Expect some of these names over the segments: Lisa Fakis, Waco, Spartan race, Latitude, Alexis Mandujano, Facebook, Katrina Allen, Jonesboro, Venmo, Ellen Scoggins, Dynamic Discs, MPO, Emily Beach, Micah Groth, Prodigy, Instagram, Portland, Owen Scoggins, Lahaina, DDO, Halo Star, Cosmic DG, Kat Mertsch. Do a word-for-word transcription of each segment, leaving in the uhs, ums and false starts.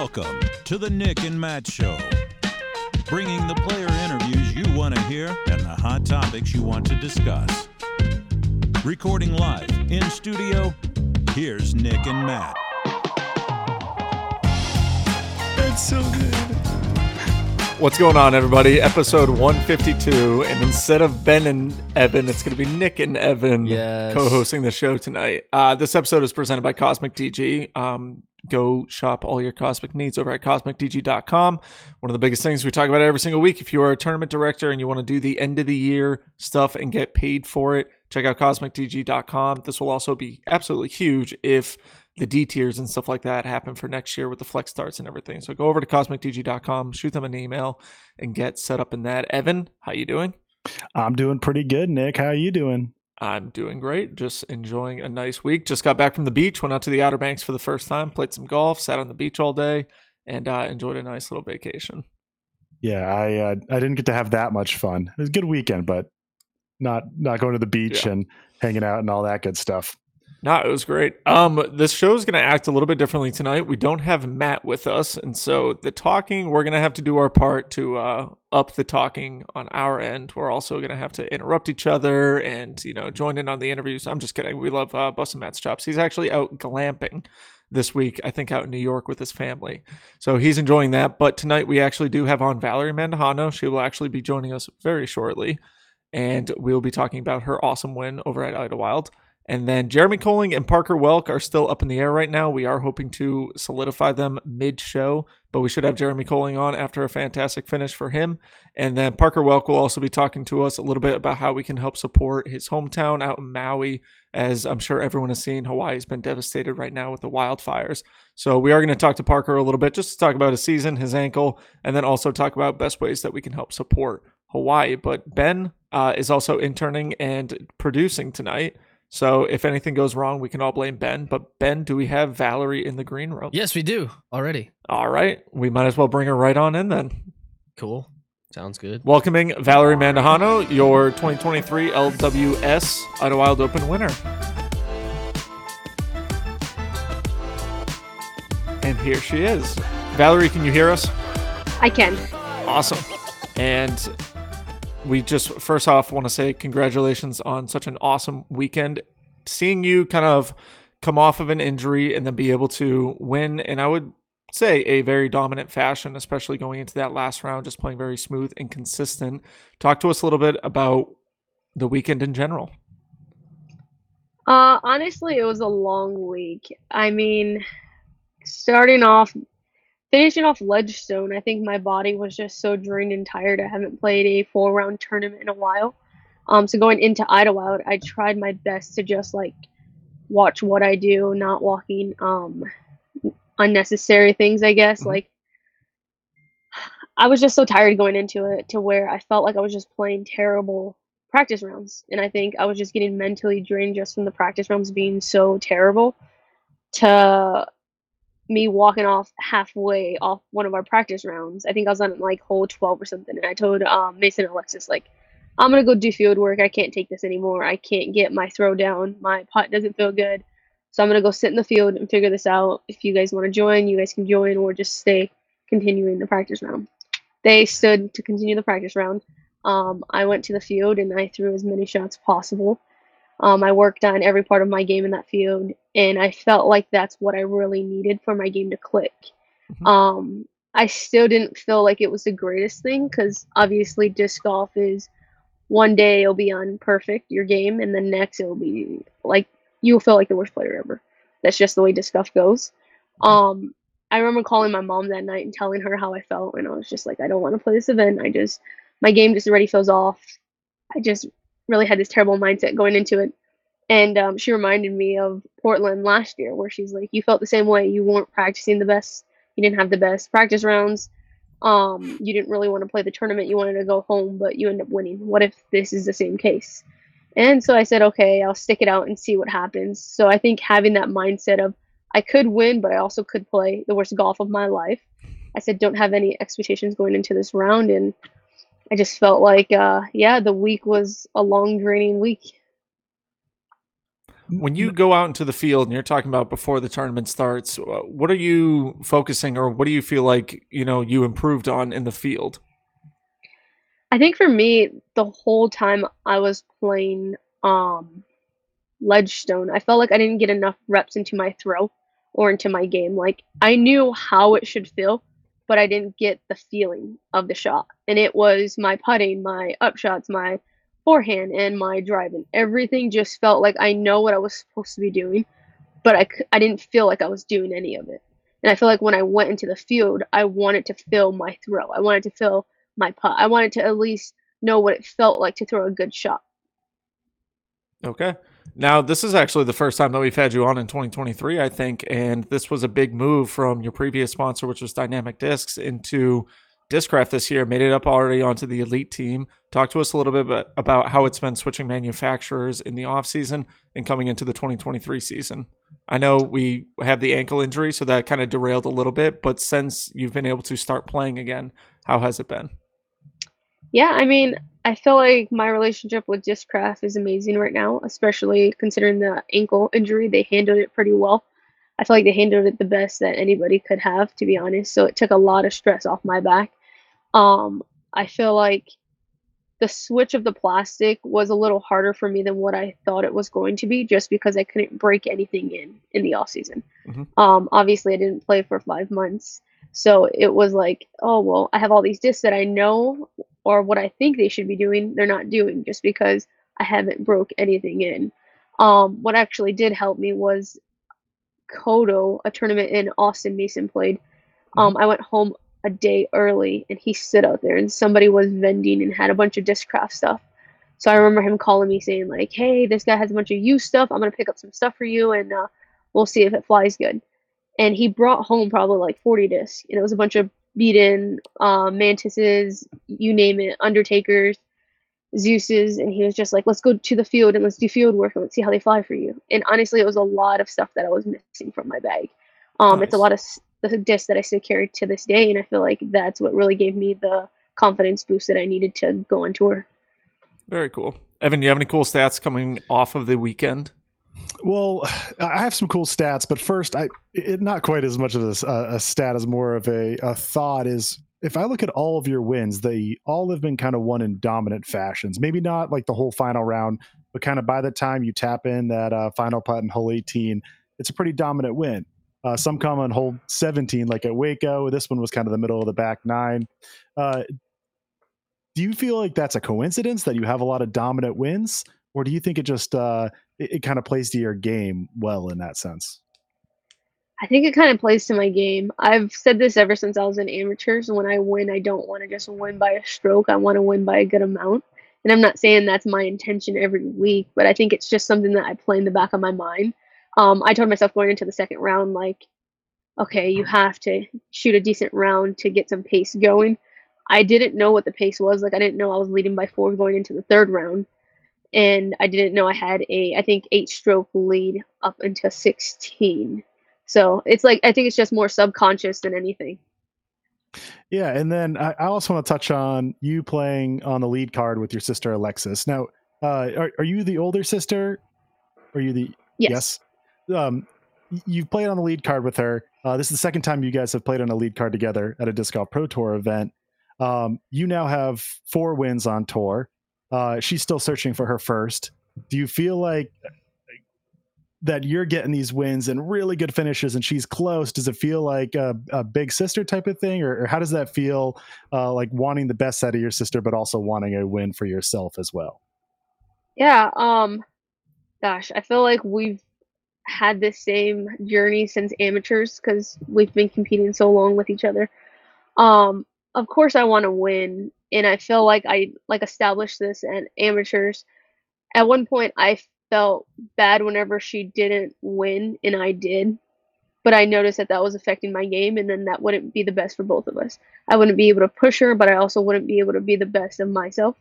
Welcome to the Nick and Matt Show, bringing the player interviews you want to hear and the hot topics you want to discuss. Recording live in studio, here's Nick and Matt. That's so good. What's going on, everybody? Episode one fifty-two, and instead of Ben and Evan, it's going to be Nick and Evan yes. co-hosting the show tonight. Uh, this episode is presented by Cosmic D G. Um, Go shop all your Cosmic needs over at cosmic d g dot com. One of the biggest things we talk about every single week. If you are a tournament director and you want to do the end of the year stuff and get paid for it, check out cosmic d g dot com. This will also be absolutely huge if the D tiers and stuff like that happen for next year with the flex starts and everything. So go over to cosmic d g dot com, shoot them an email, and get set up in that. Evan, how you doing? I'm doing pretty good, Nick. How are you doing? I'm doing great. Just enjoying a nice week. Just got back from the beach, went out to the Outer Banks for the first time, played some golf, sat on the beach all day, and uh, enjoyed a nice little vacation. Yeah, I uh, I didn't get to have that much fun. It was a good weekend, but not not going to the beach yeah. and hanging out and all that good stuff. No, it was great. Um, this show is going to act a little bit differently tonight. We don't have Matt with us, and so the talking, we're going to have to do our part to uh, up the talking on our end. We're also going to have to interrupt each other and, you know, join in on the interviews. I'm just kidding. We love uh, Bustin' Matt's chops. He's actually out glamping this week, I think out in New York with his family. So he's enjoying that. But tonight we actually do have on Valerie Mandujano. She will actually be joining us very shortly, and we'll be talking about her awesome win over at Idlewild. And then Jeremy Koling and Parker Welk are still up in the air right now. We are hoping to solidify them mid-show, but we should have Jeremy Koling on after a fantastic finish for him. And then Parker Welk will also be talking to us a little bit about how we can help support his hometown out in Maui. As I'm sure everyone has seen, Hawaii has been devastated right now with the wildfires. So we are going to talk to Parker a little bit, just to talk about his season, his ankle, and then also talk about best ways that we can help support Hawaii. But Ben uh, is also interning and producing tonight. So if anything goes wrong, we can all blame Ben. But Ben, do we have Valerie in the green room? Yes, we do already. All right. We might as well bring her right on in then. Cool. Sounds good. Welcoming Valerie Mandujano, your twenty twenty-three L W S Idlewild Open winner. And here she is. Valerie, can you hear us? I can. Awesome. And we just first off want to say congratulations on such an awesome weekend. Seeing you kind of come off of an injury and then be able to win, and I would say a very dominant fashion, especially going into that last round, just playing very smooth and consistent. Talk to us a little bit about the weekend in general. Uh, honestly, it was a long week. I mean, starting off, finishing off Ledgestone, I think my body was just so drained and tired. I haven't played a four-round tournament in a while. Um, so going into Idlewild, I tried my best to just, like, watch what I do, not walking um, unnecessary things, I guess. Mm-hmm. Like, I was just so tired going into it to where I felt like I was just playing terrible practice rounds. And I think I was just getting mentally drained just from the practice rounds being so terrible to me walking off halfway off one of our practice rounds. I think I was on like hole twelve or something. And I told um, Mason and Alexis, like, I'm going to go do field work. I can't take this anymore. I can't get my throw down. My putt doesn't feel good. So I'm going to go sit in the field and figure this out. If you guys want to join, you guys can join or just stay continuing the practice round. They stood to continue the practice round. Um, I went to the field and I threw as many shots as possible. Um, I worked on every part of my game in that field, and I felt like that's what I really needed for my game to click. Mm-hmm. Um, I still didn't feel like it was the greatest thing because obviously disc golf is one day it'll be on perfect, your game, and the next it'll be like you'll feel like the worst player ever. That's just the way disc golf goes. Um, I remember calling my mom that night and telling her how I felt, and I was just like, I don't want to play this event. I just, my game just already feels off. I just really had this terrible mindset going into it. And um, she reminded me of Portland last year where she's like, you felt the same way. You weren't practicing the best. You didn't have the best practice rounds. Um, you didn't really want to play the tournament. You wanted to go home, but you end up winning. What if this is the same case? And so I said, okay, I'll stick it out and see what happens. So I think having that mindset of I could win, but I also could play the worst golf of my life. I said, don't have any expectations going into this round. And I just felt like, uh, yeah, the week was a long, draining week. When you go out into the field and you're talking about before the tournament starts, what are you focusing, or what do you feel like, you know, you improved on in the field? I think for me, the whole time I was playing um, Ledgestone, I felt like I didn't get enough reps into my throw or into my game. Like, I knew how it should feel, but I didn't get the feeling of the shot. And it was my putting, my upshots, my forehand, and my driving. Everything just felt like I know what I was supposed to be doing, but I, I didn't feel like I was doing any of it. And I feel like when I went into the field, I wanted to feel my throw. I wanted to feel my putt. I wanted to at least know what it felt like to throw a good shot. Okay. Now, this is actually the first time that we've had you on in twenty twenty-three, I think, and this was a big move from your previous sponsor, which was Dynamic Discs, into Discraft this year. Made it up already onto the elite team. Talk to us a little bit about how it's been switching manufacturers in the offseason and coming into the twenty twenty-three season. I know we have the ankle injury, so that kind of derailed a little bit, but since you've been able to start playing again, how has it been? Yeah, I mean, I feel like my relationship with Discraft is amazing right now, especially considering the ankle injury. They handled it pretty well. I feel like they handled it the best that anybody could have, to be honest. So it took a lot of stress off my back. Um, I feel like the switch of the plastic was a little harder for me than what I thought it was going to be, just because I couldn't break anything in in the off season. Mm-hmm. Um, obviously, I didn't play for five months. So it was like, oh, well, I have all these discs that I know or what I think they should be doing, they're not doing, just because I haven't broke anything in. Um, what actually did help me was Kodo, a tournament in Austin Mason played. Um, I went home a day early, and he stood out there, and somebody was vending and had a bunch of Discraft stuff. So I remember him calling me saying, like, hey, this guy has a bunch of you stuff. I'm going to pick up some stuff for you, and uh, we'll see if it flies good. And he brought home probably like forty discs. And it was a bunch of beaten uh, mantises, you name it, undertakers, Zeuses. And he was just like, let's go to the field and let's do field work and let's see how they fly for you. And honestly, it was a lot of stuff that I was missing from my bag. Um, nice. It's a lot of the discs that I still carry to this day. And I feel like that's what really gave me the confidence boost that I needed to go on tour. Very cool. Evan, do you have any cool stats coming off of the weekend? Well, I have some cool stats, but first, I it, not quite as much of this, uh, a stat as more of a, a thought is, if I look at all of your wins, they all have been kind of won in dominant fashions. Maybe not like the whole final round, but kind of by the time you tap in that uh, final putt in hole eighteen, it's a pretty dominant win. Uh, some come on hole seventeen, like at Waco. This one was kind of the middle of the back nine. Uh, do you feel like that's a coincidence that you have a lot of dominant wins? Or do you think it just uh, it, it kind of plays to your game well in that sense? I think it kind of plays to my game. I've said this ever since I was an amateur. So when I win, I don't want to just win by a stroke. I want to win by a good amount. And I'm not saying that's my intention every week, but I think it's just something that I play in the back of my mind. Um, I told myself going into the second round, like, okay, you have to shoot a decent round to get some pace going. I didn't know what the pace was. Like, I didn't know I was leading by four going into the third round. And I didn't know I had a, I think, eight-stroke lead up until sixteen. So it's like, I think it's just more subconscious than anything. Yeah, and then I, I also want to touch on you playing on the lead card with your sister, Alexis. Now, uh, are, are you the older sister? Are you the... Yes. yes? Um, you've played on the lead card with her. Uh, this is the second time you guys have played on a lead card together at a Disc Golf Pro Tour event. Um, you now have four wins on tour. Uh, she's still searching for her first. Do you feel like that you're getting these wins and really good finishes and she's close? Does it feel like a, a big sister type of thing? Or, or how does that feel, uh, like wanting the best out of your sister, but also wanting a win for yourself as well? Yeah. Um, gosh, I feel like we've had this same journey since amateurs because we've been competing so long with each other. Um, of course I want to win. And I feel like I like established this at amateurs. At one point, I felt bad whenever she didn't win, and I did. But I noticed that that was affecting my game, and then that wouldn't be the best for both of us. I wouldn't be able to push her, but I also wouldn't be able to be the best of myself.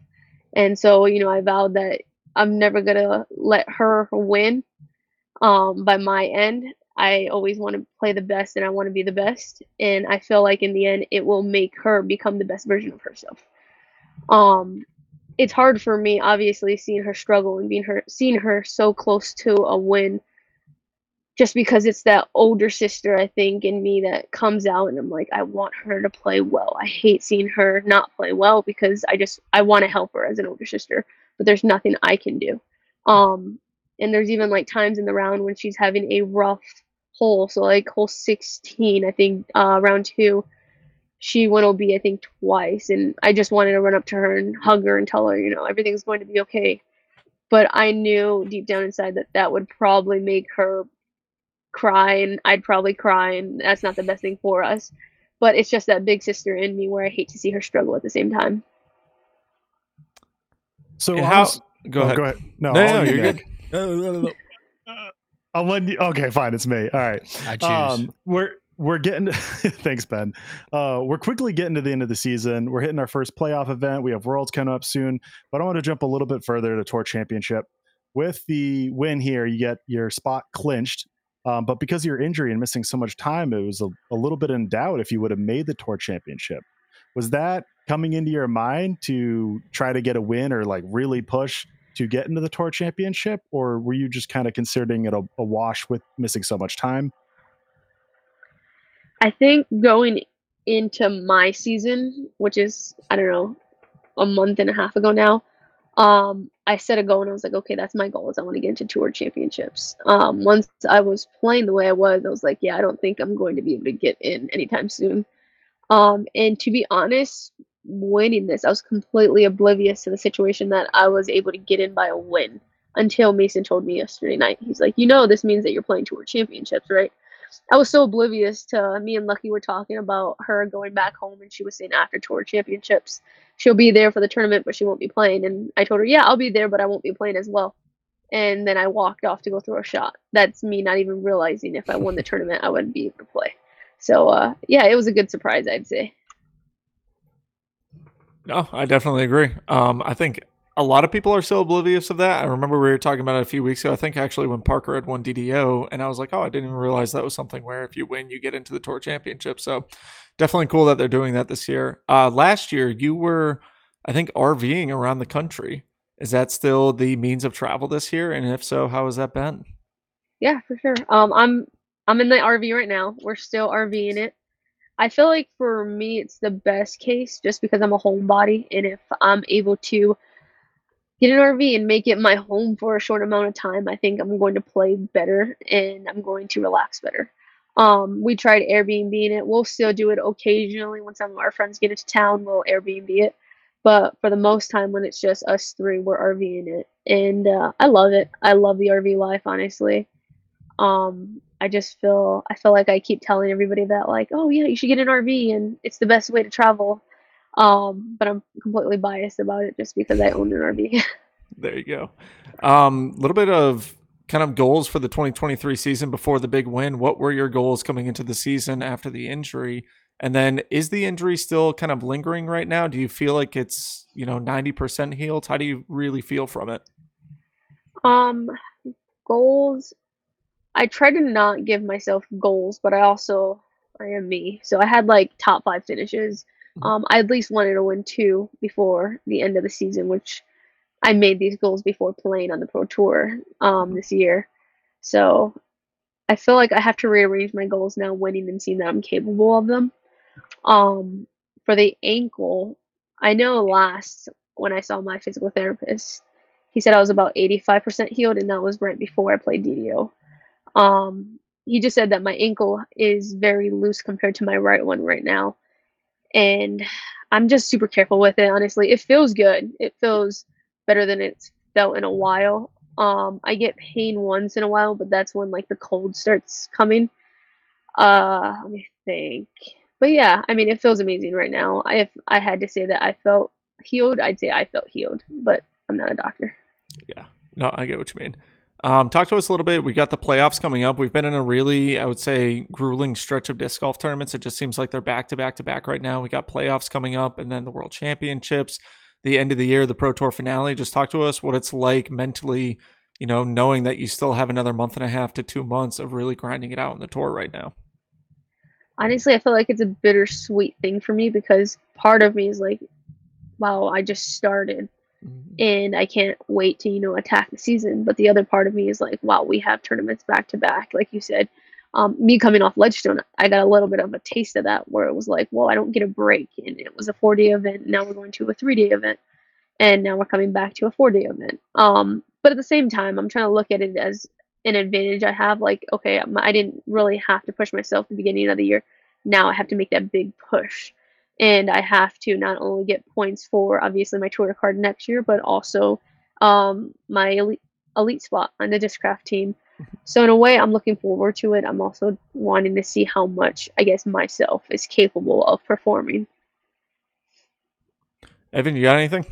And so, you know, I vowed that I'm never going to let her win um, by my end. I always want to play the best, and I want to be the best. And I feel like in the end, it will make her become the best version of herself. Um, it's hard for me, obviously, seeing her struggle and being her seeing her so close to a win, just because it's that older sister, I think, in me that comes out, and I'm like, I want her to play well. I hate seeing her not play well, because I just, I want to help her as an older sister, but there's nothing I can do. Um, and there's even like times in the round when she's having a rough hole. So like hole sixteen, I think, uh, round two, she went O B, I think, twice. And I just wanted to run up to her and hug her and tell her, you know, everything's going to be okay. But I knew deep down inside that that would probably make her cry, and I'd probably cry, and that's not the best thing for us. But it's just that big sister in me where I hate to see her struggle at the same time. So and how? Was, go, oh, ahead. go ahead. No, no, no you're good. good. I'll let you. Okay, fine. It's me. All right. I choose. Um, we're we're getting. To, thanks, Ben. Uh, we're quickly getting to the end of the season. We're hitting our first playoff event. We have Worlds coming up soon, but I want to jump a little bit further to Tour Championship. With the win here, you get your spot clinched. Um, but because of your injury and missing so much time, it was a, a little bit in doubt if you would have made the Tour Championship. Was that coming into your mind to try to get a win or like really push to get into the Tour Championship? Or were you just kind of considering it a, a wash with missing so much time? I think going into my season, which is, I don't know, a month and a half ago now, Um, I set a goal and I was like, okay, that's my goal, is I want to get into Tour Championships. Um, once I was playing the way I was, I was like, yeah, I don't think I'm going to be able to get in anytime soon. Um, and to be honest, winning this, I was completely oblivious to the situation that I was able to get in by a win until Mason told me yesterday night. He's like, you know, this means that you're playing Tour Championships, right? I was so oblivious to, me and Lucky were talking about her going back home, and she was saying after Tour Championships, she'll be there for the tournament, but she won't be playing. And I told her, yeah, I'll be there, but I won't be playing as well. And then I walked off to go throw a shot. That's me not even realizing if I won the tournament, I wouldn't be able to play. So, uh, yeah, it was a good surprise, I'd say. No, I definitely agree. Um, I think a lot of people are so oblivious of that. I remember we were talking about it a few weeks ago, I think actually when Parker had won D D O, and I was like, oh, I didn't even realize that was something where if you win, you get into the Tour Championship. So definitely cool that they're doing that this year. Uh, last year you were, I think, RVing around the country. Is that still the means of travel this year? And if so, how has that been? Yeah, for sure. Um, I'm, I'm in the R V right now. We're still RVing it. I feel like for me, it's the best case just because I'm a homebody. And if I'm able to get an R V and make it my home for a short amount of time, I think I'm going to play better and I'm going to relax better. Um, we tried Airbnb-ing it. We'll still do it occasionally when some of our friends get into town, we'll Airbnb it. But for the most time, when it's just us three, we're RVing it. And uh, I love it. I love the R V life, honestly. Um, I just feel, I feel like I keep telling everybody that, like, oh yeah, you should get an R V and it's the best way to travel. Um, but I'm completely biased about it just because I own an R V. There you go. A um, little bit of kind of goals for the twenty twenty-three season before the big win. What were your goals coming into the season after the injury? And then is the injury still kind of lingering right now? Do you feel like it's, you know, ninety percent healed? How do you really feel from it? Um, goals. I try to not give myself goals, but I also, I am me. So I had like top five finishes. Um, I at least wanted to win two before the end of the season, which I made these goals before playing on the Pro Tour um, this year. So I feel like I have to rearrange my goals now, winning and seeing that I'm capable of them. Um, for the ankle, I know last when I saw my physical therapist, he said I was about eighty-five percent healed, and that was right before I played D D O. Um, he just said that my ankle is very loose compared to my right one right now. And I'm just super careful with it, honestly. It feels good. It feels better than it's felt in a while. Um, I get pain once in a while, but that's when, like, the cold starts coming. Uh, let me think. But, yeah, I mean, it feels amazing right now. If I had to say that I felt healed, I'd say I felt healed. But I'm not a doctor. Yeah. No, I get what you mean. Um, talk to us a little bit. We got the playoffs coming up. We've been in a really, I would say, grueling stretch of disc golf tournaments. It just seems like they're back to back to back right now. We got playoffs coming up and then the World Championships, the end of the year, the Pro Tour finale. Just talk to us what it's like mentally, you know, knowing that you still have another month and a half to two months of really grinding it out on the tour right now. Honestly, I feel like it's a bittersweet thing for me because part of me is like, wow, I just started. Mm-hmm. And I can't wait to, you know, attack the season. But the other part of me is like, wow, we have tournaments back to back. Like you said, um, me coming off Ledgestone, I got a little bit of a taste of that where it was like, well, I don't get a break. And it was a four day event. Now we're going to a three day event. And now we're coming back to a four day event. Um, but at the same time, I'm trying to look at it as an advantage I have. Like, okay, I didn't really have to push myself at the beginning of the year. Now I have to make that big push. And I have to not only get points for, obviously, my tour card next year, but also um, my elite, elite spot on the Discraft team. So in a way, I'm looking forward to it. I'm also wanting to see how much, I guess, myself is capable of performing. Evan, you got anything?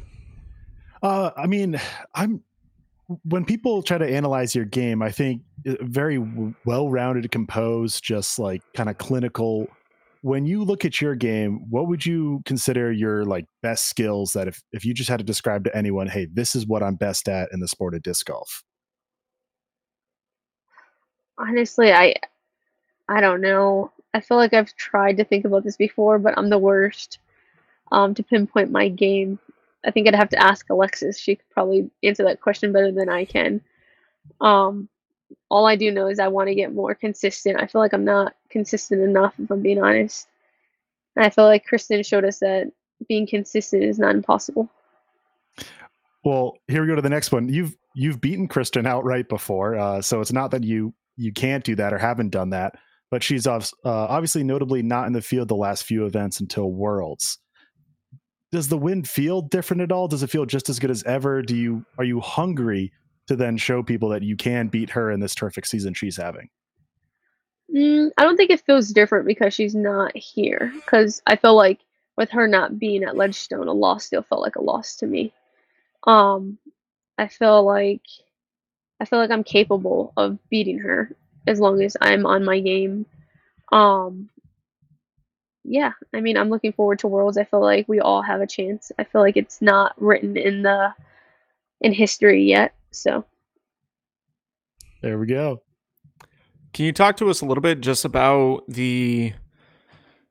Uh, I mean, I'm when people try to analyze your game, I think very well-rounded, composed, just like kind of clinical. When you look at your game, what would you consider your like best skills that if, if you just had to describe to anyone, hey, this is what I'm best at in the sport of disc golf? Honestly, I I don't know. I feel like I've tried to think about this before, but I'm the worst um, to pinpoint my game. I think I'd have to ask Alexis. She could probably answer that question better than I can. Um, all I do know is I want to get more consistent. I feel like I'm not consistent enough, if I'm being honest. And I feel like Kristin showed us that being consistent is not impossible. Well, here we go to the next one. You've you've beaten Kristin outright before, uh, so it's not that you you can't do that or haven't done that. But she's uh, obviously notably not in the field the last few events until Worlds. Does the win feel different at all? Does it feel just as good as ever? Do you are you hungry to then show people that you can beat her in this terrific season she's having? Mm, I don't think it feels different because she's not here. Because I feel like with her not being at Ledgestone, a loss still felt like a loss to me. Um, I feel like I feel like I'm capable of beating her as long as I'm on my game. Um, yeah, I mean, I'm looking forward to Worlds. I feel like we all have a chance. I feel like it's not written in the in history yet. So there we go. Can you talk to us a little bit just about the,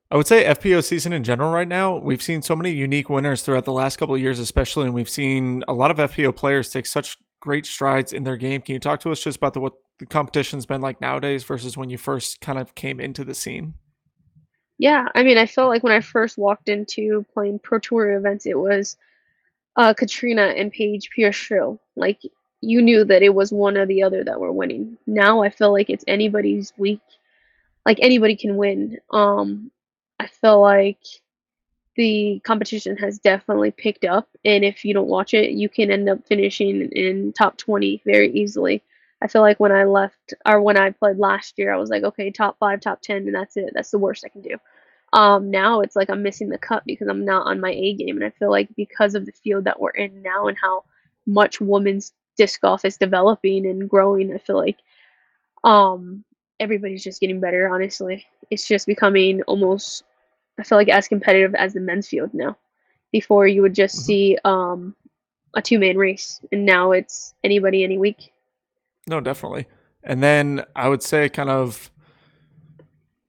I would say F P O season in general right now? We've seen so many unique winners throughout the last couple of years, especially, and we've seen a lot of F P O players take such great strides in their game. Can you talk to us just about the, what the competition's been like nowadays versus when you first kind of came into the scene? Yeah, I mean, I felt like when I first walked into playing Pro Tour events, it was uh, Katrina and Paige Pierce show. Like, you knew that it was one or the other that were winning. Now I feel like it's anybody's week. Like, anybody can win. Um, I feel like the competition has definitely picked up, and if you don't watch it, you can end up finishing in top twenty very easily. I feel like when I left, or when I played last year, I was like, okay, top five, top ten, and that's it. That's the worst I can do. Um, now it's like I'm missing the cut because I'm not on my A game, and I feel like because of the field that we're in now and how much women's disc golf is developing and growing, I feel like um, everybody's just getting better, honestly. It's just becoming almost, I feel like, as competitive as the men's field now. Before, you would just mm-hmm. see um, a two-man race, and now it's anybody any week. No, definitely. And then I would say kind of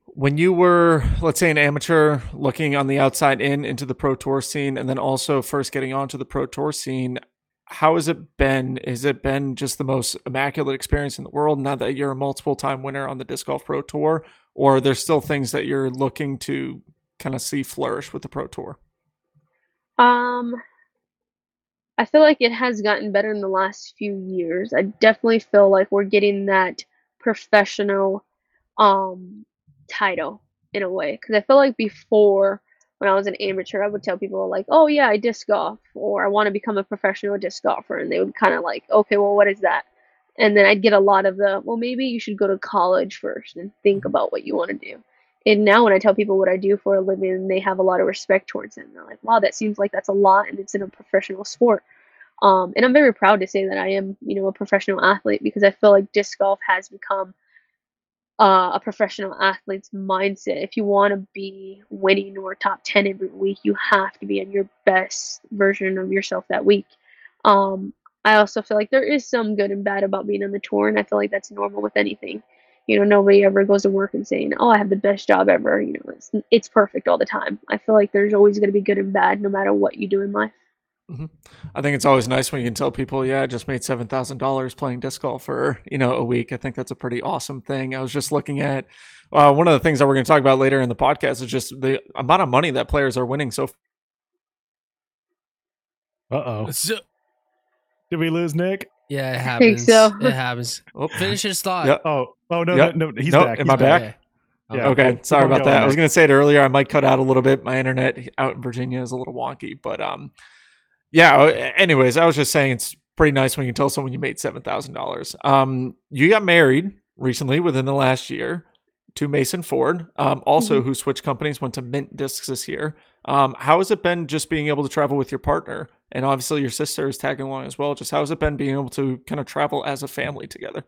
when you were, let's say, an amateur looking on the outside in into the Pro Tour scene, and then also first getting onto the Pro Tour scene, how has it been? Has it been just the most immaculate experience in the world now that you're a multiple time winner on the Disc Golf Pro Tour, or are there still things that you're looking to kind of see flourish with the Pro Tour? Um. I feel like it has gotten better in the last few years. I definitely feel like we're getting that professional um, title in a way. Because I feel like before, when I was an amateur, I would tell people like, oh yeah, I disc golf, or I want to become a professional disc golfer. And they would kind of like, okay, well, what is that? And then I'd get a lot of the, well, maybe you should go to college first and think about what you want to do. And now when I tell people what I do for a living, they have a lot of respect towards it. And they're like, wow, that seems like that's a lot, and it's in a professional sport. Um, and I'm very proud to say that I am, you know, a professional athlete, because I feel like disc golf has become uh, a professional athlete's mindset. If you want to be winning or top ten every week, you have to be in your best version of yourself that week. Um, I also feel like there is some good and bad about being on the tour, and I feel like that's normal with anything. You know, nobody ever goes to work and saying, oh, I have the best job ever. You know, it's, it's perfect all the time. I feel like there's always going to be good and bad no matter what you do in life. Mm-hmm. I think it's always nice when you can tell people, yeah, I just made seven thousand dollars playing disc golf for, you know, a week. I think that's a pretty awesome thing. I was just looking at uh, one of the things that we're going to talk about later in the podcast is just the amount of money that players are winning. So, uh-oh. So- Did we lose Nick? Yeah, it happens. I think so. It happens. Oh, finish his thought. Yep. Oh, oh no, yep. no, no, he's nope. back. Am I back? back? Yeah. Yeah. Okay, sorry about that. I was going to say it earlier. I might cut out a little bit. My internet out in Virginia is a little wonky, but um, yeah. Anyways, I was just saying it's pretty nice when you tell someone you made seven thousand dollars. Um, you got married recently within the last year to Mason Ford, um, also mm-hmm. who switched companies, went to Mint Discs this year. Um, how has it been just being able to travel with your partner? And obviously your sister is tagging along as well. Just how has it been being able to kind of travel as a family together?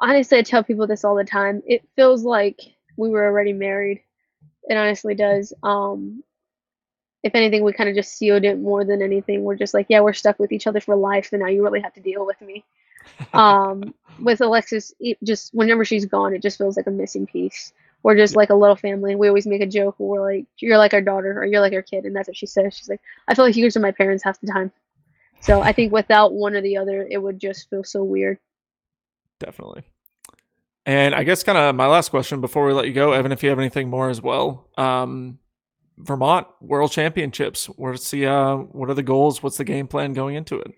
Honestly, I tell people this all the time. It feels like we were already married. It honestly does. Um, if anything, we kind of just sealed it more than anything. We're just like, yeah, we're stuck with each other for life. And now you really have to deal with me. Um, with Alexis, it just whenever she's gone, it just feels like a missing piece. We're just like a little family. We always make a joke. We're like, you're like our daughter or you're like our kid. And that's what she says. She's like, I feel like you guys are my parents half the time. So I think without one or the other, it would just feel so weird. Definitely. And I guess kind of my last question before we let you go, Evan, if you have anything more as well. Um, Vermont World Championships. What's the, uh, what are the goals? What's the game plan going into it?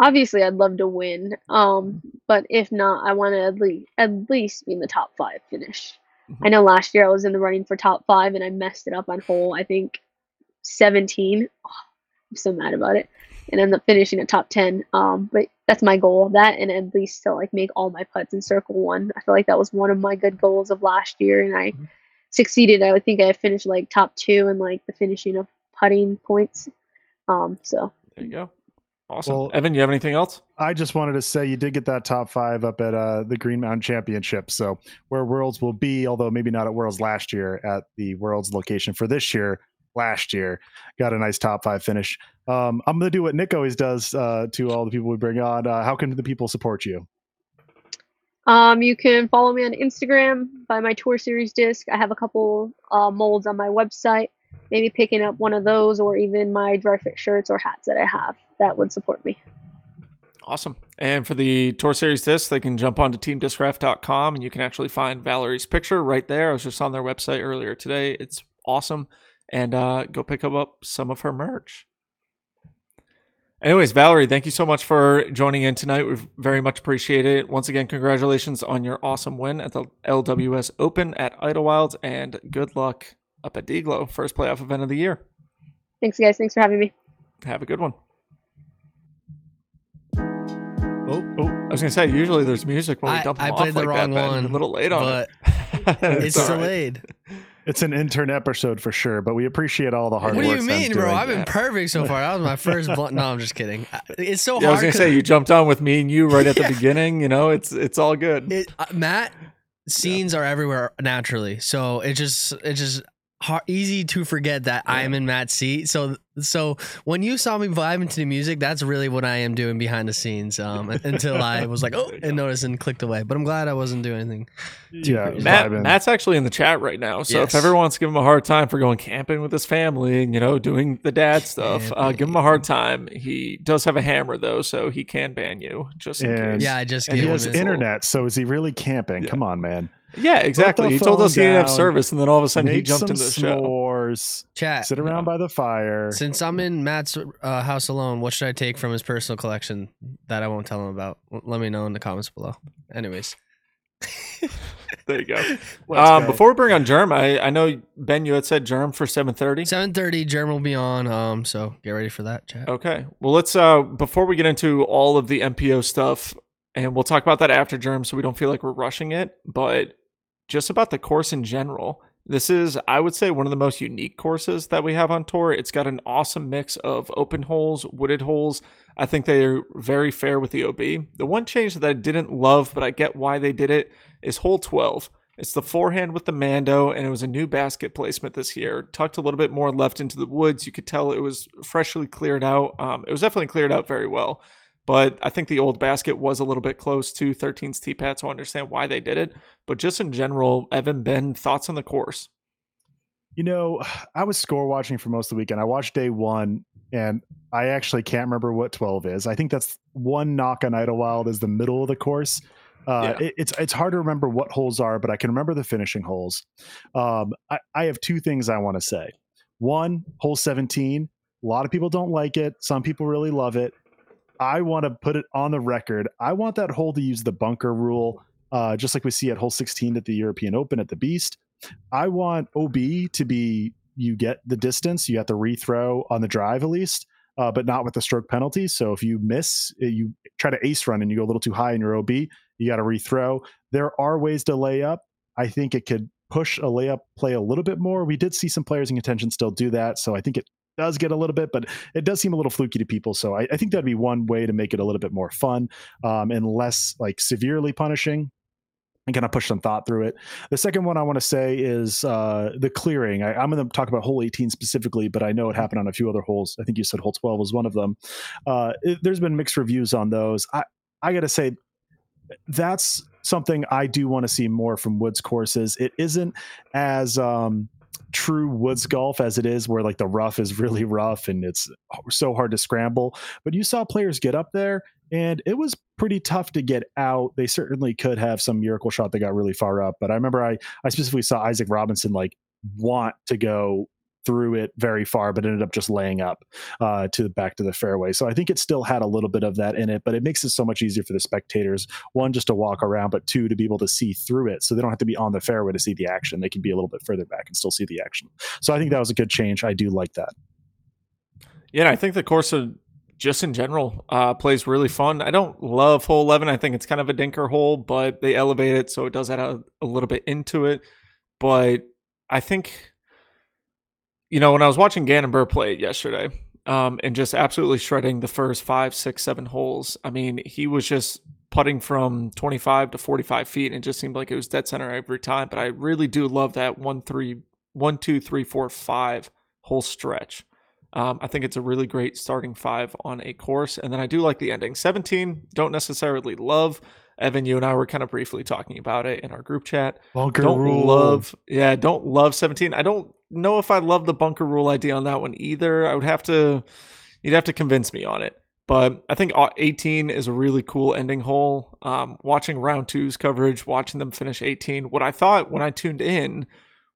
Obviously, I'd love to win. Um, but if not, I want to at least, at least be in the top five finish. I know last year I was in the running for top five and I messed it up on hole, I think, seventeen. Oh, I'm so mad about it. And ended up finishing at top ten. Um, but that's my goal. That and at least to like make all my putts in circle one. I feel like that was one of my good goals of last year. And I mm-hmm. succeeded. I would think I finished like top two in like the finishing of putting points. Um, so there you go. Awesome. Well, Evan, you have anything else? I just wanted to say you did get that top five up at uh, the Green Mountain Championship. So where Worlds will be, although maybe not at Worlds last year, at the Worlds location for this year, last year, got a nice top five finish. Um, I'm going to do what Nick always does uh, to all the people we bring on. Uh, how can the people support you? Um, you can follow me on Instagram by my Tour Series disc. I have a couple uh, molds on my website. Maybe picking up one of those or even my dry fit shirts or hats that I have that would support me. Awesome. And for the Tour Series disc, they can jump onto team discraft dot com and you can actually find Valerie's picture right there. I was just on their website earlier today. It's awesome. And uh, go pick up some of her merch. Anyways, Valerie, thank you so much for joining in tonight. We very much appreciate it. Once again, congratulations on your awesome win at the L W S Open at Idlewild and good luck up at D G L O, first playoff event of the year. Thanks, guys. Thanks for having me. Have a good one. Oh, oh. I was going to say, usually there's music when we I, dump them I off played the like wrong that, one. A little late on it. It's, it's delayed. Right. It's an intern episode for sure, but we appreciate all the hard what work. What do you mean, bro? Doing. I've been perfect so far. That was my first blunt. No, I'm just kidding. It's so yeah, hard. I was going to say, you jumped on with me and you right at yeah. the beginning. You know, it's it's all good. It, uh, Matt, scenes yeah. are everywhere naturally. So it just it just... Hard, easy to forget that yeah. I'm in Matt's seat. So, so when you saw me vibing to the music, that's really what I am doing behind the scenes. Um, until I was like, oh, and noticed and clicked away. But I'm glad I wasn't doing anything. Yeah, Matt, Matt's actually in the chat right now. So yes. if everyone wants to give him a hard time for going camping with his family and you know doing the dad stuff, uh, give him a hard time. He does have a hammer though, so he can ban you. Just in and, case. yeah, I just and he has internet. So is he really camping? Yeah. Come on, man. Yeah, exactly. He told us he didn't have service, and then all of a sudden he jumped into the s'mores, show. Chat. Sit around by the fire. Since I'm in Matt's uh, house alone, what should I take from his personal collection that I won't tell him about? Let me know in the comments below. Anyways. There you go. Um, before we bring on Germ, I, I know, Ben, you had said Germ for seven thirty. seven thirty, Germ will be on, um, so get ready for that, chat. Okay. Well, let's uh, before we get into all of the M P O stuff, and we'll talk about that after Germ so we don't feel like we're rushing it, but... just about the course in general. This is, I would say, one of the most unique courses that we have on tour. It's got an awesome mix of open holes, wooded holes. I think they are very fair with the O B. The one change that I didn't love, but I get why they did it, is hole twelve. It's the forehand with the Mando, and it was a new basket placement this year. Tucked a little bit more left into the woods. You could tell it was freshly cleared out. Um, it was definitely cleared out very well. But I think the old basket was a little bit close to thirteen's tee pad, so I understand why they did it. But just in general, Evan, Ben, thoughts on the course? You know, I was score watching for most of the weekend. I watched day one And I actually can't remember what twelve is. I think that's one knock on Idlewild is the middle of the course. Uh, yeah. it, it's it's hard to remember what holes are, but I can remember the finishing holes. Um, I, I have two things I want to say. One, hole seventeen. A lot of people don't like it. Some people really love it. I want to put it on the record. I want that hole to use the bunker rule, uh, just like we see at hole sixteen at the European Open at the Beast. I want O B to be, you get the distance, you have to rethrow on the drive at least, uh, but not with the stroke penalty. So if you miss, you try to ace run and you go a little too high in your O B, you got to rethrow. There are ways to lay up. I think it could push a layup play a little bit more. We did see some players in contention still do that. So I think it does get a little bit, but it does seem a little fluky to people. So I, I think that'd be one way to make it a little bit more fun, um, and less like severely punishing. And kind of push some thought through it. The second one I want to say is uh, the clearing. I, I'm going to talk about hole eighteen specifically, but I know it happened on a few other holes. I think you said hole twelve was one of them. Uh, it, there's been mixed reviews on those. I, I got to say, that's something I do want to see more from Woods courses. It isn't as um, true Woods golf as it is where like the rough is really rough and it's so hard to scramble. But you saw players get up there and it was pretty tough to get out. They certainly could have some miracle shot that got really far up. But I remember I, I specifically saw Isaac Robinson like want to go through it very far, but ended up just laying up uh, to the back to the fairway. So I think it still had a little bit of that in it, but it makes it so much easier for the spectators, one, just to walk around, but two, to be able to see through it. So they don't have to be on the fairway to see the action. They can be a little bit further back and still see the action. So I think that was a good change. I do like that. Yeah, I think the course of just in general, uh, plays really fun. I don't love hole eleven. I think it's kind of a dinker hole, but they elevate it, so it does add a, a little bit into it. But I think, you know, when I was watching Gannon Buhr play yesterday, um, and just absolutely shredding the first five, six, seven holes, I mean, he was just putting from twenty-five to forty-five feet, and it just seemed like it was dead center every time. But I really do love that one, three, one, two, three, four, five hole stretch. Um, I think it's a really great starting five on a course. And then I do like the ending. seventeen, don't necessarily love. Evan, you and I were kind of briefly talking about it in our group chat. Bunker don't rule. love. Yeah, don't love seventeen. I don't know if I love the bunker rule idea on that one either. I would have to, you'd have to convince me on it. But I think eighteen is a really cool ending hole. Um, watching round two's coverage, watching them finish eighteen. What I thought when I tuned in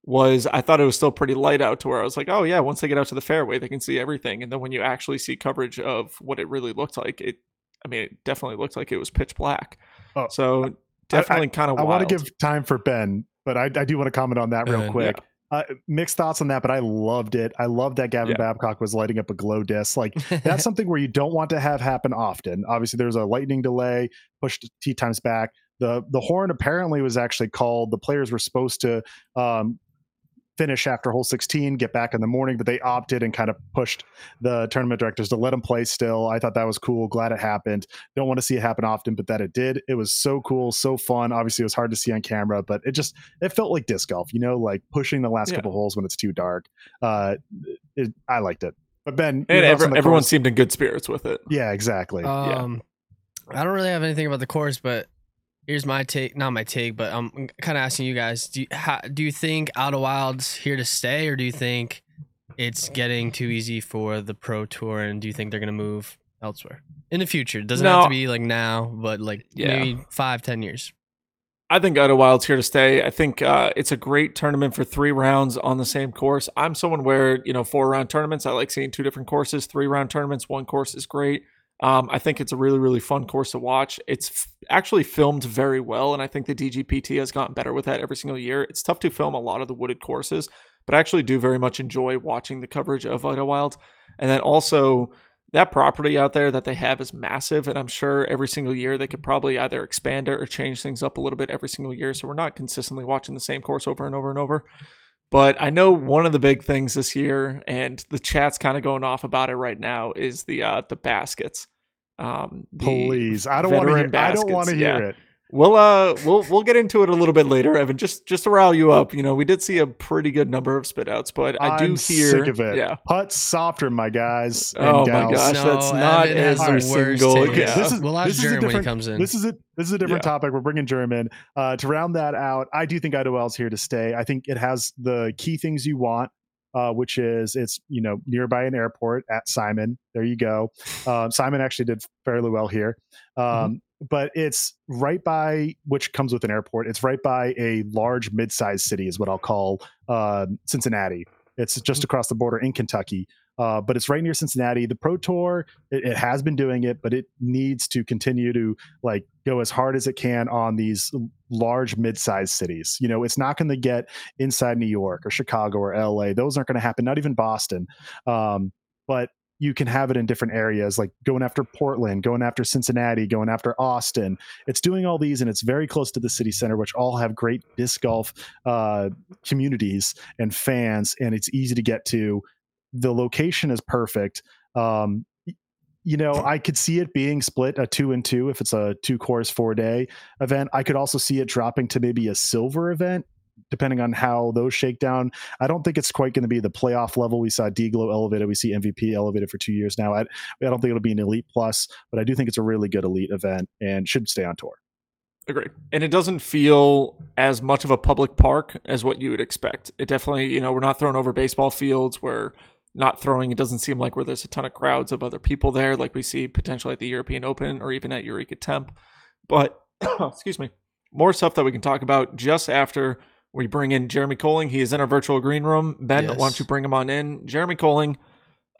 was I thought it was still pretty light out to where I was like, oh yeah, once they get out to the fairway, they can see everything. And then when you actually see coverage of what it really looked like, it, I mean, it definitely looked like it was pitch black. Oh, so definitely kind of wild. I want to give time for Ben, but I, I do want to comment on that real uh, quick. Yeah. Uh, mixed thoughts on that, but I loved it. I loved that Gavin yeah. Babcock was lighting up a glow disc. Like that's something where you don't want to have happen often. Obviously there's a lightning delay, pushed tee times back. The, the horn apparently was actually called. The players were supposed to, um, finish after hole sixteen, get back in the morning, but they opted and kind of pushed the tournament directors to let them play still. I thought that was cool. Glad it happened. Don't want to see it happen often, but that it did. It was so cool, so fun. Obviously, it was hard to see on camera, but it just, it felt like disc golf, you know, like pushing the last yeah. couple holes when it's too dark. Uh, it, I liked it. But Ben, and every, everyone seemed in good spirits with it. Yeah, exactly. Um, yeah. I don't really have anything about the course, but here's my take, not my take, but I'm kind of asking you guys, do you, how, do you think Idlewild's here to stay, or do you think it's getting too easy for the Pro Tour, and do you think they're going to move elsewhere in the future? It doesn't no. have to be like now, but like yeah. maybe five, ten years. I think Idlewild's here to stay. I think uh, it's a great tournament for three rounds on the same course. I'm someone where, you know, four round tournaments, I like seeing two different courses, three round tournaments, one course is great. Um, I think it's a really, really fun course to watch. It's f- actually filmed very well, and I think the D G P T has gotten better with that every single year. It's tough to film a lot of the wooded courses, but I actually do very much enjoy watching the coverage of Idlewild. And then also, that property out there that they have is massive, and I'm sure every single year they could probably either expand it or change things up a little bit every single year, so we're not consistently watching the same course over and over and over. But I know one of the big things this year, and the chat's kind of going off about it right now, is the uh, the baskets. Um, the Please, I don't want to hear. Baskets. I don't want to hear yeah. it. We'll uh, we'll we'll get into it a little bit later, Evan. Just just to rile you up, you know, we did see a pretty good number of spit outs, but I do I'm hear sick of it. Yeah, putt softer, my guys. And oh gals. my gosh, no, that's not as a single. Yeah. This is, we'll have this German is when he comes in. This is it. This is a different yeah. topic. We're bringing German. Uh, to round that out, I do think Idlewild's here to stay. I think it has the key things you want. uh, which is it's, you know, nearby an airport at Simon. There you go. Um, Simon actually did fairly well here. Um, mm-hmm. But it's right by, which comes with an airport, it's right by a large mid-sized city is what I'll call uh, Cincinnati. It's just across the border in Kentucky, uh, but it's right near Cincinnati. The Pro Tour, it, it has been doing it, but it needs to continue to like go as hard as it can on these large mid-sized cities. You know, it's not going to get inside New York or Chicago or L A. Those aren't going to happen, not even Boston. Um, but you can have it in different areas, like going after Portland, going after Cincinnati, going after Austin. It's doing all these, and it's very close to the city center, which all have great disc golf uh, communities and fans, and it's easy to get to. The location is perfect. Um, you know, I could see it being split a two and two if it's a two-course, four-day event. I could also see it dropping to maybe a silver event, depending on how those shake down. I don't think it's quite going to be the playoff level. We saw D G L O elevated. We see M V P elevated for two years now. I, I don't think it'll be an elite plus, but I do think it's a really good elite event and should stay on tour. Agree. And it doesn't feel as much of a public park as what you would expect. It definitely, you know, we're not throwing over baseball fields. We're not throwing, it doesn't seem like where there's a ton of crowds of other people there, like we see potentially at the European Open or even at Eureka Temp. But, excuse me, more stuff that we can talk about just after we bring in Jeremy Koling. He is in our virtual green room. Ben, yes. Why don't you bring him on in? Jeremy Koling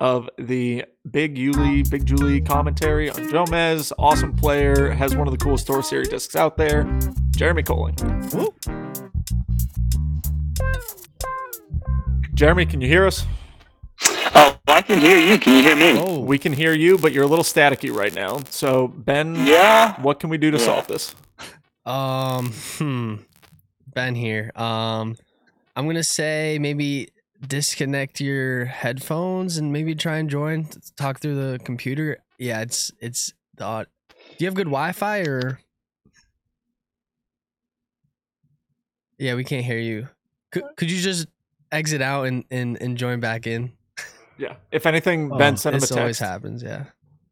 of the Big Yuli, Big Julie commentary on Jomez. Awesome player. Has one of the coolest Tour Series discs out there. Jeremy Koling. Woo. Jeremy, can you hear us? Oh, I can hear you. Can you hear me? Oh, we can hear you, but you're a little staticky right now. So, Ben, yeah. What can we do to yeah. solve this? Um, hmm. Ben here. Um, I'm gonna say maybe disconnect your headphones and maybe try and join talk through the computer. Yeah, it's it's uh, do you have good Wi-Fi or? Yeah, we can't hear you. Could could you just exit out and and, and join back in? Yeah. If anything, Ben oh, sent him a text. This always happens. Yeah.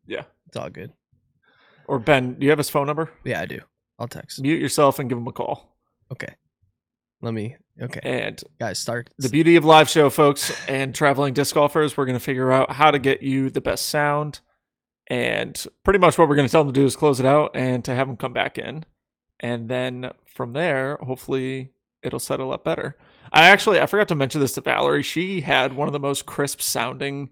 Yeah. It's all good. Or Ben, do you have his phone number? Yeah, I do. I'll text. Mute yourself and give him a call. Okay. Let me, okay. And guys, start. The beauty of live show, folks, and traveling disc golfers, we're going to figure out how to get you the best sound. And pretty much what we're going to tell them to do is close it out and to have them come back in. And then from there, hopefully it'll settle up better. I actually, I forgot to mention this to Valerie. She had one of the most crisp sounding,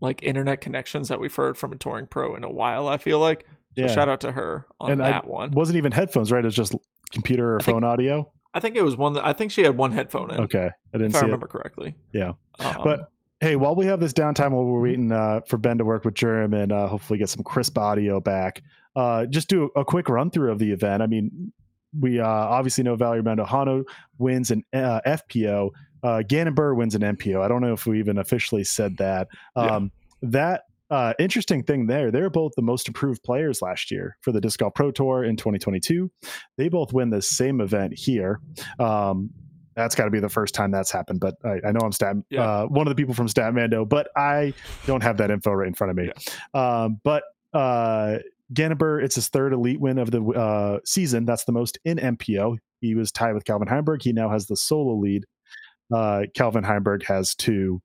like, internet connections that we've heard from a touring pro in a while, I feel like. So yeah. Shout out to her on and that I, one. Wasn't even headphones, right? It was just computer or I phone think, audio. I think it was one that I think she had one headphone in. Okay, I didn't if see I remember it. correctly. Yeah, um, but hey, while we have this downtime, while we're waiting uh, for Ben to work with Jeremy and uh, hopefully get some crisp audio back, uh, just do a quick run through of the event. I mean, we uh, obviously know Valerie Mandujano wins an uh, F P O. Uh, Gannon Buhr wins an M P O. I don't know if we even officially said that. Um, yeah. That. Uh, interesting thing there. They're both the most improved players last year for the Disc Golf Pro Tour in twenty twenty-two. They both win the same event here. Um, that's got to be the first time that's happened, but I, I know I'm stat, yeah. uh, one of the people from Statmando, but I don't have that info right in front of me. Yeah. Um, but uh, Gannon Buhr, it's his third elite win of the uh, season. That's the most in M P O. He was tied with Calvin Heimburg. He now has the solo lead. Uh, Calvin Heimburg has two.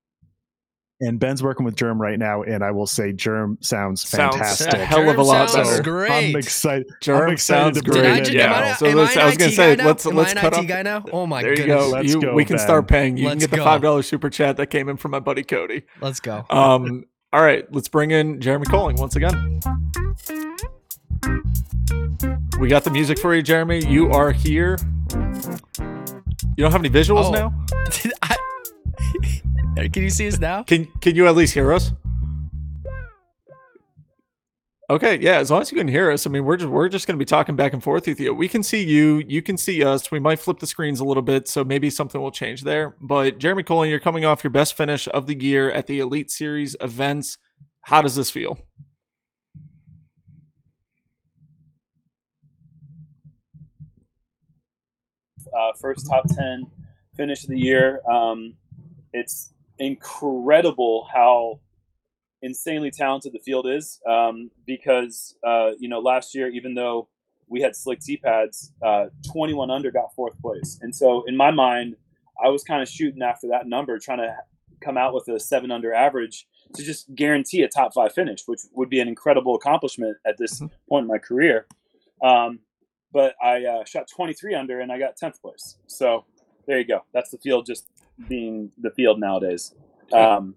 And Ben's working with Jerm right now, and I will say Jerm sounds, sounds fantastic. A hell of a lot better. Sounds great. I'm excited. Jerm I'm excited sounds to great. I, just, yeah. I, so I, I was going to say, let's let's cut off. Guy now? Oh my there goodness. You go. Let's you, go we can Ben. Start paying. You let's can get go. the five dollars super chat that came in from my buddy Cody. Let's go. Um. All right, let's bring in Jeremy Koling once again. We got the music for you, Jeremy. You are here. You don't have any visuals oh. now? I... Can you see us now? Can Can you at least hear us? Okay, yeah. As long as you can hear us, I mean, we're just we're just going to be talking back and forth with you. We can see you. You can see us. We might flip the screens a little bit, so maybe something will change there. But Jeremy Koling, you're coming off your best finish of the year at the Elite Series events. How does this feel? Uh, first top ten finish of the year. Um, it's incredible how insanely talented the field is um, because, uh, you know, last year, even though we had slick tee pads, uh, twenty-one under got fourth place. And so in my mind, I was kind of shooting after that number, trying to come out with a seven under average to just guarantee a top five finish, which would be an incredible accomplishment at this mm-hmm. point in my career. Um, but I uh, shot twenty-three under and I got tenth place. So there you go. That's the field just being the field nowadays. Um,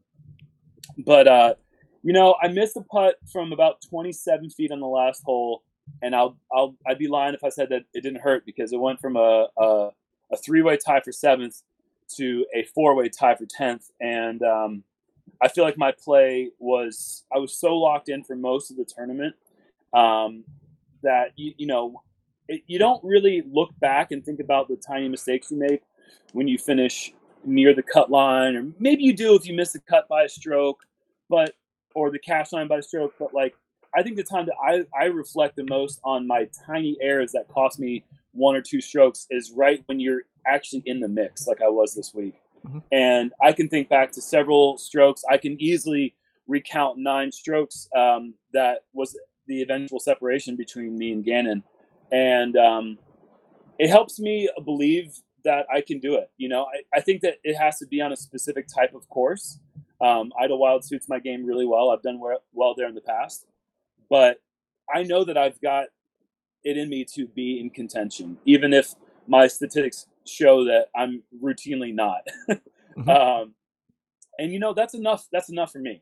but, uh, you know, I missed a putt from about twenty-seven feet on the last hole. And I'll, I'll, I'd be lying if I said that it didn't hurt, because it went from a, a, a three-way tie for seventh to a four-way tie for tenth. And um, I feel like my play was, I was so locked in for most of the tournament um, that, you, you know, it, you don't really look back and think about the tiny mistakes you make when you finish near the cut line, or maybe you do if you miss the cut by a stroke, but, or the cash line by a stroke. But like, I think the time that I, I reflect the most on my tiny errors that cost me one or two strokes is right when you're actually in the mix, like I was this week. Mm-hmm. And I can think back to several strokes. I can easily recount nine strokes um, that was the eventual separation between me and Gannon. And um, it helps me believe that I can do it. You know, I, I think that it has to be on a specific type of course. Um, Idlewild suits my game really well. I've done well there in the past. But I know that I've got it in me to be in contention, even if my statistics show that I'm routinely not. Mm-hmm. um, and, you know, that's enough. That's enough for me.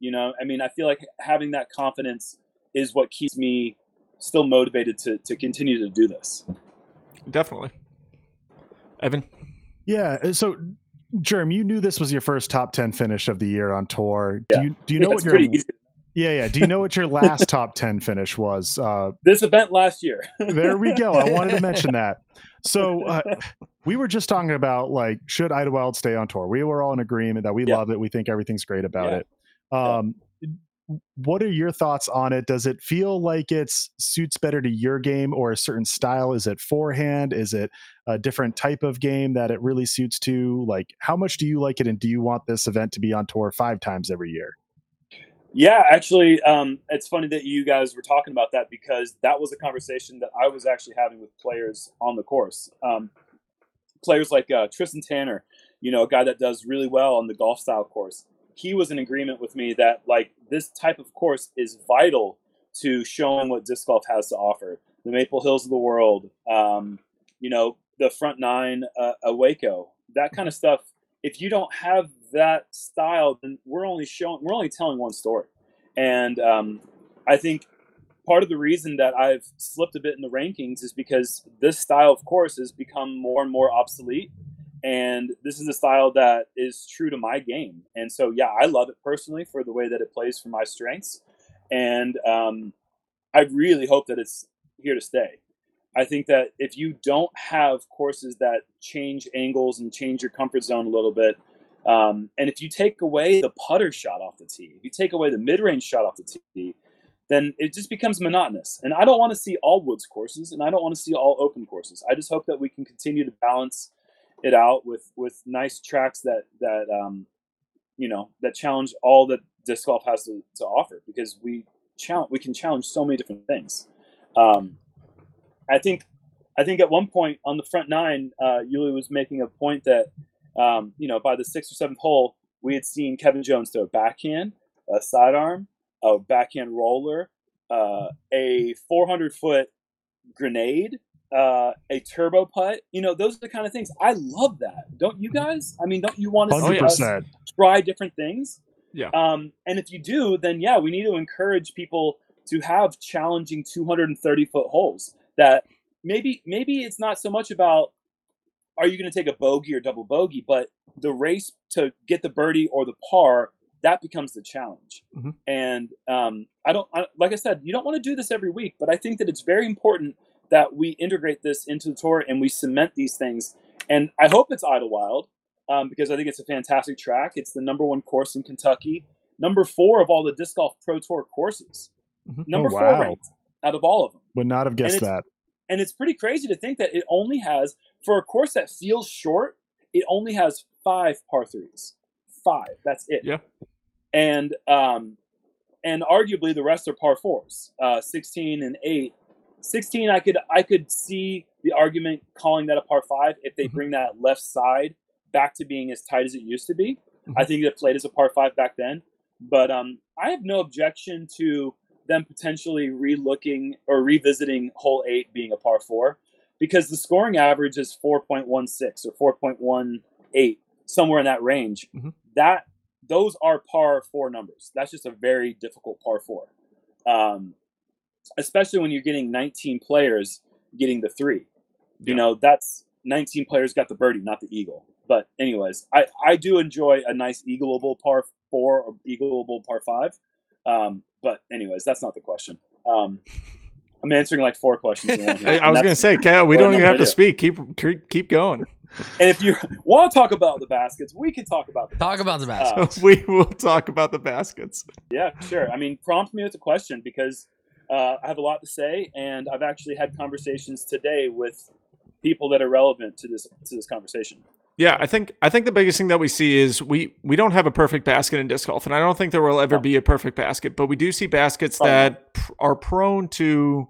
You know, I mean, I feel like having that confidence is what keeps me still motivated to, to continue to do this. Definitely. Evan? Yeah. So, Jeremy, you knew this was your first top ten finish of the year on tour. Do yeah. you do you know yeah, what you're pretty easy. Yeah, yeah. Do you know what your last top ten finish was? Uh, this event last year. There we go. I wanted to mention that. So uh, we were just talking about, like, should Idlewild stay on tour? We were all in agreement that we yeah. love it. We think everything's great about yeah. it. Um, yeah. What are your thoughts on it? Does it feel like it suits better to your game or a certain style? Is it forehand? Is it a different type of game that it really suits to? Like, how much do you like it, and do you want this event to be on tour five times every year? Yeah, actually, um, it's funny that you guys were talking about that, because that was a conversation that I was actually having with players on the course. Um, players like uh, Kristin Tattar, you know, a guy that does really well on the golf style course. He was in agreement with me that, like, this type of course is vital to showing what disc golf has to offer. The Maple Hills of the world, um, you know, the front nine, uh, a Waco, that kind of stuff. If you don't have that style, then we're only showing, we're only telling one story. And um, I think part of the reason that I've slipped a bit in the rankings is because this style, of course, has become more and more obsolete. And this is a style that is true to my game. And so, yeah, I love it personally for the way that it plays for my strengths. And um, I really hope that it's here to stay. I think that if you don't have courses that change angles and change your comfort zone a little bit, um, and if you take away the putter shot off the tee, if you take away the mid-range shot off the tee, then it just becomes monotonous. And I don't want to see all woods courses, and I don't want to see all open courses. I just hope that we can continue to balance it out with, with nice tracks that that um, you know, that challenge all that disc golf has to, to offer, because we challenge we can challenge so many different things. Um, I think, I think at one point on the front nine, uh, Yuli was making a point that, um, you know, by the sixth or seventh hole, we had seen Kevin Jones throw a backhand, a sidearm, a backhand roller, uh, a four hundred foot grenade, uh, a turbo putt. You know, those are the kind of things. I love that. Don't you guys? I mean, don't you want to see us try different things? Yeah. Um, and if you do, then yeah, we need to encourage people to have challenging two hundred thirty foot holes. That maybe maybe it's not so much about are you going to take a bogey or double bogey, but the race to get the birdie or the par, that becomes the challenge. Mm-hmm. And um, I don't I, like I said, you don't want to do this every week, but I think that it's very important that we integrate this into the tour and we cement these things. And I hope it's Idlewild um, because I think it's a fantastic track. It's the number one course in Kentucky, number four of all the disc golf pro tour courses, mm-hmm. number oh, wow. four ranked out of all of them. Would not have guessed and that. And it's pretty crazy to think that it only has, for a course that feels short, it only has five par threes. Five. That's it. Yeah. And um, and arguably the rest are par fours, uh, sixteen and eight. sixteen, I could I could see the argument calling that a par five if they mm-hmm. bring that left side back to being as tight as it used to be. Mm-hmm. I think it played as a par five back then. But um, I have no objection to them potentially relooking or revisiting hole eight being a par four, because the scoring average is four point one six or four point one eight, somewhere in that range. Mm-hmm. That those are par four numbers. That's just a very difficult par four, um, especially when you're getting nineteen players getting the three. Yeah. You know, that's nineteen players got the birdie, not the eagle. But anyways, I, I do enjoy a nice eagleable par four or eagleable par five. Um, but anyways, that's not the question. Um, I'm answering like four questions. In one here, I was going to say, Cal, we don't even have to speak. Keep keep going. And if you want to talk about the baskets, we can talk about the talk baskets. about the baskets. Uh, we will talk about the baskets. Yeah, sure. I mean, prompt me with a question, because uh, I have a lot to say, and I've actually had conversations today with people that are relevant to this to this conversation. Yeah, I think I think the biggest thing that we see is we, we don't have a perfect basket in disc golf, and I don't think there will ever be a perfect basket, but we do see baskets oh. that are prone to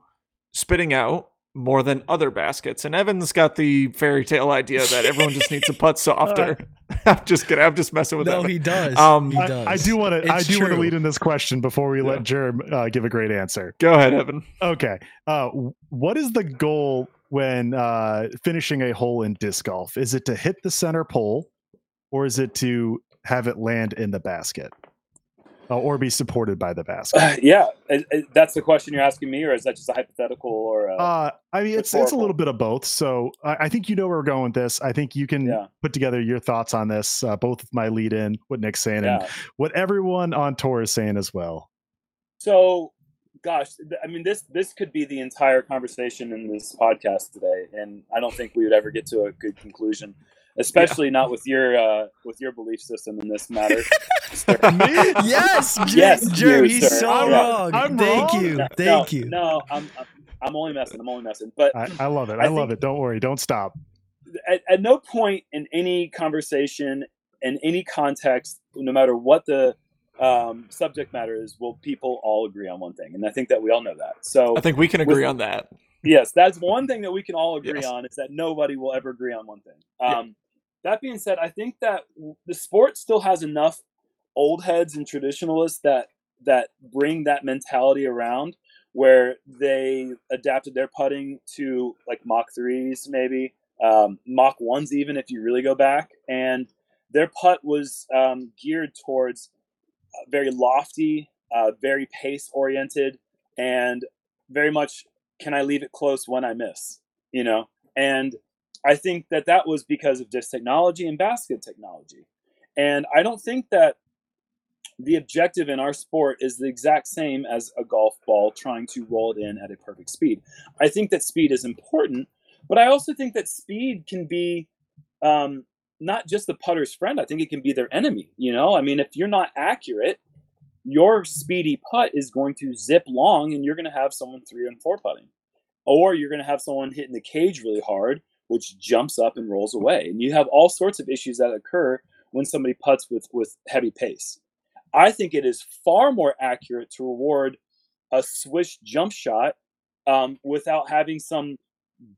spitting out more than other baskets. And Evan's got the fairy tale idea that everyone just needs to putt softer. I'm just kidding. I'm just messing with that. No, Evan. he does. Um, he does. I, I do want to. I do want to lead in this question before we yeah. let Jerm uh, give a great answer. Go ahead, Evan. Okay. Uh, what is the goal when uh, finishing a hole in disc golf? Is it to hit the center pole, or is it to have it land in the basket, uh, or be supported by the basket? Uh, yeah, it, it, that's the question you're asking me, or is that just a hypothetical? Or a uh, I mean, it's it's a little bit of both. So I, I think you know where we're going with this. I think you can yeah. put together your thoughts on this, uh, both my lead in, what Nick's saying, yeah. and what everyone on tour is saying as well. So. Gosh, I mean, this this could be the entire conversation in this podcast today, and I don't think we would ever get to a good conclusion, especially yeah. not with your uh, with your belief system in this matter. yes, yes, Jeremy, he's sir. so I'm wrong. I'm Thank wrong. you. No, Thank no, you. No, I'm, I'm I'm only messing. I'm only messing. But I, I love it. I, I love it. Don't worry. Don't stop. At, at no point in any conversation, in any context, no matter what the um subject matter is, will people all agree on one thing, and I think that we all know that. So I think we can agree with, on that. Yes, that's one thing that we can all agree yes. on, is that nobody will ever agree on one thing. Um yeah. That being said, I think that the sport still has enough old heads and traditionalists that that bring that mentality around, where they adapted their putting to like Mach threes, maybe um Mach ones, even if you really go back, and their putt was um geared towards very lofty, uh, very pace-oriented, and very much, can I leave it close when I miss? You know, and I think that that was because of disc technology and basket technology. And I don't think that the objective in our sport is the exact same as a golf ball trying to roll it in at a perfect speed. I think that speed is important, but I also think that speed can be um, not just the putter's friend. I think it can be their enemy. You know, I mean, if you're not accurate, your speedy putt is going to zip long, and you're going to have someone three and four putting, or you're going to have someone hitting the cage really hard, which jumps up and rolls away. And you have all sorts of issues that occur when somebody putts with, with heavy pace. I think it is far more accurate to reward a swish jump shot um, without having some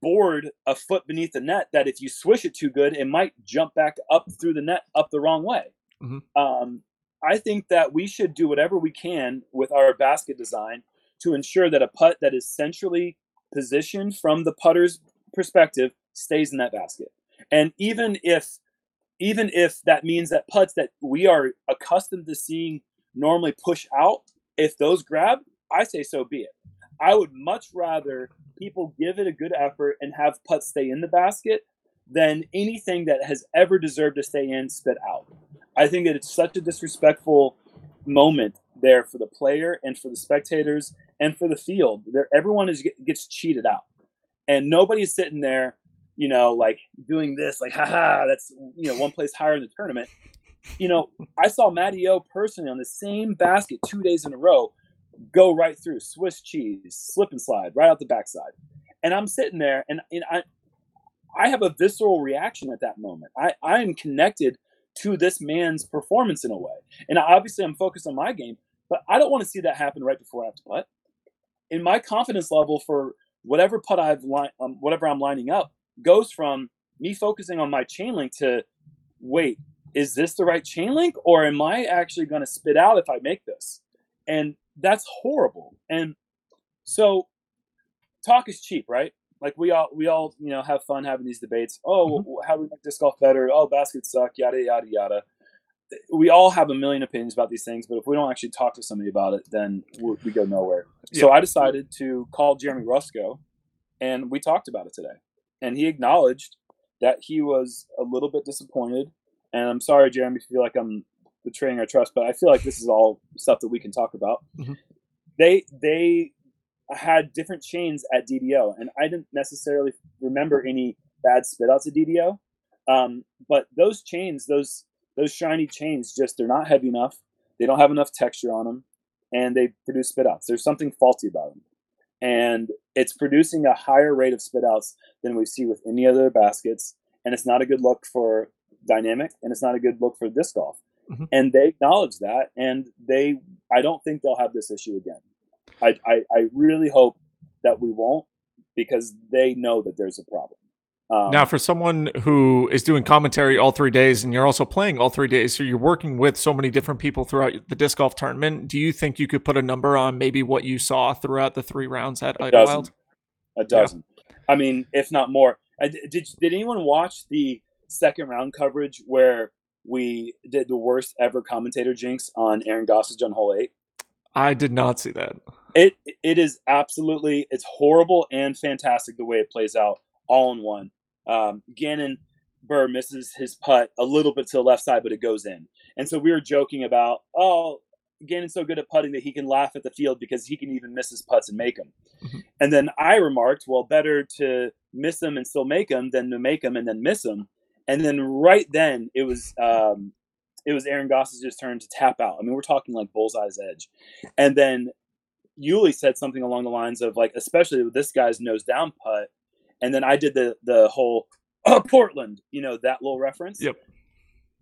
board a foot beneath the net that if you swish it too good, it might jump back up through the net up the wrong way. Mm-hmm. Um, I think that we should do whatever we can with our basket design to ensure that a putt that is centrally positioned from the putter's perspective stays in that basket. And even if, even if that means that putts that we are accustomed to seeing normally push out, if those grab, I say so be it. I would much rather people give it a good effort and have putts stay in the basket than anything that has ever deserved to stay in spit out. I think that it's such a disrespectful moment there for the player and for the spectators and for the field. There, everyone is gets cheated out, and nobody's sitting there, you know, like doing this, like, haha, that's, you know, one place higher in the tournament. You know, I saw Matty O personally on the same basket two days in a row go right through, Swiss cheese, slip and slide, right out the backside. And I'm sitting there, and, and I I have a visceral reaction at that moment. I, I am connected to this man's performance in a way. And obviously I'm focused on my game, but I don't want to see that happen right before I have to putt. And my confidence level for whatever putt I've li- um, whatever I'm lining up goes from me focusing on my chain link to, wait, is this the right chain link, or am I actually going to spit out if I make this? And that's horrible. And so talk is cheap, right? Like we all, we all, you know, have fun having these debates. Oh, mm-hmm. How do we make disc golf better? Oh, baskets suck, yada, yada, yada. We all have a million opinions about these things, but if we don't actually talk to somebody about it, then we're, we go nowhere. Yeah. So I decided to call Jeremy Rusko, and we talked about it today. And he acknowledged that he was a little bit disappointed. And I'm sorry, Jeremy, if you feel like I'm betraying our trust, but I feel like this is all stuff that we can talk about. Mm-hmm. They they had different chains at D D O, and I didn't necessarily remember any bad spitouts at D D O. Um, but those chains, those those shiny chains, just they're not heavy enough. They don't have enough texture on them, and they produce spitouts. There's something faulty about them, and it's producing a higher rate of spitouts than we see with any other baskets. And it's not a good look for Dynamic, and it's not a good look for disc golf. Mm-hmm. And they acknowledge that, and they I don't think they'll have this issue again. I, I, I really hope that we won't, because they know that there's a problem. Um, now, for someone who is doing commentary all three days, and you're also playing all three days, so you're working with so many different people throughout the disc golf tournament, do you think you could put a number on maybe what you saw throughout the three rounds at Idlewild? A dozen. Yeah. I mean, if not more. I, did, did anyone watch the second round coverage where we did the worst ever commentator jinx on Aaron Gossage on hole eight? I did not see that. It it is absolutely, it's horrible and fantastic the way it plays out all in one. Um, Gannon Buhr misses his putt a little bit to the left side, but it goes in. And so we were joking about, oh, Gannon's so good at putting that he can laugh at the field because he can even miss his putts and make them. Mm-hmm. And then I remarked, well, better to miss them and still make them than to make them and then miss them. And then right then it was um, it was Aaron Gossage's turn to tap out. I mean, we're talking like bullseye's edge. And then Yuli said something along the lines of like, especially with this guy's nose down putt. And then I did the the whole oh, Portland, you know, that little reference. Yep.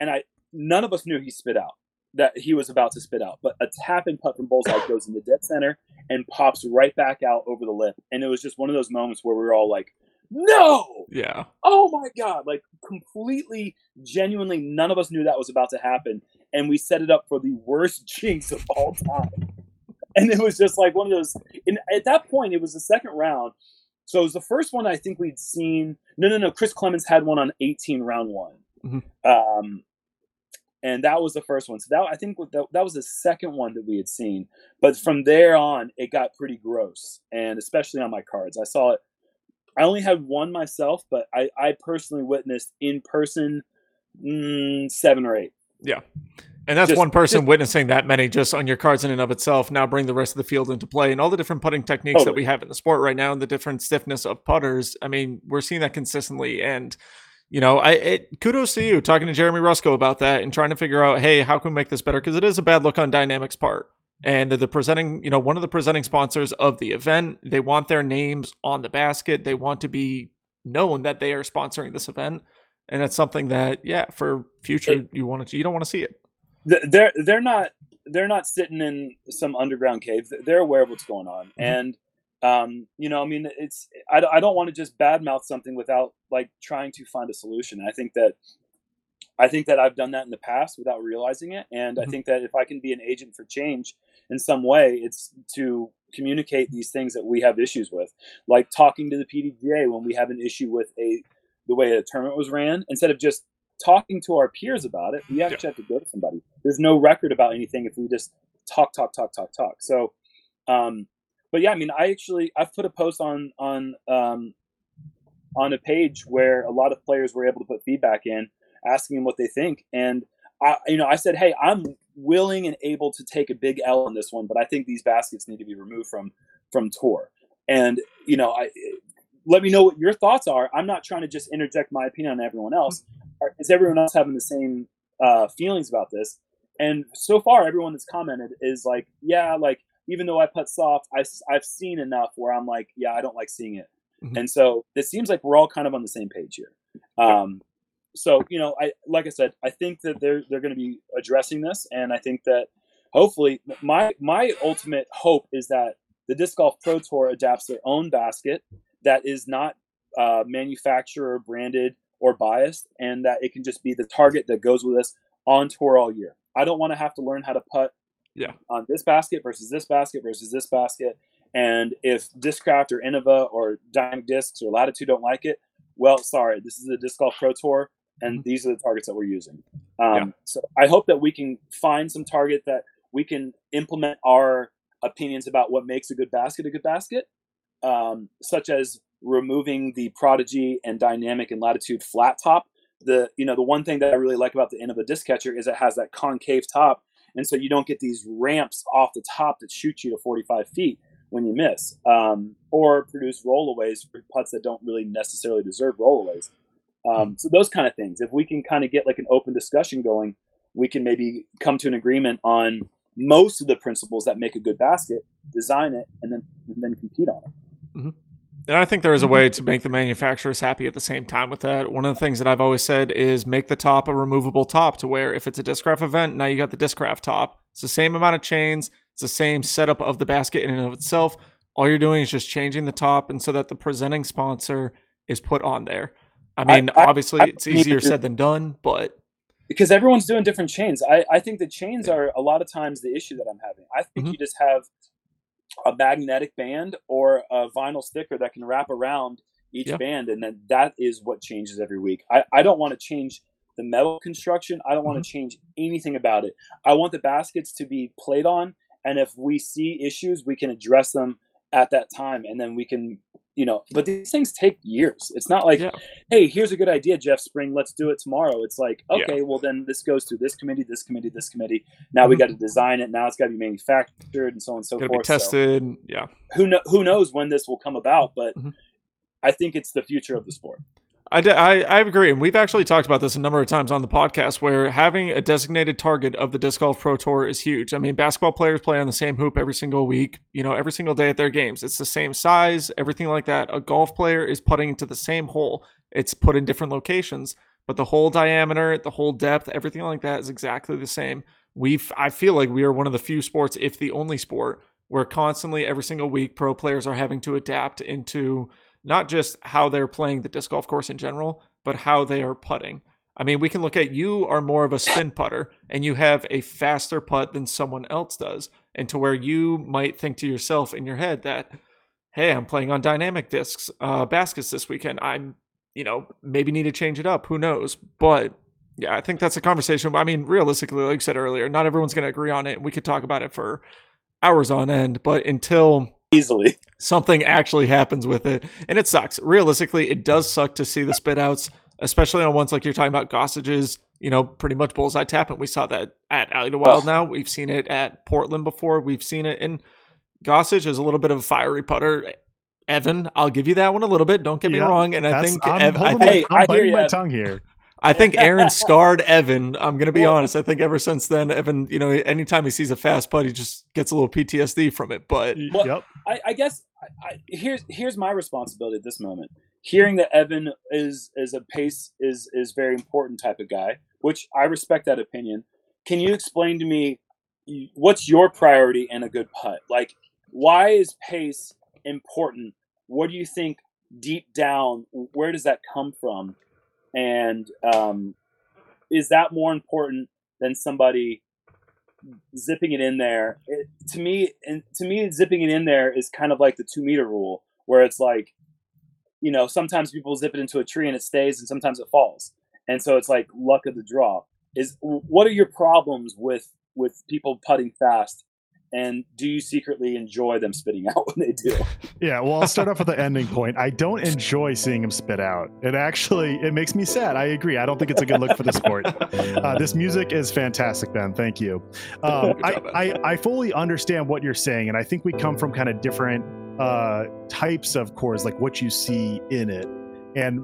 And I none of us knew he spit out, that he was about to spit out. But a tap and putt from bullseye goes into dead center and pops right back out over the lip. And it was just one of those moments where we were all like, no! Yeah. Oh my God. Like completely, genuinely, none of us knew that was about to happen. And we set it up for the worst jinx of all time. And it was just like one of those, and at that point, it was the second round. So it was the first one I think we'd seen. No, no, no. Chris Clemens had one on eighteen round one. Mm-hmm. Um, and that was the first one. So that I think that, that was the second one that we had seen. But from there on, it got pretty gross. And especially on my cards, I saw it. I only had one myself, but I, I personally witnessed in person mm, seven or eight. Yeah. And that's just one person just witnessing that many just on your cards in and of itself. Now bring the rest of the field into play and all the different putting techniques totally. That we have in the sport right now and the different stiffness of putters. I mean, we're seeing that consistently. And, you know, I it, kudos to you talking to Jeremy Rusko about that and trying to figure out, hey, how can we make this better? Because it is a bad look on Dynamic's part. And they're the presenting, you know, one of the presenting sponsors of the event. They want their names on the basket. They want to be known that they are sponsoring this event. And it's something that, yeah, for future, it, you want to, you don't want to see it. They're, they're not, they're not sitting in some underground cave. They're aware of what's going on. Mm-hmm. And, um, you know, I mean, it's, I, I don't want to just badmouth something without like trying to find a solution. I think that, I think that I've done that in the past without realizing it. And mm-hmm. I think that if I can be an agent for change in some way, it's to communicate these things that we have issues with, like talking to the P D G A when we have an issue with a the way a tournament was ran. Instead of just talking to our peers about it, we actually yeah. have to go to somebody. There's no record about anything if we just talk, talk, talk, talk, talk. So, um, but yeah, I mean, I actually, I've put a post on, on, um, on a page where a lot of players were able to put feedback in, asking them what they think. And I, you know, I said, hey, I'm willing and able to take a big L on this one, but I think these baskets need to be removed from, from tour. And, you know, I, let me know what your thoughts are. I'm not trying to just interject my opinion on everyone else. Is everyone else having the same uh, feelings about this? And so far, everyone that's commented is like, yeah, like, even though I putt soft, I've, I've seen enough where I'm like, yeah, I don't like seeing it. Mm-hmm. And so it seems like we're all kind of on the same page here. Um, So, you know, I like I said, I think that they're they're going to be addressing this, and I think that hopefully my my ultimate hope is that the Disc Golf Pro Tour adapts their own basket that is not uh, manufacturer branded or biased, and that it can just be the target that goes with us on tour all year. I don't want to have to learn how to putt yeah. on this basket versus this basket versus this basket. And if Discraft or Innova or Dynamic Discs or Latitude don't like it, well, sorry, this is the Disc Golf Pro Tour, and these are the targets that we're using. Um, yeah. So I hope that we can find some target that we can implement our opinions about what makes a good basket a good basket, um, such as removing the Prodigy and Dynamic and Latitude flat top. The you know the one thing that I really like about the Innova Disc Catcher is it has that concave top, and so you don't get these ramps off the top that shoot you to forty-five feet. When you miss, um, or produce rollaways for putts that don't really necessarily deserve rollaways. Um, so those kind of things, if we can kind of get like an open discussion going, we can maybe come to an agreement on most of the principles that make a good basket, design it, and then, and then compete on it. Mm-hmm. And I think there is a way to make the manufacturers happy at the same time with that. One of the things that I've always said is make the top a removable top to where if it's a Discraft event, now you got the Discraft top. It's the same amount of chains. It's the same setup of the basket in and of itself. All you're doing is just changing the top and so that the presenting sponsor is put on there. I mean, I, I, obviously I, I it's easier said than done, but. Because everyone's doing different chains. I, I think the chains yeah. are a lot of times the issue that I'm having. I think mm-hmm. you just have a magnetic band or a vinyl sticker that can wrap around each yep. band. And then that is what changes every week. I, I don't want to change the metal construction. I don't mm-hmm. want to change anything about it. I want the baskets to be played on. And if we see issues, we can address them at that time. And then we can, you know, but these things take years. It's not like, yeah. hey, here's a good idea, Jeff Spring, let's do it tomorrow. It's like, okay, yeah. well, then this goes to this committee, this committee, this committee. Now mm-hmm. we got to design it. Now it's got to be manufactured and so on and so gotta forth. Be tested. So yeah. Who, kn- who knows when this will come about, but mm-hmm. I think it's the future of the sport. I, d- I, I agree. And we've actually talked about this a number of times on the podcast where having a designated target of the Disc Golf Pro Tour is huge. I mean, basketball players play on the same hoop every single week, you know, every single day at their games. It's the same size, everything like that. A golf player is putting into the same hole. It's put in different locations, but the hole diameter, the hole depth, everything like that is exactly the same. We've, I feel like we are one of the few sports, if the only sport, where constantly every single week pro players are having to adapt into not just how they're playing the disc golf course in general, but how they are putting. I mean, we can look at you are more of a spin putter and you have a faster putt than someone else does. And to where you might think to yourself in your head that, hey, I'm playing on dynamic discs, uh, baskets this weekend. I'm, you know, maybe need to change it up. Who knows? But yeah, I think that's a conversation. I mean, realistically, like I said earlier, not everyone's going to agree on it. We could talk about it for hours on end, but until easily something actually happens with it, and it sucks. Realistically, it does suck to see the spit outs, especially on ones like you're talking about Gossage's, you know, pretty much bullseye tap. And we saw that at Idlewild. Now we've seen it at Portland before. We've seen it in Gossage is a little bit of a fiery putter. Evan, I'll give you that one a little bit. Don't get me yeah, wrong. And I think I'm Ev- holding I think, my, I'm biting my tongue here. I think Aaron scarred Evan. I'm going to be yeah. honest. I think ever since then, Evan, you know, anytime he sees a fast putt, he just gets a little P T S D from it. But well, yep. I, I guess I, I, here's here's my responsibility at this moment. Hearing that Evan is is a pace is is very important type of guy, which I respect that opinion. Can you explain to me what's your priority in a good putt? Like, why is pace important? What do you think deep down? Where does that come from? And um, is that more important than somebody zipping it in there? It, to me, and to me, zipping it in there is kind of like the two meter rule, where it's like, you know, sometimes people zip it into a tree and it stays, and sometimes it falls, and so it's like luck of the draw. Is what are your problems with with people putting fast? And do you secretly enjoy them spitting out when they do? Yeah, well, I'll start off with the ending point. I don't enjoy seeing them spit out. It actually, it makes me sad. I agree. I don't think it's a good look for the sport. Uh, this music is fantastic, Ben. Thank you. Um, I, I, I fully understand what you're saying. And I think we come from kind of different uh, types of cores, like what you see in it. And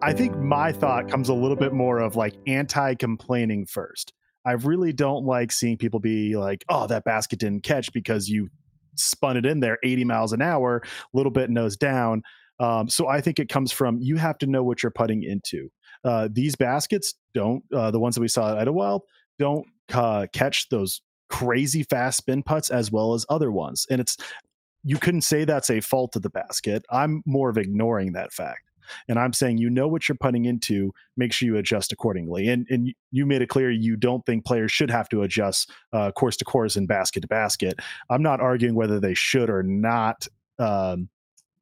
I think my thought comes a little bit more of like anti-complaining first. I really don't like seeing people be like, oh, that basket didn't catch because you spun it in there eighty miles an hour, a little bit nose down. Um, so I think it comes from you have to know what you're putting into. Uh, these baskets don't, uh, the ones that we saw at Idlewild, don't uh, catch those crazy fast spin putts as well as other ones. And it's you couldn't say that's a fault of the basket. I'm more of ignoring that fact. And I'm saying, you know what you're putting into, make sure you adjust accordingly. And and you made it clear you don't think players should have to adjust uh, course to course and basket to basket. I'm not arguing whether they should or not um,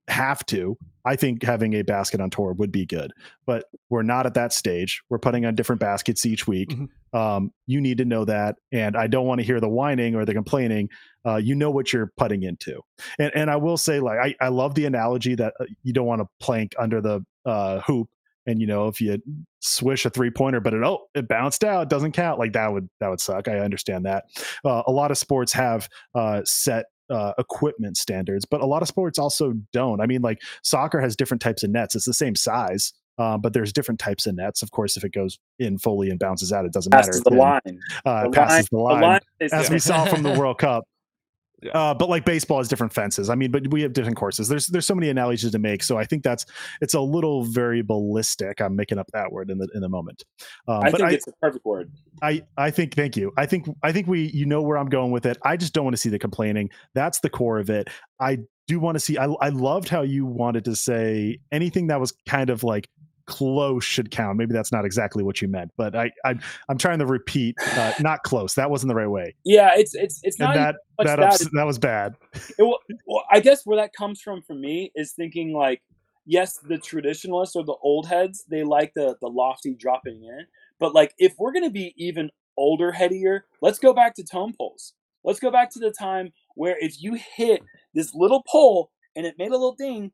have to. I think having a basket on tour would be good, but we're not at that stage. We're putting on different baskets each week. Mm-hmm. Um, you need to know that. And I don't want to hear the whining or the complaining. Uh, you know what you're putting into. And and I will say, like, I, I love the analogy that you don't want to plank under the uh, hoop. And, you know, if you swish a three pointer, but it, oh, it bounced out, doesn't count. Like that would, that would suck. I understand that. Uh, a lot of sports have uh, set Uh, equipment standards, but a lot of sports also don't. I mean, like soccer has different types of nets. It's the same size, uh, but there's different types of nets. Of course, if it goes in fully and bounces out, it doesn't passes matter. The then, uh, the passes line. The line, the line is, as yeah. we saw from the World Cup. Yeah. Uh, but like baseball has different fences. I mean, but we have different courses. There's there's so many analogies to make. So I think that's it's a little variabilistic. I'm making up that word in the in the moment. Um, I but think I, it's a perfect word. I, I think, thank you. I think, I think we, you know where I'm going with it. I just don't want to see the complaining. That's the core of it. I do want to see, I, I loved how you wanted to say anything that was kind of like close should count. Maybe that's not exactly what you meant, but I, I I'm trying to repeat, uh, not close. That wasn't the right way. Yeah. It's, it's, it's and not that, that, ups- that. that was bad. It, well, well, I guess where that comes from for me is thinking like, yes, the traditionalists or the old heads, they like the, the lofty dropping in. But like, if we're going to be even older, headier, let's go back to tone poles. Let's go back to the time where if you hit this little pole and it made a little ding,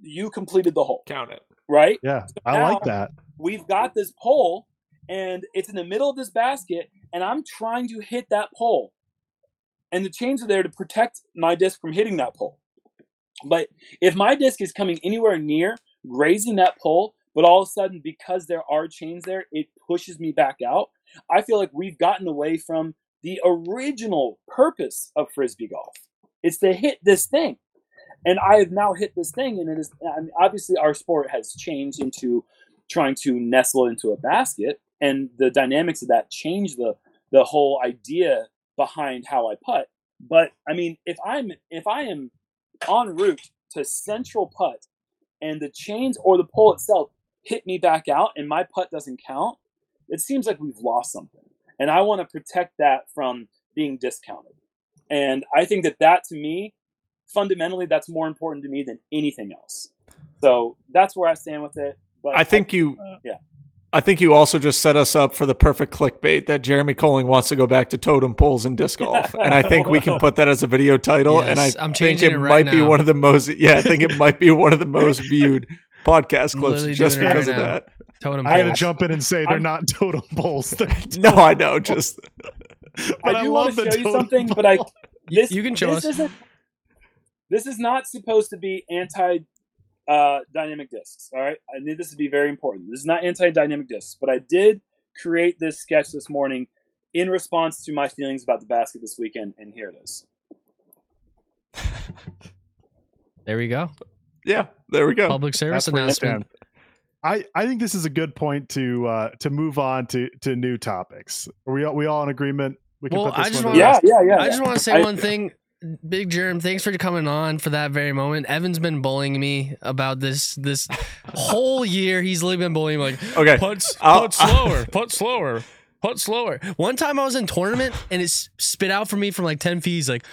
you completed the hole. Count it. Right? Yeah, so I like that. We've got this pole and it's in the middle of this basket and I'm trying to hit that pole. And the chains are there to protect my disc from hitting that pole. But if my disc is coming anywhere near grazing that pole, but all of a sudden, because there are chains there, it pushes me back out. I feel like we've gotten away from the original purpose of Frisbee golf. It's to hit this thing. And I have now hit this thing. And it is, I mean, obviously, our sport has changed into trying to nestle into a basket. And the dynamics of that change the, the whole idea behind how I putt. But, I mean, if I'm if I am en route to central putt and the chains or the pole itself hit me back out and my putt doesn't count, it seems like we've lost something. And I want to protect that from being discounted. And I think that that, to me, fundamentally, that's more important to me than anything else. So that's where I stand with it. But I think I, you uh, yeah. I think you also just set us up for the perfect clickbait that Jeremy Koling wants to go back to totem poles and disc golf. And I think we can put that as a video title. Yes, and I I'm changing think it, it right might now. be one of the most yeah, I think it might be one of the most viewed podcast clips just because right of now. that. Totem I had to jump in and say they're I'm, not totem poles. No, I know. Just but I, I do love want to the show you something, pole. but I this you can show this us. Isn't, this is not supposed to be anti uh, dynamic discs. All right, I knew this would be very important. This is not anti dynamic discs, but I did create this sketch this morning in response to my feelings about the basket this weekend, and here it is. There we go. Yeah, there we go. Public service announcement. I, I think this is a good point to uh, to move on to, to new topics. Are we all, we all in agreement? We can well, put this I just want yeah, yeah, yeah. I yeah. just want to say I, one thing, Big Jerm. Thanks for coming on for that very moment. Evan's been bullying me about this this whole year. He's literally been bullying me like, okay, put put slower, put slower. Put slower. One time I was in tournament and it spit out for me from like ten feet. He's like,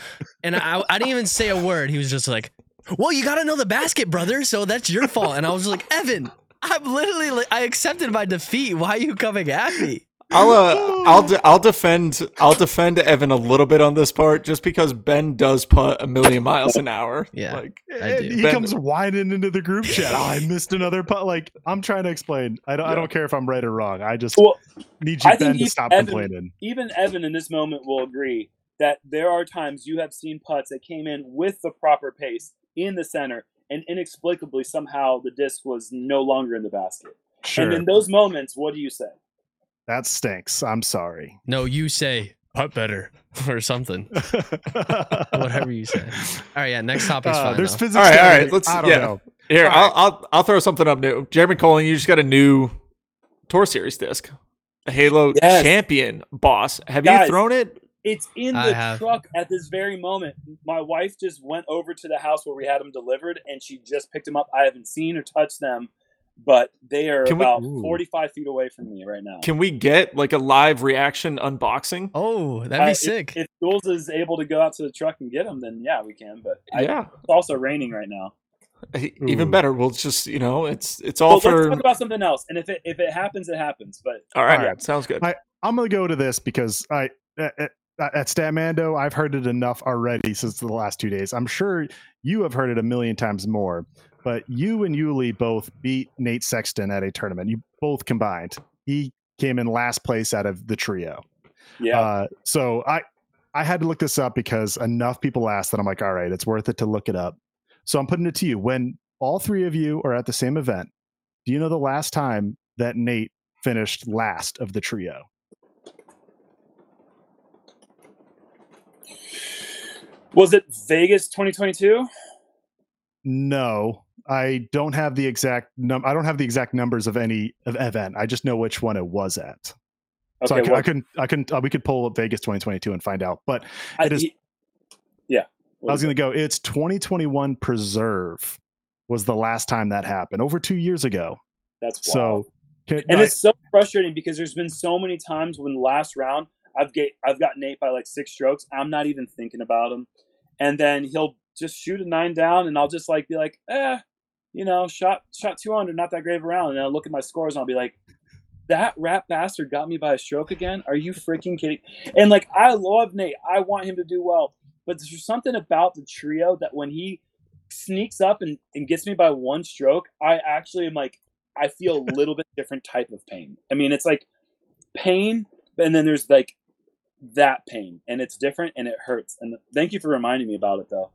and I I didn't even say a word. He was just like, well, you got to know the basket, brother. So that's your fault. And I was like, Evan, I'm literally like, I accepted my defeat. Why are you coming at me? I'll uh, I'll de- I'll defend I'll defend Evan a little bit on this part just because Ben does putt a million miles an hour. Yeah, like I do. He Ben. comes whining into the group chat. Oh, I missed another putt. Like I'm trying to explain. I don't yeah. I don't care if I'm right or wrong. I just well, need you I Ben to stop Evan, complaining. Even Evan in this moment will agree that there are times you have seen putts that came in with the proper pace in the center, and inexplicably somehow the disc was no longer in the basket. Sure. And in those moments, what do you say? That stinks. I'm sorry. No, you say putt better or something. Whatever you say. All right, yeah. Next topic's uh, fine. There's physics. All right, all right. Let's. I don't yeah. know. Here, all I'll right. I'll I'll throw something up new. Jeremy Koling, you just got a new Tour Series disc, a Halo yes. Champion Boss. Have Guys, you thrown it? It's in I the have. truck at this very moment. My wife just went over to the house where we had them delivered, and she just picked them up. I haven't seen or touched them but they are can about we, forty-five feet away from me right now. Can we get like a live reaction unboxing? Oh, that'd be uh, sick. If, if Jules is able to go out to the truck and get them, then yeah, we can. But yeah, I, it's also raining right now. Even Ooh. better. We'll just, you know, it's it's all well, for. Let's talk about something else, and if it if it happens, it happens. But all right, yeah. sounds good. I, I'm gonna go to this because I. Uh, uh, At Statmando, I've heard it enough already since the last two days. I'm sure you have heard it a million times more, but you and Yuli both beat Nate Sexton at a tournament. You both combined. He came in last place out of the trio. Yeah. Uh, so I, I had to look this up because enough people asked that I'm like, all right, it's worth it to look it up. So I'm putting it to you. When all three of you are at the same event, do you know the last time that Nate finished last of the trio? Was it Vegas twenty twenty-two? No, I don't have the exact num. I don't have the exact numbers of any of event. I just know which one it was at. Okay, so I, well, I couldn't. I couldn't. Uh, we could pull up Vegas twenty twenty-two and find out. But it I, is. He, yeah, I was going to go. It's twenty twenty-one Preserve was the last time that happened, over two years ago. That's wild. So. Can, and I, it's so frustrating because there's been so many times when last round. I've get, I've got Nate by like six strokes. I'm not even thinking about him. And then he'll just shoot a nine down and I'll just like be like, eh, you know, shot shot two under, not that great of a round. And I'll look at my scores and I'll be like, that rat bastard got me by a stroke again? Are you freaking kidding? And like, I love Nate. I want him to do well. But there's something about the trio that when he sneaks up and, and gets me by one stroke, I actually am like, I feel a little bit different type of pain. I mean, it's like pain, and then there's like, that pain, and it's different and it hurts. And thank you for reminding me about it though.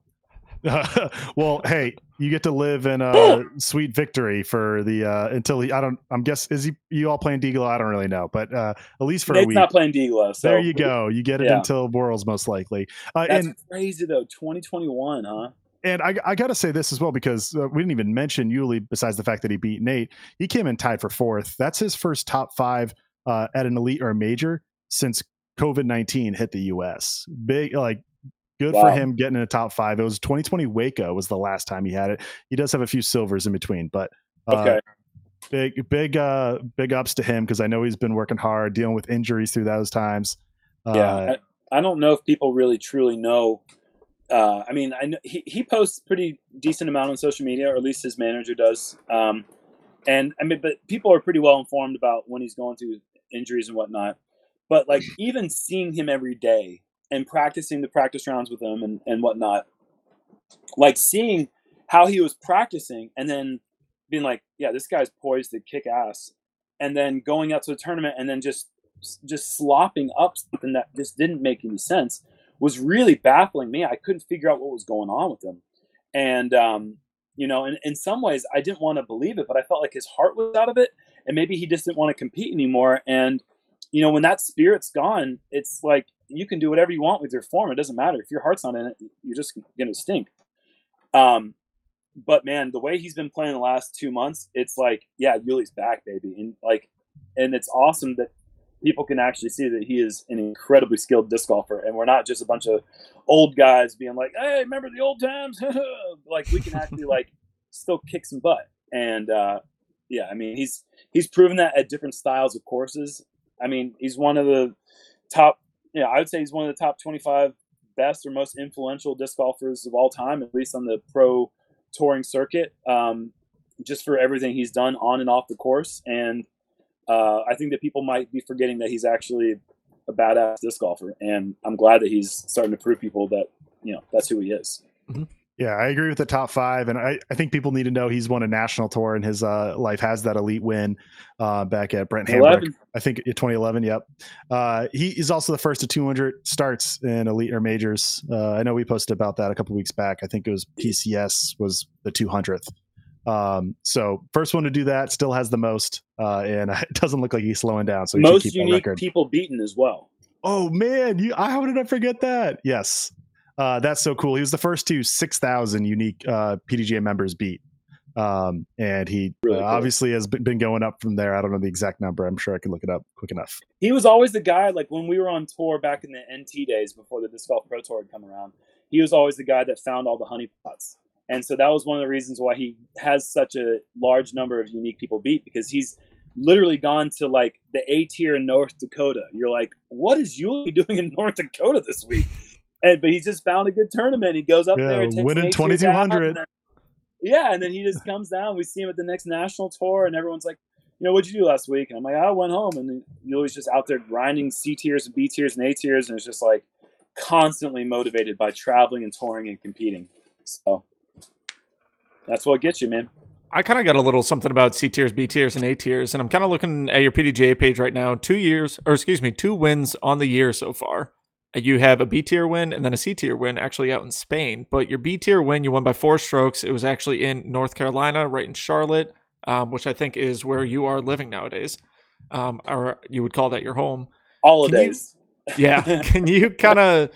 Uh, well, hey, you get to live in a sweet victory for the uh until he I don't I'm guess is he you all playing D G L O? I don't really know, but uh at least for Nate's a week. Not playing D G L O, so there you go. You get it yeah. until Worlds most likely. Uh, That's and, crazy though. twenty twenty-one, huh? And I I got to say this as well because uh, we didn't even mention Yuli besides the fact that he beat Nate. He came in tied for fourth. That's his first top five uh at an elite or a major since COVID nineteen hit the U S. Big, like, good wow. for him getting in a top five. It was twenty twenty Waco was the last time he had it. He does have a few silvers in between, but uh, okay. big, big, uh, big ups to him because I know he's been working hard, dealing with injuries through those times. Uh, yeah, I, I don't know if people really truly know. Uh, I mean, I know he he posts pretty decent amount on social media, or at least his manager does. Um, and I mean, but people are pretty well informed about when he's going through injuries and whatnot. But like even seeing him every day and practicing the practice rounds with him and, and whatnot, like seeing how he was practicing and then being like, yeah, this guy's poised to kick ass. And then going out to the tournament and then just just slopping up something that just didn't make any sense was really baffling me. I couldn't figure out what was going on with him. And, um, you know, in, in some ways I didn't want to believe it, but I felt like his heart was out of it and maybe he just didn't want to compete anymore. And you know, when that spirit's gone, it's like you can do whatever you want with your form. It doesn't matter. If your heart's not in it, you're just going to stink. Um, but, man, the way he's been playing the last two months, it's like, yeah, Yuli's back, baby. And, like, and it's awesome that people can actually see that he is an incredibly skilled disc golfer. And we're not just a bunch of old guys being like, hey, remember the old times? Like, we can actually, like, still kick some butt. And, uh, yeah, I mean, he's he's proven that at different styles of courses. I mean, he's one of the top, you know, I would say he's one of the top twenty-five best or most influential disc golfers of all time, at least on the pro touring circuit, um, just for everything he's done on and off the course. And uh, I think that people might be forgetting that he's actually a badass disc golfer. And I'm glad that he's starting to prove people that, you know, that's who he is. Mm-hmm. Yeah, I agree with the top five. And I, I think people need to know he's won a national tour and his uh, life has that elite win uh, back at Brent Hamburg. I think twenty eleven. Yep. Uh, he is also the first to two hundred starts in elite or majors. Uh, I know we posted about that a couple weeks back. I think it was P C S was the two hundredth. Um, so first one to do that, still has the most. Uh, and it doesn't look like he's slowing down. So most keep unique people beaten as well. Oh, man. You, how did I forget that? Yes. Uh, that's so cool. He was the first to six thousand unique uh, P D G A members beat. Um, and he really uh, obviously has been going up from there. I don't know the exact number. I'm sure I can look it up quick enough. He was always the guy, like when we were on tour back in the N T days before the Disc Golf Pro Tour had come around, he was always the guy that found all the honeypots. And so that was one of the reasons why he has such a large number of unique people beat, because he's literally gone to like the A tier in North Dakota. You're like, what is Yuli doing in North Dakota this week? And but he's just found a good tournament. He goes up yeah, there and takes winning twenty-two hundred. Down, and then, yeah, and then he just comes down. We see him at the next national tour, and everyone's like, you know, what'd you do last week? And I'm like, I went home. And then Yuli's just out there grinding C tiers and B tiers and A tiers, and it's just like constantly motivated by traveling and touring and competing. So that's what gets you, man. I kind of got a little something about C tiers, B tiers, and A tiers, and I'm kind of looking at your P D G A page right now. Two years, or excuse me, two wins on the year so far. You have a B tier win and then a C tier win actually out in Spain. But your B tier win, you won by four strokes. It was actually in North Carolina, right in Charlotte, um, which I think is where you are living nowadays, um, or you would call that your home. Holidays. Yeah. Can you kind of...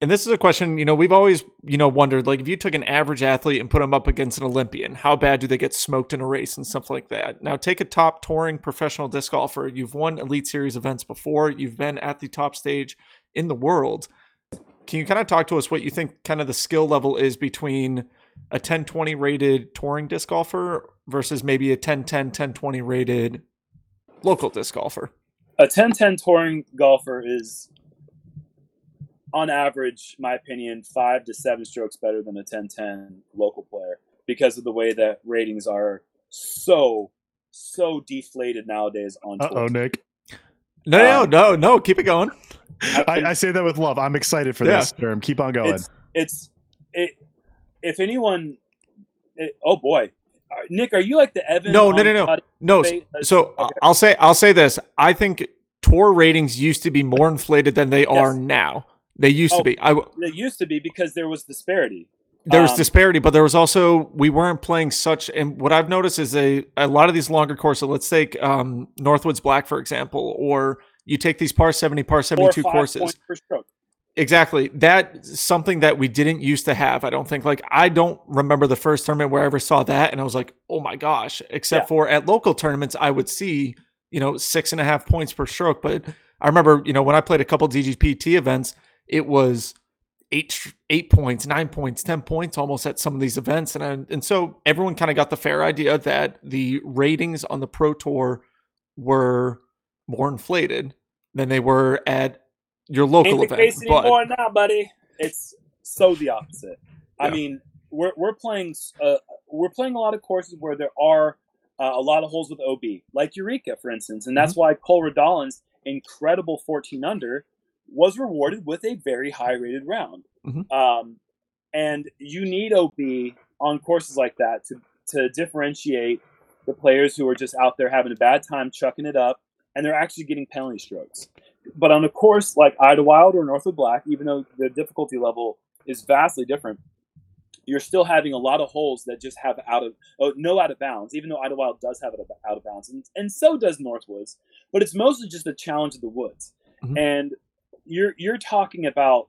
And this is a question, you know, we've always, you know, wondered, like, if you took an average athlete and put them up against an Olympian, how bad do they get smoked in a race and stuff like that? Now, take a top touring professional disc golfer. You've won Elite Series events before. You've been at the top stage in the world. Can you kind of talk to us what you think kind of the skill level is between a ten twenty rated touring disc golfer versus maybe a ten ten, ten twenty rated local disc golfer? A ten ten touring golfer is... on average, my opinion, five to seven strokes better than a ten ten local player because of the way that ratings are so, so deflated nowadays on tour. Uh-oh, Nick. No, um, no, no, no. Keep it going. I, I, I say that with love. I'm excited for yeah. this term. Keep on going. It's, it's it, if anyone, it, oh boy. Nick, are you like the Evan? No, no, no, no. No. Debate? So okay. I'll say, I'll say this. I think tour ratings used to be more inflated than they yes. are now. They used oh, to be. I w- they used to be because there was disparity. There was um, disparity, but there was also, we weren't playing such, and what I've noticed is a, a lot of these longer courses, let's take um, Northwoods Black, for example, or you take these par seventy, par seventy-two courses. Exactly. That's something that we didn't used to have, I don't think. Like, I don't remember the first tournament where I ever saw that, and I was like, oh my gosh, except yeah. for at local tournaments, I would see, you know, six and a half points per stroke. But I remember, you know, when I played a couple D G P T events, it was eight, eight points, nine points, ten points almost at some of these events. And I, and so everyone kind of got the fair idea that the ratings on the Pro Tour were more inflated than they were at your local Ain't the event. Case anymore now, buddy. It's so the opposite. Yeah. I mean, we're we're playing uh, we're playing a lot of courses where there are uh, a lot of holes with O B, like Eureka, for instance. And that's mm-hmm. why Cole Redolin's incredible fourteen under was rewarded with a very high-rated round. Mm-hmm. Um, and you need O B on courses like that to, to differentiate the players who are just out there having a bad time chucking it up, and they're actually getting penalty strokes. But on a course like Idlewild or Northwood Black, even though the difficulty level is vastly different, you're still having a lot of holes that just have out of oh, no out of bounds, even though Idlewild does have it out of bounds, and, and so does Northwoods. But it's mostly just a challenge of the woods. Mm-hmm. And You're you're talking about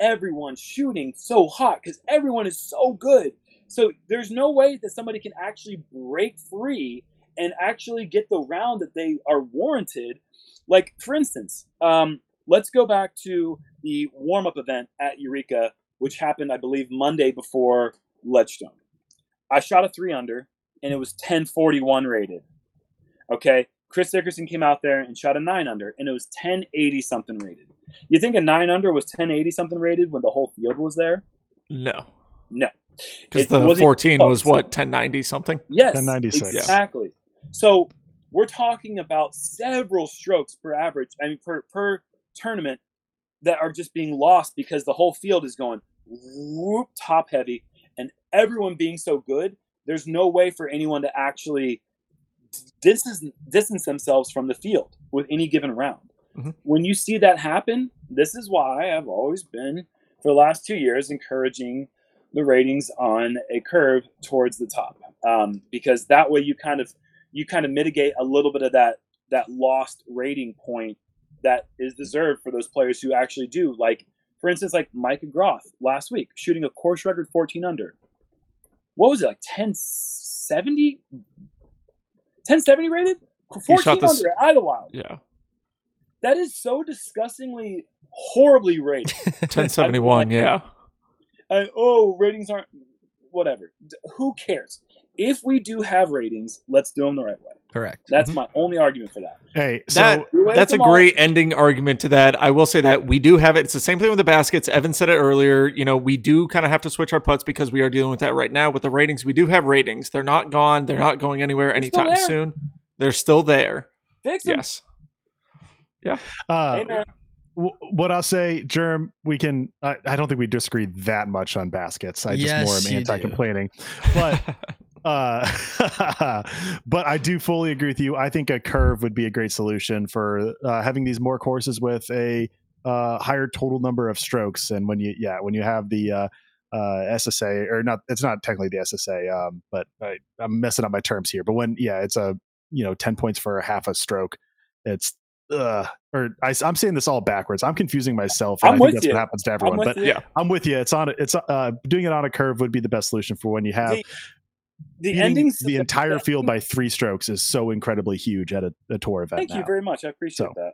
everyone shooting so hot because everyone is so good. So there's no way that somebody can actually break free and actually get the round that they are warranted. Like, for instance, um, let's go back to the warm-up event at Eureka, which happened, I believe, Monday before Ledgestone. I shot a three under, and it was ten forty-one rated. Okay? Chris Dickerson came out there and shot a nine under, and it was ten eighty-something rated. You think a nine under was ten eighty-something rated when the whole field was there? No. No. Because the fourteen oh, was what, ten ninety-something? Yes, ten ninety-six. Exactly. Yeah. So we're talking about several strokes per average, I mean, per, per tournament that are just being lost because the whole field is going whoop, top heavy, and everyone being so good, there's no way for anyone to actually distance, distance themselves from the field with any given round. Mm-hmm. When you see that happen, this is why I've always been, for the last two years, encouraging the ratings on a curve towards the top, um, because that way you kind of you kind of mitigate a little bit of that that lost rating point that is deserved for those players who actually do. Like, for instance, like Micah Groth last week shooting a course record fourteen under. What was it, like ten seventy? ten seventy rated? fourteen under at Idlewild. Yeah. That is so disgustingly, horribly rated. ten seventy-one, I mean, like, yeah. I, oh, ratings aren't whatever. Who cares? If we do have ratings, let's do them the right way. Correct. That's mm-hmm. my only argument for that. Hey, so that, that's a great ending argument to that. I will say that we do have it. It's the same thing with the baskets. Evan said it earlier. You know, we do kind of have to switch our putts because we are dealing with that right now. With the ratings, we do have ratings. They're not gone. They're not going anywhere anytime soon. They're still there. Fix them. Yes. Yeah. Uh, hey, what I'll say, Jerm, we can I, I don't think we disagree that much on baskets. I just yes, more am anti-complaining. But uh but I do fully agree with you. I think a curve would be a great solution for uh, having these more courses with a uh higher total number of strokes. And when you yeah, when you have the uh uh S S A, or not, it's not technically the S S A, um, but I, I'm messing up my terms here. But when yeah, it's a you know, ten points for a half a stroke, it's Uh, or I, I'm saying this all backwards. I'm confusing myself. And I'm I think with that's you. What happens to everyone. I'm but you. yeah, I'm with you. It's on. It's uh, doing it on a curve would be the best solution for when you have the, the ending. The entire field by three strokes is so incredibly huge at a, a tour event. Thank now. you very much. I appreciate so. that.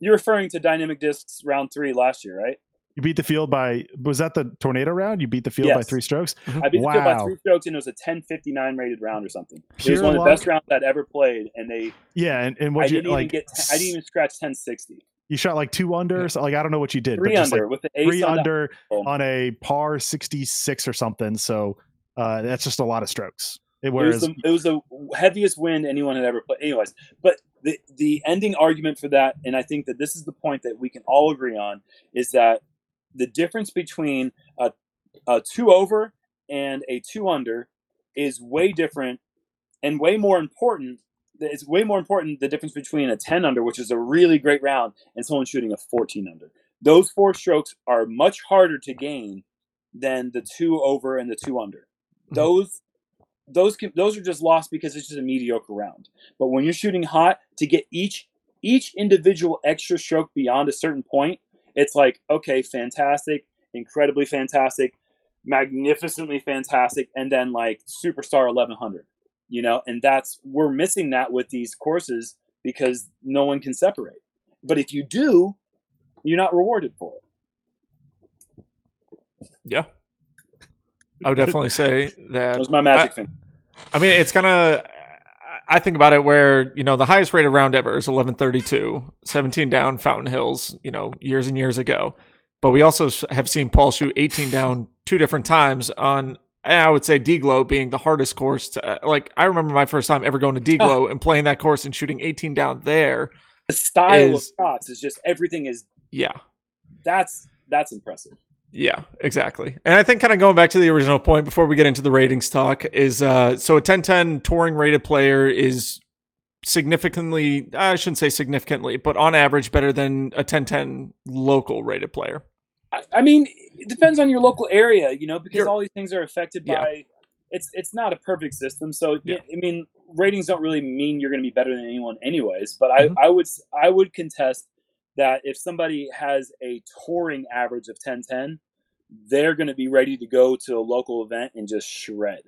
You're referring to Dynamic Discs round three last year, right? You beat the field by was that the tornado round? You beat the field yes. by three strokes. I beat wow. the field by three strokes, and it was a ten fifty-nine rated round or something. Pure it was one luck. of the best rounds I'd ever played, and they yeah, and, and what you didn't like? Even get, I didn't even scratch ten sixty. You shot like two under, yeah. so like I don't know what you did. Three but just under like with the ace three on under the- on a par sixty-six or something. So uh, that's just a lot of strokes. It, whereas, it, was the, it was the heaviest wind anyone had ever played. Anyways, but the the ending argument for that, and I think that this is the point that we can all agree on, is that the difference between a, a two over and a two under is way different and way more important. It's way more important the difference between a ten under, which is a really great round, and someone shooting a fourteen under. Those four strokes are much harder to gain than the two over and the two under. Those those can, those are just lost because it's just a mediocre round. But when you're shooting hot, to get each each individual extra stroke beyond a certain point, it's like, okay, fantastic, incredibly fantastic, magnificently fantastic, and then like superstar eleven hundred, you know? And that's, we're missing that with these courses because no one can separate. But if you do, you're not rewarded for it. Yeah. I would definitely say that. That was my magic I, thing. I mean, it's kind of, I think about it where, you know, the highest rated round ever is eleven thirty-two, seventeen down Fountain Hills, you know, years and years ago. But we also have seen Paul shoot eighteen down two different times on, I would say, D G L O being the hardest course to, like, I remember my first time ever going to D G L O and playing that course and shooting eighteen down there. The style is, of shots is just, everything is. Yeah. That's, that's impressive. Yeah, exactly. And I think kind of going back to the original point before we get into the ratings talk is uh, so a ten ten touring rated player is significantly, I shouldn't say significantly, but on average better than a ten ten local rated player. I, I mean, it depends on your local area, you know, because You're, all these things are affected by, yeah. it's it's not a perfect system. So, yeah. I mean, ratings don't really mean you're going to be better than anyone anyways, but mm-hmm. I, I would I would contest that if somebody has a touring average of ten ten, they're going to be ready to go to a local event and just shred.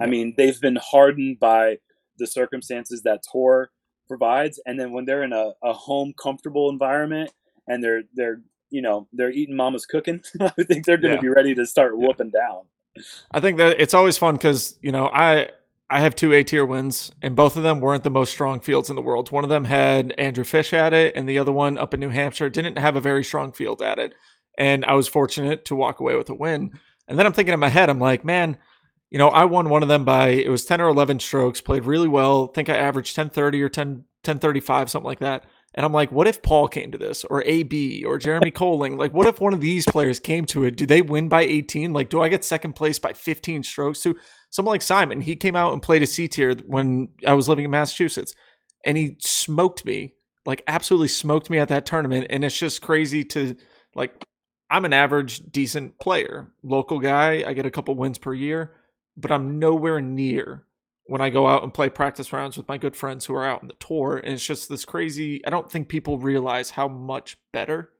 I mean, they've been hardened by the circumstances that tour provides. And then when they're in a, a home comfortable environment and they're, they're, you know, they're eating mama's cooking, I think they're going to yeah. be ready to start yeah. whooping down. I think that it's always fun because, you know, I, I have two A-tier wins, and both of them weren't the most strong fields in the world. One of them had Andrew Fish at it, and the other one up in New Hampshire didn't have a very strong field at it. And I was fortunate to walk away with a win. And then I'm thinking in my head, I'm like, man, you know, I won one of them by, it was ten or eleven strokes, played really well. I think I averaged ten thirty or ten thirty-five, something like that. And I'm like, what if Paul came to this, or A B, or Jeremy Koling? Like, what if one of these players came to it? Do they win by eighteen? Like, do I get second place by fifteen strokes too? Someone like Simon, he came out and played a C tier when I was living in Massachusetts, and he smoked me, like absolutely smoked me at that tournament. And it's just crazy to, like, I'm an average, decent player, local guy. I get a couple wins per year, but I'm nowhere near when I go out and play practice rounds with my good friends who are out on the tour. And it's just this crazy, I don't think people realize how much better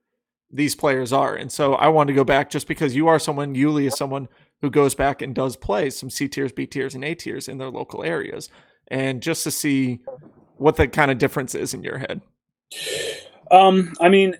these players are. And so I want to go back, just because you are someone, Yuli is someone who goes back and does play some C tiers, B tiers, and A tiers in their local areas, and just to see what the kind of difference is in your head. Um, I mean,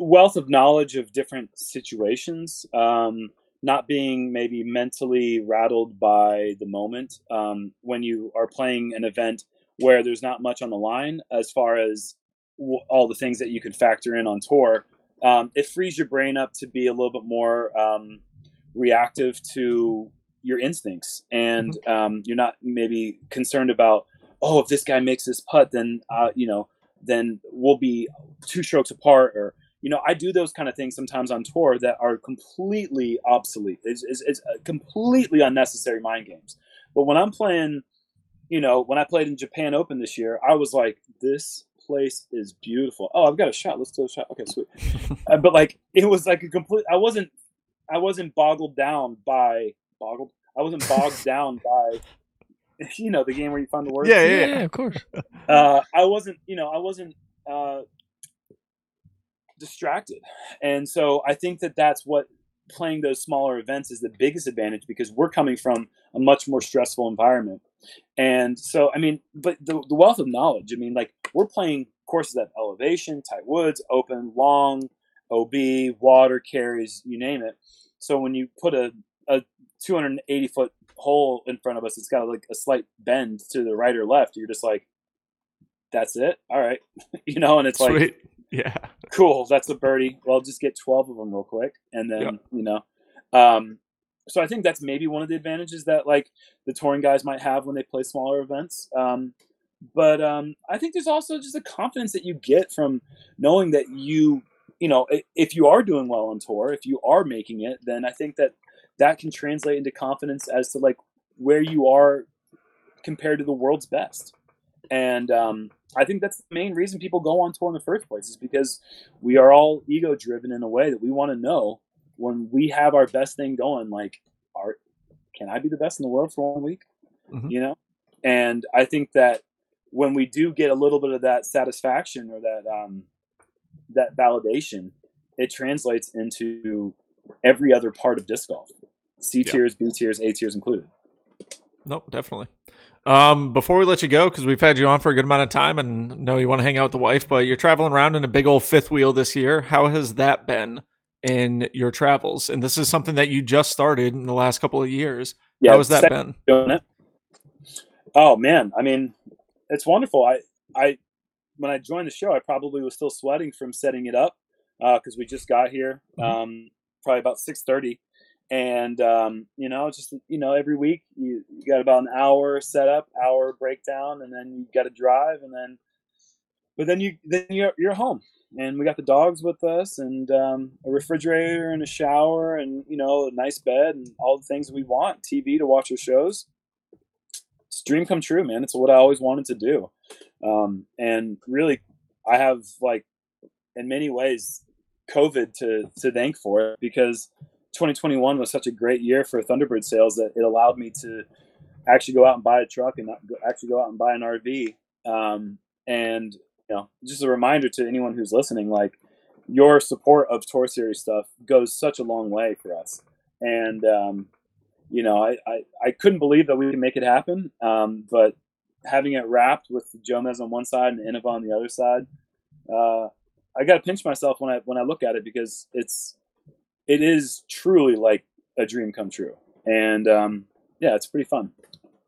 wealth of knowledge of different situations. Um, not being maybe mentally rattled by the moment um, when you are playing an event where there's not much on the line as far as w all the things that you could factor in on tour. Um, it frees your brain up to be a little bit more um, reactive to your instincts. And um, you're not maybe concerned about, oh, if this guy makes this putt, then, uh, you know, then we'll be two strokes apart. Or, you know, I do those kind of things sometimes on tour that are completely obsolete. It's, it's, it's completely unnecessary mind games. But when I'm playing, you know, when I played in Japan Open this year, I was like, this place is beautiful. Oh, I've got a shot. Let's do a shot. Okay, sweet. uh, but like, it was like a complete, I wasn't, I wasn't boggled down by boggled. I wasn't bogged down by, you know, the game where you find the words. Yeah, yeah, yeah, of course. Uh, I wasn't, you know, I wasn't uh, distracted. And so I think that that's what playing those smaller events is the biggest advantage, because we're coming from a much more stressful environment. And so, I mean, but the, the wealth of knowledge, I mean, like we're playing courses at elevation, tight woods, open, long, O B, water carries, you name it. So when you put a, a two hundred eighty foot hole in front of us, it's got like a slight bend to the right or left. You're just like, that's it. All right. you know, and it's Sweet. like, yeah, cool. That's a birdie. Well, I'll just get twelve of them real quick. And then, yep. you know, um, so I think that's maybe one of the advantages that like the touring guys might have when they play smaller events. Um, but um, I think there's also just a confidence that you get from knowing that you, you know, if you are doing well on tour, if you are making it, then I think that that can translate into confidence as to like where you are compared to the world's best. And um, I think that's the main reason people go on tour in the first place, is because we are all ego driven in a way that we want to know when we have our best thing going, like, are, can I be the best in the world for one week? Mm-hmm. You know? And I think that when we do get a little bit of that satisfaction or that, um, that validation, it translates into every other part of disc golf. C yeah. tiers, B tiers, A tiers included. Nope, definitely. Um, before we let you go, because we've had you on for a good amount of time and know you want to hang out with the wife, but you're traveling around in a big old fifth wheel this year. How has that been in your travels? And this is something that you just started in the last couple of years. Yeah, how has that been? Doing it. Oh man. I mean, it's wonderful. I, I, when I joined the show, I probably was still sweating from setting it up. Uh, cause we just got here, um, mm-hmm. probably about six thirty. And, um, you know, just, you know, every week you, you got about an hour setup, hour breakdown, and then you got to drive, and then, but then you, then you're, you're home, and we got the dogs with us, and, um, a refrigerator and a shower, and, you know, a nice bed and all the things we want, T V to watch our shows. It's a dream come true, man. It's what I always wanted to do. Um, and really I have, like, in many ways, COVID to, to thank for it, because twenty twenty-one was such a great year for Thunderbird sales that it allowed me to actually go out and buy a truck and not go, actually go out and buy an R V. Um, and, you know, just a reminder to anyone who's listening, like, your support of Tour Series stuff goes such a long way for us. And, um, you know, I, I, I couldn't believe that we could make it happen. Um, but having it wrapped with Jomez on one side and Innova on the other side, uh, I got to pinch myself when I, when I look at it, because it's, it is truly like a dream come true. And um, yeah, it's pretty fun.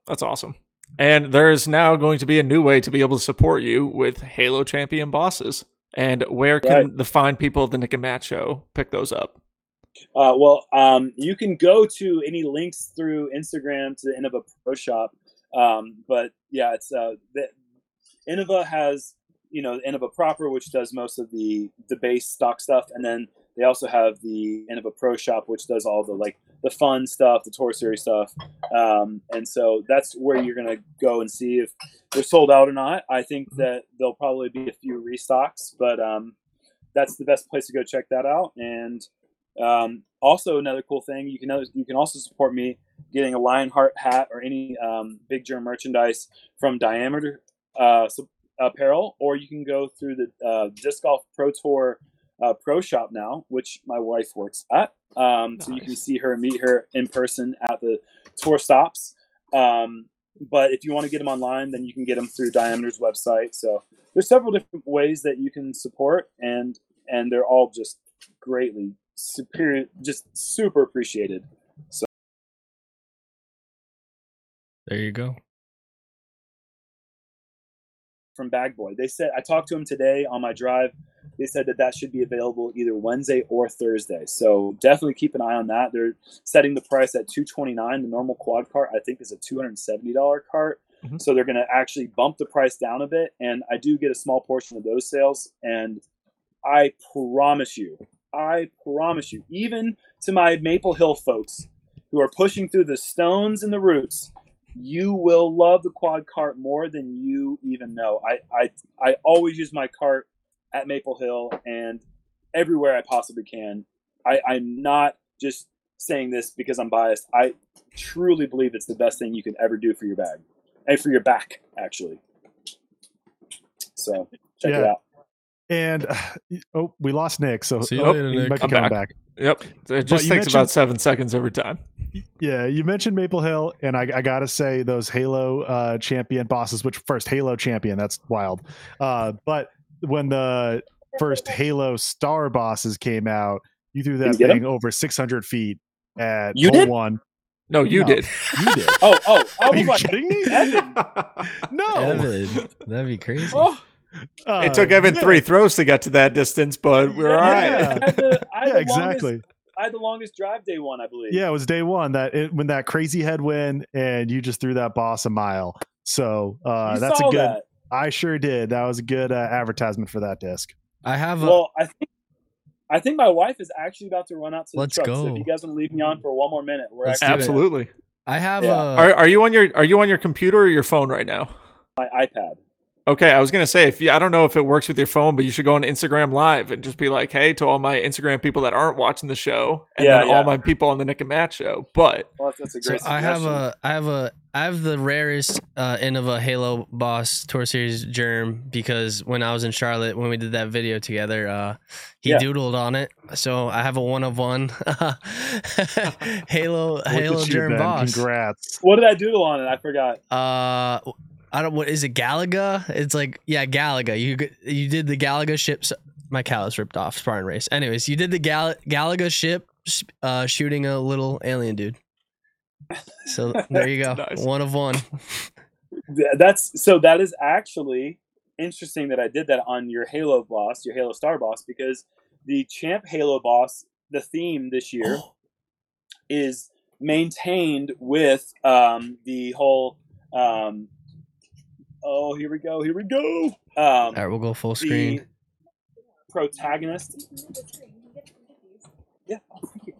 That's awesome. And there is now going to be a new way to be able to support you with Halo Champion Bosses. And where can right. the fine people of the Nick and Matt Show pick those up? Uh, well, um, you can go to any links through Instagram to the Innova Pro Shop. Um, but yeah, it's uh, the, Innova has, you know, Innova Proper, which does most of the, the base stock stuff. And then they also have the Innova Pro Shop, which does all the, like, the fun stuff, the Tour Series stuff. Um, and so that's where you're going to go and see if they're sold out or not. I think that there'll probably be a few restocks, but um, that's the best place to go check that out. And um, also another cool thing, you can you can also support me getting a Lionheart hat or any um, Big Germ merchandise from Diameter uh, Apparel, or you can go through the uh, Disc Golf Pro Tour Uh, pro shop now, which my wife works at. Um, nice. So you can see her and meet her in person at the tour stops. Um, but if you want to get them online, then you can get them through Diameter's website. So there's several different ways that you can support, and and they're all just greatly, superior, just super appreciated. So there you go. From Bag Boy, they said, I talked to him today on my drive. They said that that should be available either Wednesday or Thursday. So definitely keep an eye on that. They're setting the price at two hundred twenty-nine dollars. The normal quad cart, I think, is a two hundred seventy dollars cart. Mm-hmm. So they're going to actually bump the price down a bit. And I do get a small portion of those sales. And I promise you, I promise you, even to my Maple Hill folks who are pushing through the stones and the roots, you will love the quad cart more than you even know. I, I, I always use my cart at Maple Hill and everywhere I possibly can. I, I'm not just saying this because I'm biased. I truly believe it's the best thing you can ever do for your bag and for your back, actually. So check yeah. it out. And oh, we lost Nick. So See you oh, later, Nick. Might be I'm coming back. back. Yep. It just takes about seven seconds every time. Yeah. You mentioned Maple Hill, and I, I got to say those Halo uh, champion bosses, which first Halo champion, that's wild. Uh, but when the first Halo star bosses came out, you threw that you thing over six hundred feet at you did? one. No, you no, did. You did. oh, oh. I was Are you like, kidding me? Evan. No. Evan. That'd be crazy. Oh. Uh, it took Evan yeah. three throws to get to that distance, but we're yeah, all right. I had the, I had yeah, the exactly. Longest, I had the longest drive day one, I believe. Yeah, it was day one that it, when that crazy headwind and you just threw that boss a mile. So uh, that's a good. That. I sure did. That was a good uh, advertisement for that disc. I have. A, well, I think I think my wife is actually about to run out to the truck. Go. So if you guys want to leave me on for one more minute, we're actually absolutely. I have. Yeah. A, are, are you on your Are you on your computer or your phone right now? My iPad. Okay, I was going to say, if you, I don't know if it works with your phone, but you should go on Instagram Live and just be like, hey, to all my Instagram people that aren't watching the show, and yeah, then yeah. all my people on the Nick and Matt show. But well, that's a great so I have a, I have a, I have the rarest uh, Innova Halo Boss Tour Series Germ, because when I was in Charlotte, when we did that video together, uh, he yeah. doodled on it. So I have a one of one Halo Halo Germ Boss. Congrats! What did I doodle on it? I forgot. Uh. I don't. What is it? Galaga? It's like yeah, Galaga. You you did the Galaga ship. My callus ripped off. Spartan race. Anyways, you did the Gal, Galaga ship uh, shooting a little alien dude. So there you go. Nice. One of one. That's so. That is actually interesting that I did that on your Halo boss, your Halo Star boss, because the Champ Halo boss, the theme this year, oh. is maintained with um, the whole. Um, Oh, here we go. Here we go. Um, All right, we'll go full screen. Protagonist. Yeah.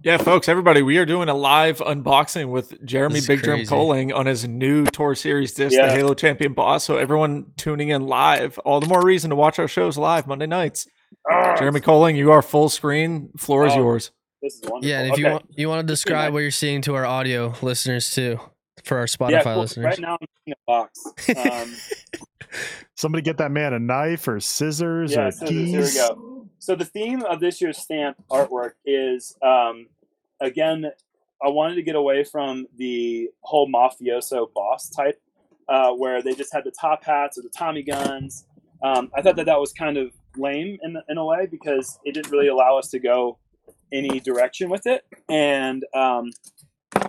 Yeah, folks, everybody, we are doing a live unboxing with Jeremy Big Jerm Koling on his new Tour Series disc, yeah. the Halo Champion Boss. So everyone tuning in live, all the more reason to watch our shows live Monday nights. Uh, Jeremy Koling, you are full screen. Floor is oh, yours. This is wonderful. Yeah, and if okay. you want, you want to describe yeah. what you're seeing to our audio listeners too. For our Spotify yeah, cool. listeners. Right now I'm in a box. Um, Somebody get that man a knife or scissors yeah, or scissors. keys. Here we go. So the theme of this year's stamp artwork is, um, again, I wanted to get away from the whole mafioso boss type uh, where they just had the top hats or the Tommy guns. Um, I thought that that was kind of lame in, in a way because it didn't really allow us to go any direction with it. And... Um,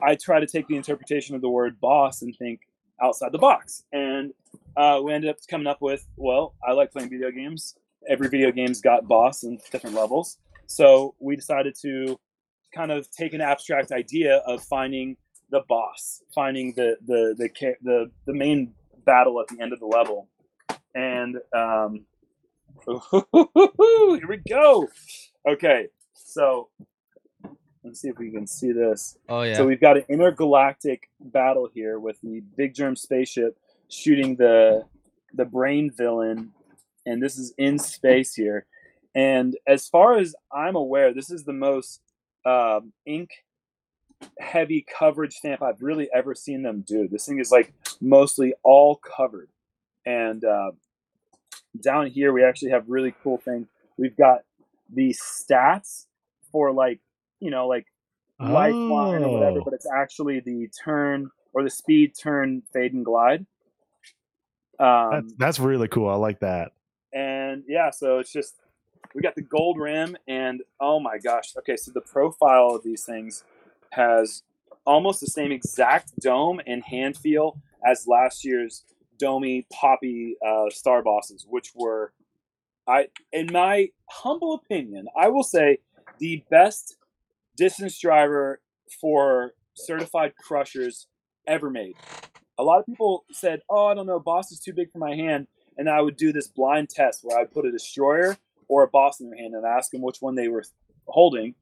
I try to take the interpretation of the word boss and think outside the box. And uh, we ended up coming up with, well, I like playing video games. Every video game's got boss in different levels. So we decided to kind of take an abstract idea of finding the boss, finding the the the the, the main battle at the end of the level. And um, here we go. Okay, so... Let's see if we can see this. Oh, yeah. So we've got an intergalactic battle here with the Big Jerm spaceship shooting the the brain villain. And this is in space here. And as far as I'm aware, this is the most um, ink-heavy coverage stamp I've really ever seen them do. This thing is, like, mostly all covered. And uh, down here, we actually have really cool things. We've got the stats for, like, you know, like lifeline oh. or whatever, but it's actually the turn or the speed, turn, fade, and glide. Um, that's, that's really cool. I like that. And yeah, so it's just We got the gold rim, and oh my gosh. Okay, so the profile of these things has almost the same exact dome and hand feel as last year's Domi Poppy uh, Star Bosses, which were, I, in my humble opinion, I will say the best distance driver for certified crushers ever made. A lot of people said, oh, I don't know, Boss is too big for my hand. And I would do this blind test where I would put a Destroyer or a Boss in their hand and ask them which one they were holding.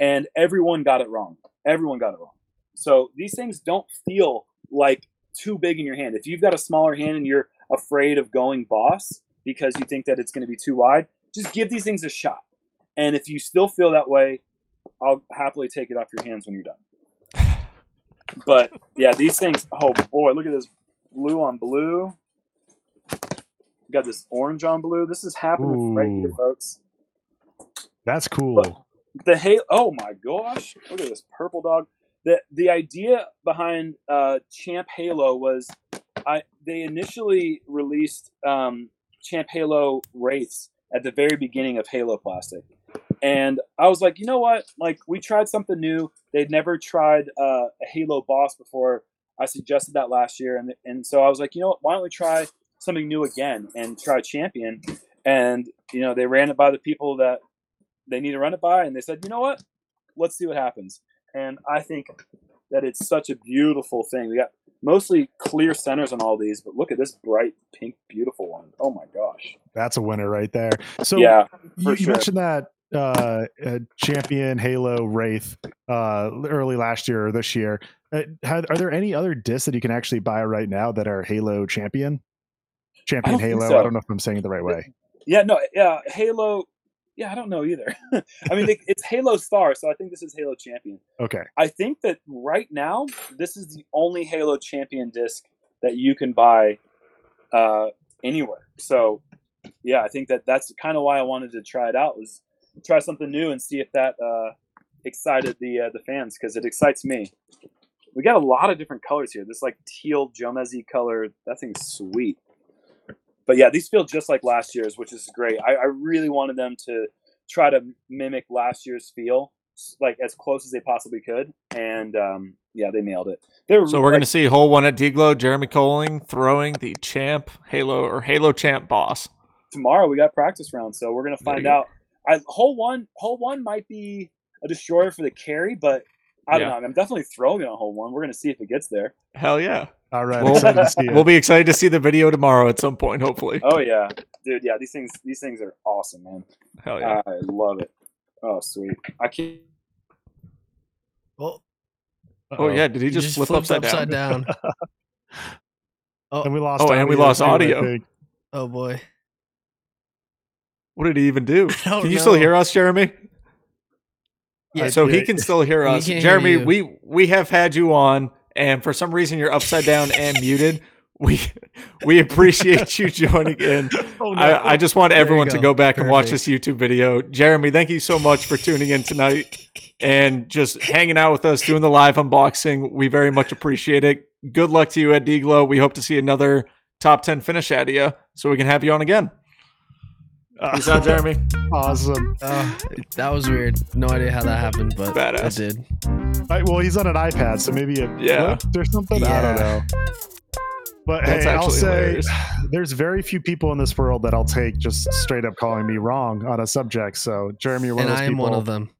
And everyone got it wrong. Everyone got it wrong. So these things don't feel like too big in your hand. If you've got a smaller hand and you're afraid of going Boss because you think that it's going to be too wide, just give these things a shot. And if you still feel that way, I'll happily take it off your hands when you're done. But yeah, these things, oh boy, look at this blue on blue. We got this orange on blue. This is happening Ooh, right here, folks. That's cool. But the Halo, oh my gosh, look at this purple dog. The the idea behind uh, Champ Halo was I they initially released um, Champ Halo Wraiths at the very beginning of Halo Plastic. And I was like, you know what? Like, we tried something new. They'd never tried uh, a Halo Boss before. I suggested that last year. And and so I was like, you know what? Why don't we try something new again and try Champion? And, you know, they ran it by the people that they need to run it by. And they said, you know what? Let's see what happens. And I think that it's such a beautiful thing. We got mostly clear centers on all these, but look at this bright pink, beautiful one. Oh my gosh. That's a winner right there. So yeah, you, sure. you mentioned that uh, uh, Champion Halo Wraith uh, early last year or this year. Uh, had, are there any other discs that you can actually buy right now that are Halo Champion? Champion I Halo. So. I don't know if I'm saying it the right way. Yeah, no. Yeah. Halo. Yeah, I don't know either. I mean, it's Halo Star, so I think this is Halo Champion. Okay. I think that right now, this is the only Halo Champion disc that you can buy uh, anywhere. So, yeah, I think that that's kind of why I wanted to try it out, was try something new and see if that uh, excited the uh, the fans, because it excites me. We got a lot of different colors here. This, like, teal Jomezi color, that thing's sweet. But yeah, these feel just like last year's, which is great. I, I really wanted them to try to mimic last year's feel, like as close as they possibly could. And um, yeah, they nailed it. They're so we're like, going to see hole one at D G L O, Jeremy Koling throwing the Champ Halo or Halo Champ Boss. Tomorrow we got practice round, so we're going to find out. I, hole one, hole one might be a Destroyer for the carry, but I don't yeah. know. I'm definitely throwing it on hole one. We're going to see if it gets there. Hell yeah. All right, we'll, excited to see we'll be excited to see the video tomorrow at some point, hopefully. Oh yeah, dude, yeah, these things, these things are awesome, man. Hell yeah, I love it. Oh sweet, I can't. Well, uh-oh. oh yeah, did he, he just, just flip upside, upside down? down. oh, and we lost. Oh, audio, and we lost audio. Oh boy, what did he even do? Can you know. still hear us, Jeremy? Yeah, so he can still hear us, he Jeremy. Hear we we have had you on. And for some reason, you're upside down and muted. We we appreciate you joining in. Oh, no. I, I just want everyone go. to go back Perfect. and watch this YouTube video. Jeremy, thank you so much for tuning in tonight and just hanging out with us, doing the live unboxing. We very much appreciate it. Good luck to you at D G L O. We hope to see another top ten finish out of you so we can have you on again. Peace out, Jeremy. Awesome. Uh, that was weird. No idea how that happened, but Badass. it did. Right, well, he's on an iPad, so maybe it yeah. flipped or something. Yeah. I don't know. But That's hey, I'll say hilarious. there's very few people in this world that I'll take just straight up calling me wrong on a subject. So, Jeremy, you're one and of those I am people. one of them.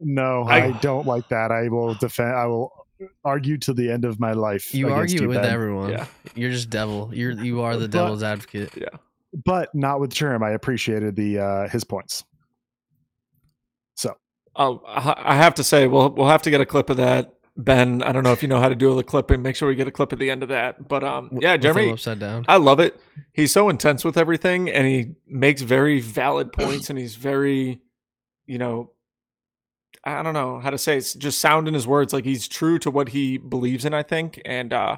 No, I, I don't like that. I will defend. I will argue to the end of my life. You argue you, with Ben. everyone. Yeah. You're just devil. You're you are the but, devil's advocate. Yeah. But not with Jerem. I appreciated the uh, his points. So oh, I have to say, we'll we'll have to get a clip of that, Ben. I don't know if you know how to do the clipping. Make sure we get a clip at the end of that. But um, yeah, Jeremy, upside down. I love it. He's so intense with everything, and he makes very valid points. And he's very, you know, I don't know how to say it. It's just sound in his words. Like, he's true to what he believes in, I think. And uh,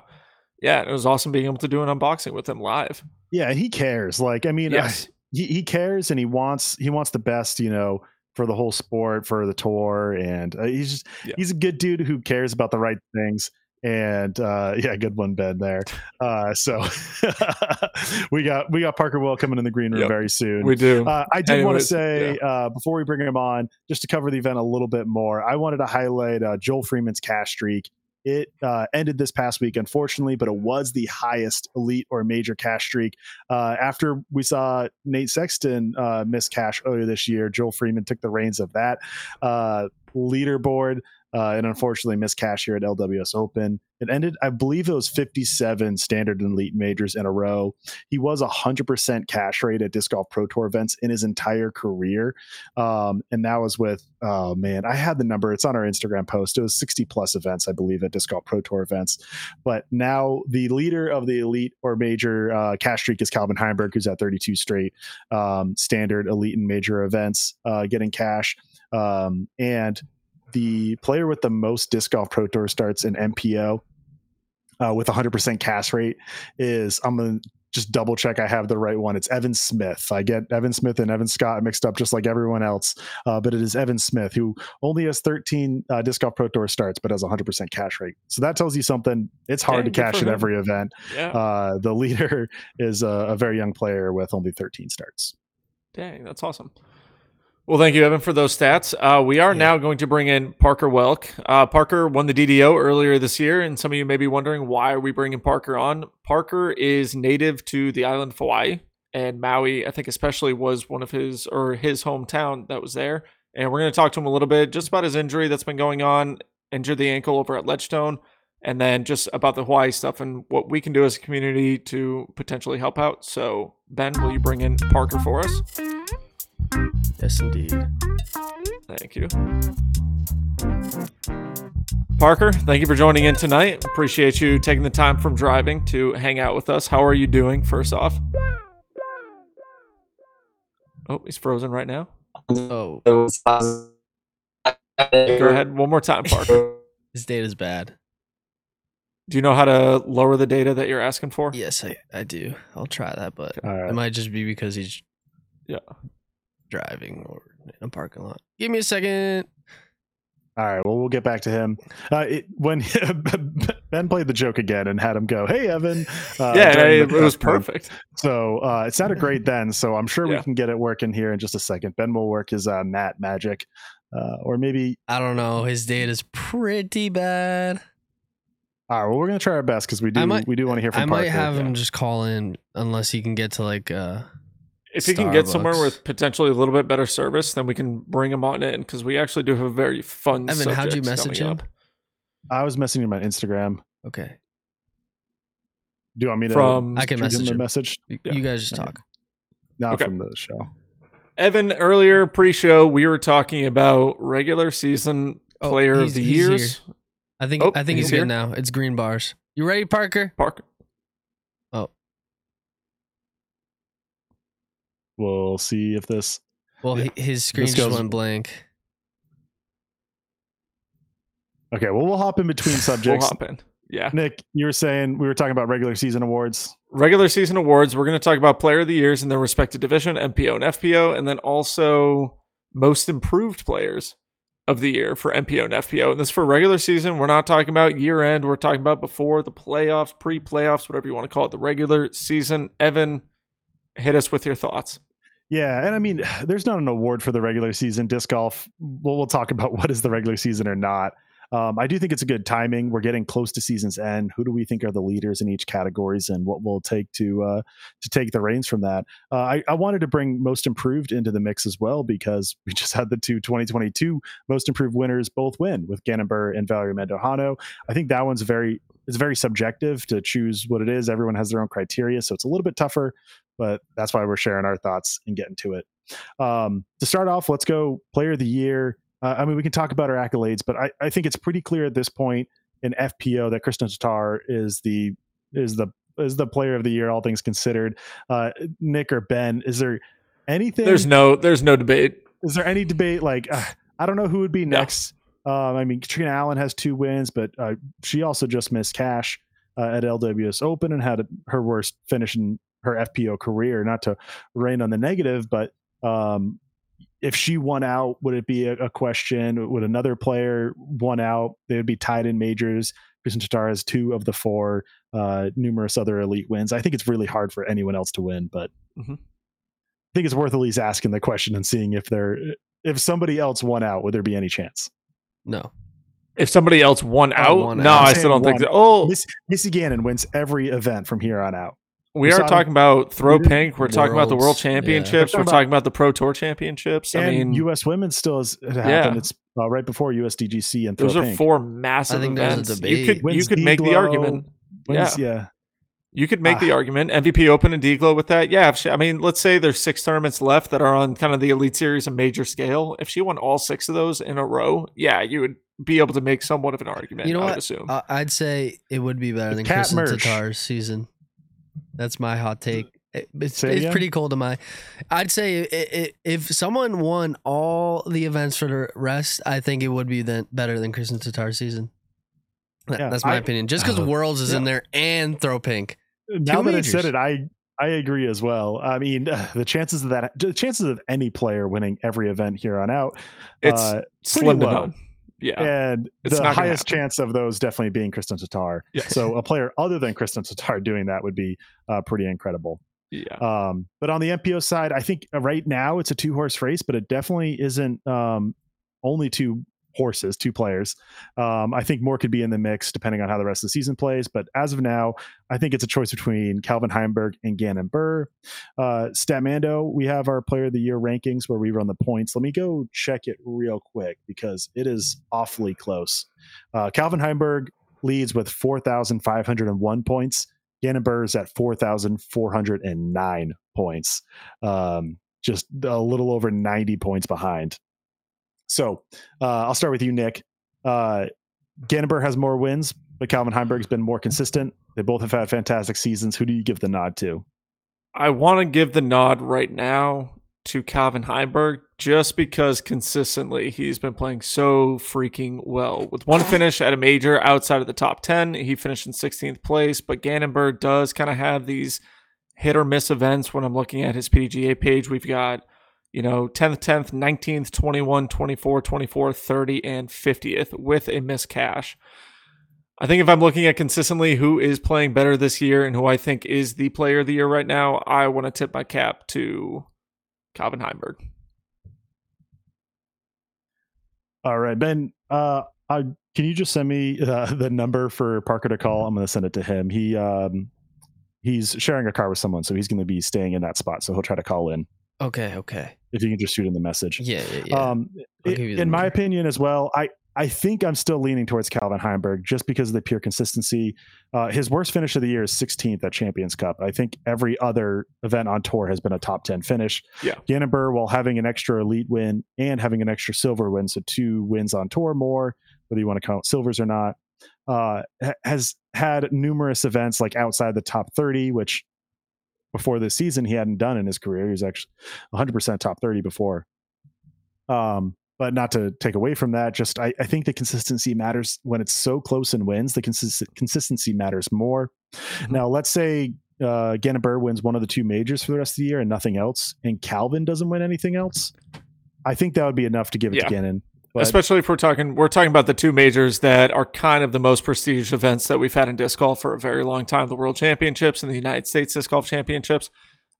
yeah, it was awesome being able to do an unboxing with him live. Yeah, he cares. Like, I mean, yes. uh, he, he cares, and he wants he wants the best, you know, for the whole sport, for the tour, and uh, he's just yeah. he's a good dude who cares about the right things. And uh, yeah, good one, Ben. There. Uh, so we got we got Parker Welk coming in the green room yep, very soon. We do. Uh, I did want to say yeah. uh, before we bring him on, just to cover the event a little bit more, I wanted to highlight uh, Joel Freeman's cash streak. It uh, ended this past week, unfortunately, but it was the highest elite or major cash streak. Uh, after we saw Nate Sexton uh, miss cash earlier this year, Joel Freeman took the reins of that uh, leaderboard. Uh, and unfortunately missed cash here at L W S Open. It ended, I believe it was fifty-seven standard and elite majors in a row. He was one hundred percent cash rate at Disc Golf Pro Tour events in his entire career. Um, and that was with, oh man, I had the number. It's on our Instagram post. It was sixty plus events, I believe, at Disc Golf Pro Tour events. But now the leader of the elite or major uh, cash streak is Calvin Heimburg, who's at thirty-two straight um, standard, elite, and major events uh, getting cash. Um, and the player with the most Disc Golf Pro Tour starts in M P O uh, with one hundred percent cast rate is, I'm going to just double check I have the right one. It's Evan Smith. I get Evan Smith and Evan Scott mixed up just like everyone else. Uh, but it is Evan Smith, who only has thirteen uh, Disc Golf Pro Tour starts, but has one hundred percent cash rate. So that tells you something. It's hard Dang, to cash at every event. Yeah. Uh, the leader is a, a very young player with only thirteen starts. Dang, that's awesome. Well, thank you, Evan, for those stats. Uh, we are yeah. now going to bring in Parker Welk. Uh, Parker won the D D O earlier this year, and some of you may be wondering, why are we bringing Parker on? Parker is native to the island of Hawaii, and Maui, I think especially, was one of his or his hometown that was there. And we're going to talk to him a little bit just about his injury that's been going on, injured the ankle over at Ledgestone, and then just about the Hawaii stuff and what we can do as a community to potentially help out. So, Ben, will you bring in Parker for us? Yes, indeed. Thank you. Parker, thank you for joining in tonight. Appreciate you taking the time from driving to hang out with us. How are you doing, first off? Oh, he's frozen right now. Oh. Go ahead. One more time, Parker. His data's bad. Do you know how to lower the data that you're asking for? Yes, I, I do. I'll try that, but right. It might just be because he's... Yeah. driving or in a parking lot. Give me a second. All right, well, we'll get back to him. Uh, it, when Ben played the joke again and had him go, hey, Evan. Uh, yeah, it was perfect. So uh, it sounded great then, so I'm sure yeah. we can get it working here in just a second. Ben will work his uh, Matt magic, uh, or maybe... I don't know. His data is pretty bad. All right, well, we're going to try our best because we do might, we do want to hear from I Parker. I might have yeah. him just call in unless he can get to like... Uh, If he Starbucks. can get somewhere with potentially a little bit better service, then we can bring him on in because we actually do have a very fun Evan, how'd you message him? Up. I was messaging him on Instagram. Okay. Do you want me to from, I can message him a message? You, yeah. you guys just talk. Not okay. from the show. Evan, earlier pre-show, we were talking about regular season oh, player of the years. Here. I think oh, I think he's, he's here good now. It's green bars. You ready, Parker? Parker. We'll see if this... Well, yeah. his screen this just goes, went blank. Okay, well, we'll hop in between subjects. We'll hop in, yeah. Nick, you were saying we were talking about regular season awards. Regular season awards. We're going to talk about player of the years in their respective division, M P O and F P O, and then also most improved players of the year for M P O and F P O. And this is for regular season. We're not talking about year-end. We're talking about before the playoffs, pre-playoffs, whatever you want to call it, the regular season. Evan, hit us with your thoughts. Yeah, and I mean, there's not an award for the regular season. Disc golf, we'll, we'll talk about what is the regular season or not. Um, I do think it's a good timing. We're getting close to season's end. Who do we think are the leaders in each categories and what we'll take to uh, to take the reins from that? Uh, I, I wanted to bring Most Improved into the mix as well because we just had the two twenty twenty-two Most Improved winners both win with Gannon Buhr and Valerie Mandujano. I think that one's very, it's very subjective to choose what it is. Everyone has their own criteria, so it's a little bit tougher. But that's why we're sharing our thoughts and getting to it. Um, to start off, let's go player of the year. Uh, I mean, we can talk about our accolades, but I, I think it's pretty clear at this point in F P O that Kristin Tattar is the is the is the player of the year, all things considered. Uh, Nick or Ben, is there anything? There's no there's no debate. Is there any debate? Like uh, I don't know who would be no. next. Um, I mean, Katrina Allen has two wins, but uh, she also just missed cash uh, at L W S Open and had a, her worst finish in her F P O career. Not to rain on the negative, but um, if she won out, would it be a, a question? Would another player won out? They would be tied in majors. Kristin Tattar has two of the four, uh, numerous other elite wins. I think it's really hard for anyone else to win, but mm-hmm. I think it's worth at least asking the question and seeing if there, if somebody else won out, would there be any chance? No. If somebody else won out? Won no, out. I still don't won. think so. Oh, Miss, Missy Gannon wins every event from here on out. We, we are talking about throw pink. We're Worlds. talking about the World Championships. Yeah. We're, talking, We're about, talking about the Pro Tour Championships. I and mean, U S Women's still has it happened. Yeah. It's uh, right before U S D G C and those throw are pink. Four massive events. You could wins you could D G L O, make the argument. Wins, yeah. yeah, you could make ah. the argument. M V P Open and D G L O with that. Yeah, if she, I mean, let's say there's six tournaments left that are on kind of the elite series and major scale. If she won all six of those in a row, yeah, you would be able to make somewhat of an argument. You know I would what? Assume uh, I'd say it would be better the than Kristin Tattar's season. That's my hot take. It's, it's pretty cold to my. I'd say it, it, if someone won all the events for the rest, I think it would be then better than Kristin Tattar's season. That, yeah, that's my I, opinion. Just because Worlds is yeah. in there and throw pink. Now that I said it, I I agree as well. I mean, uh, the chances of that, the chances of any player winning every event here on out, it's uh, slim low. to none. Yeah, and it's the highest chance of those definitely being Kristin Tattar. Yeah. So a player other than Kristin Tattar doing that would be uh, pretty incredible. Yeah. Um, but on the M P O side, I think right now it's a two-horse race, but it definitely isn't um, only two horses, two players. Um, I think more could be in the mix depending on how the rest of the season plays. But as of now, I think it's a choice between Calvin Heimburg and Gannon Buhr. Uh, Statmando, we have our Player of the Year rankings where we run the points. Let me go check it real quick because it is awfully close. Uh, Calvin Heimburg leads with four thousand five hundred one points. Gannon Buhr is at four thousand four hundred nine points. Um, just a little over ninety points behind. So uh, I'll start with you, Nick. Uh, Gannon Buhr has more wins, but Calvin Heimburg's been more consistent. They both have had fantastic seasons. Who do you give the nod to? I want to give the nod right now to Calvin Heimburg just because consistently he's been playing so freaking well. With one finish at a major outside of the top ten, he finished in sixteenth place, but Gannon Buhr does kind of have these hit or miss events. When I'm looking at his P G A page, we've got, you know, tenth, tenth, nineteenth, twenty-one, twenty-four, twenty-four, thirty, and fiftieth with a missed cash. I think if I'm looking at consistently who is playing better this year and who I think is the player of the year right now, I want to tip my cap to Calvin Heimburg. All right, Ben, uh, I, can you just send me uh, the number for Parker to call? I'm going to send it to him. He um, he's sharing a car with someone, so he's going to be staying in that spot. So he'll try to call in. Okay, okay. If you can just shoot in the message. Yeah, yeah, yeah. Um, it, in number. my opinion as well, I, I think I'm still leaning towards Calvin Heimburg just because of the pure consistency. Uh, his worst finish of the year is sixteenth at Champions Cup. I think every other event on tour has been a top ten finish. Yeah. Gannon Buhr, while having an extra elite win and having an extra silver win, so two wins on tour more, whether you want to count silvers or not, uh, has had numerous events like outside the top thirty, which before this season he hadn't done in his career. He was actually one hundred percent top thirty before. Um, but not to take away from that, just I, I think the consistency matters when it's so close in wins. The consist- consistency matters more. Mm-hmm. Now, let's say uh, Gannon Buhr wins one of the two majors for the rest of the year and nothing else, and Calvin doesn't win anything else. I think that would be enough to give it yeah. to Gannon. But especially if we're talking, we're talking about the two majors that are kind of the most prestigious events that we've had in disc golf for a very long time, the World Championships and the United States Disc Golf Championships.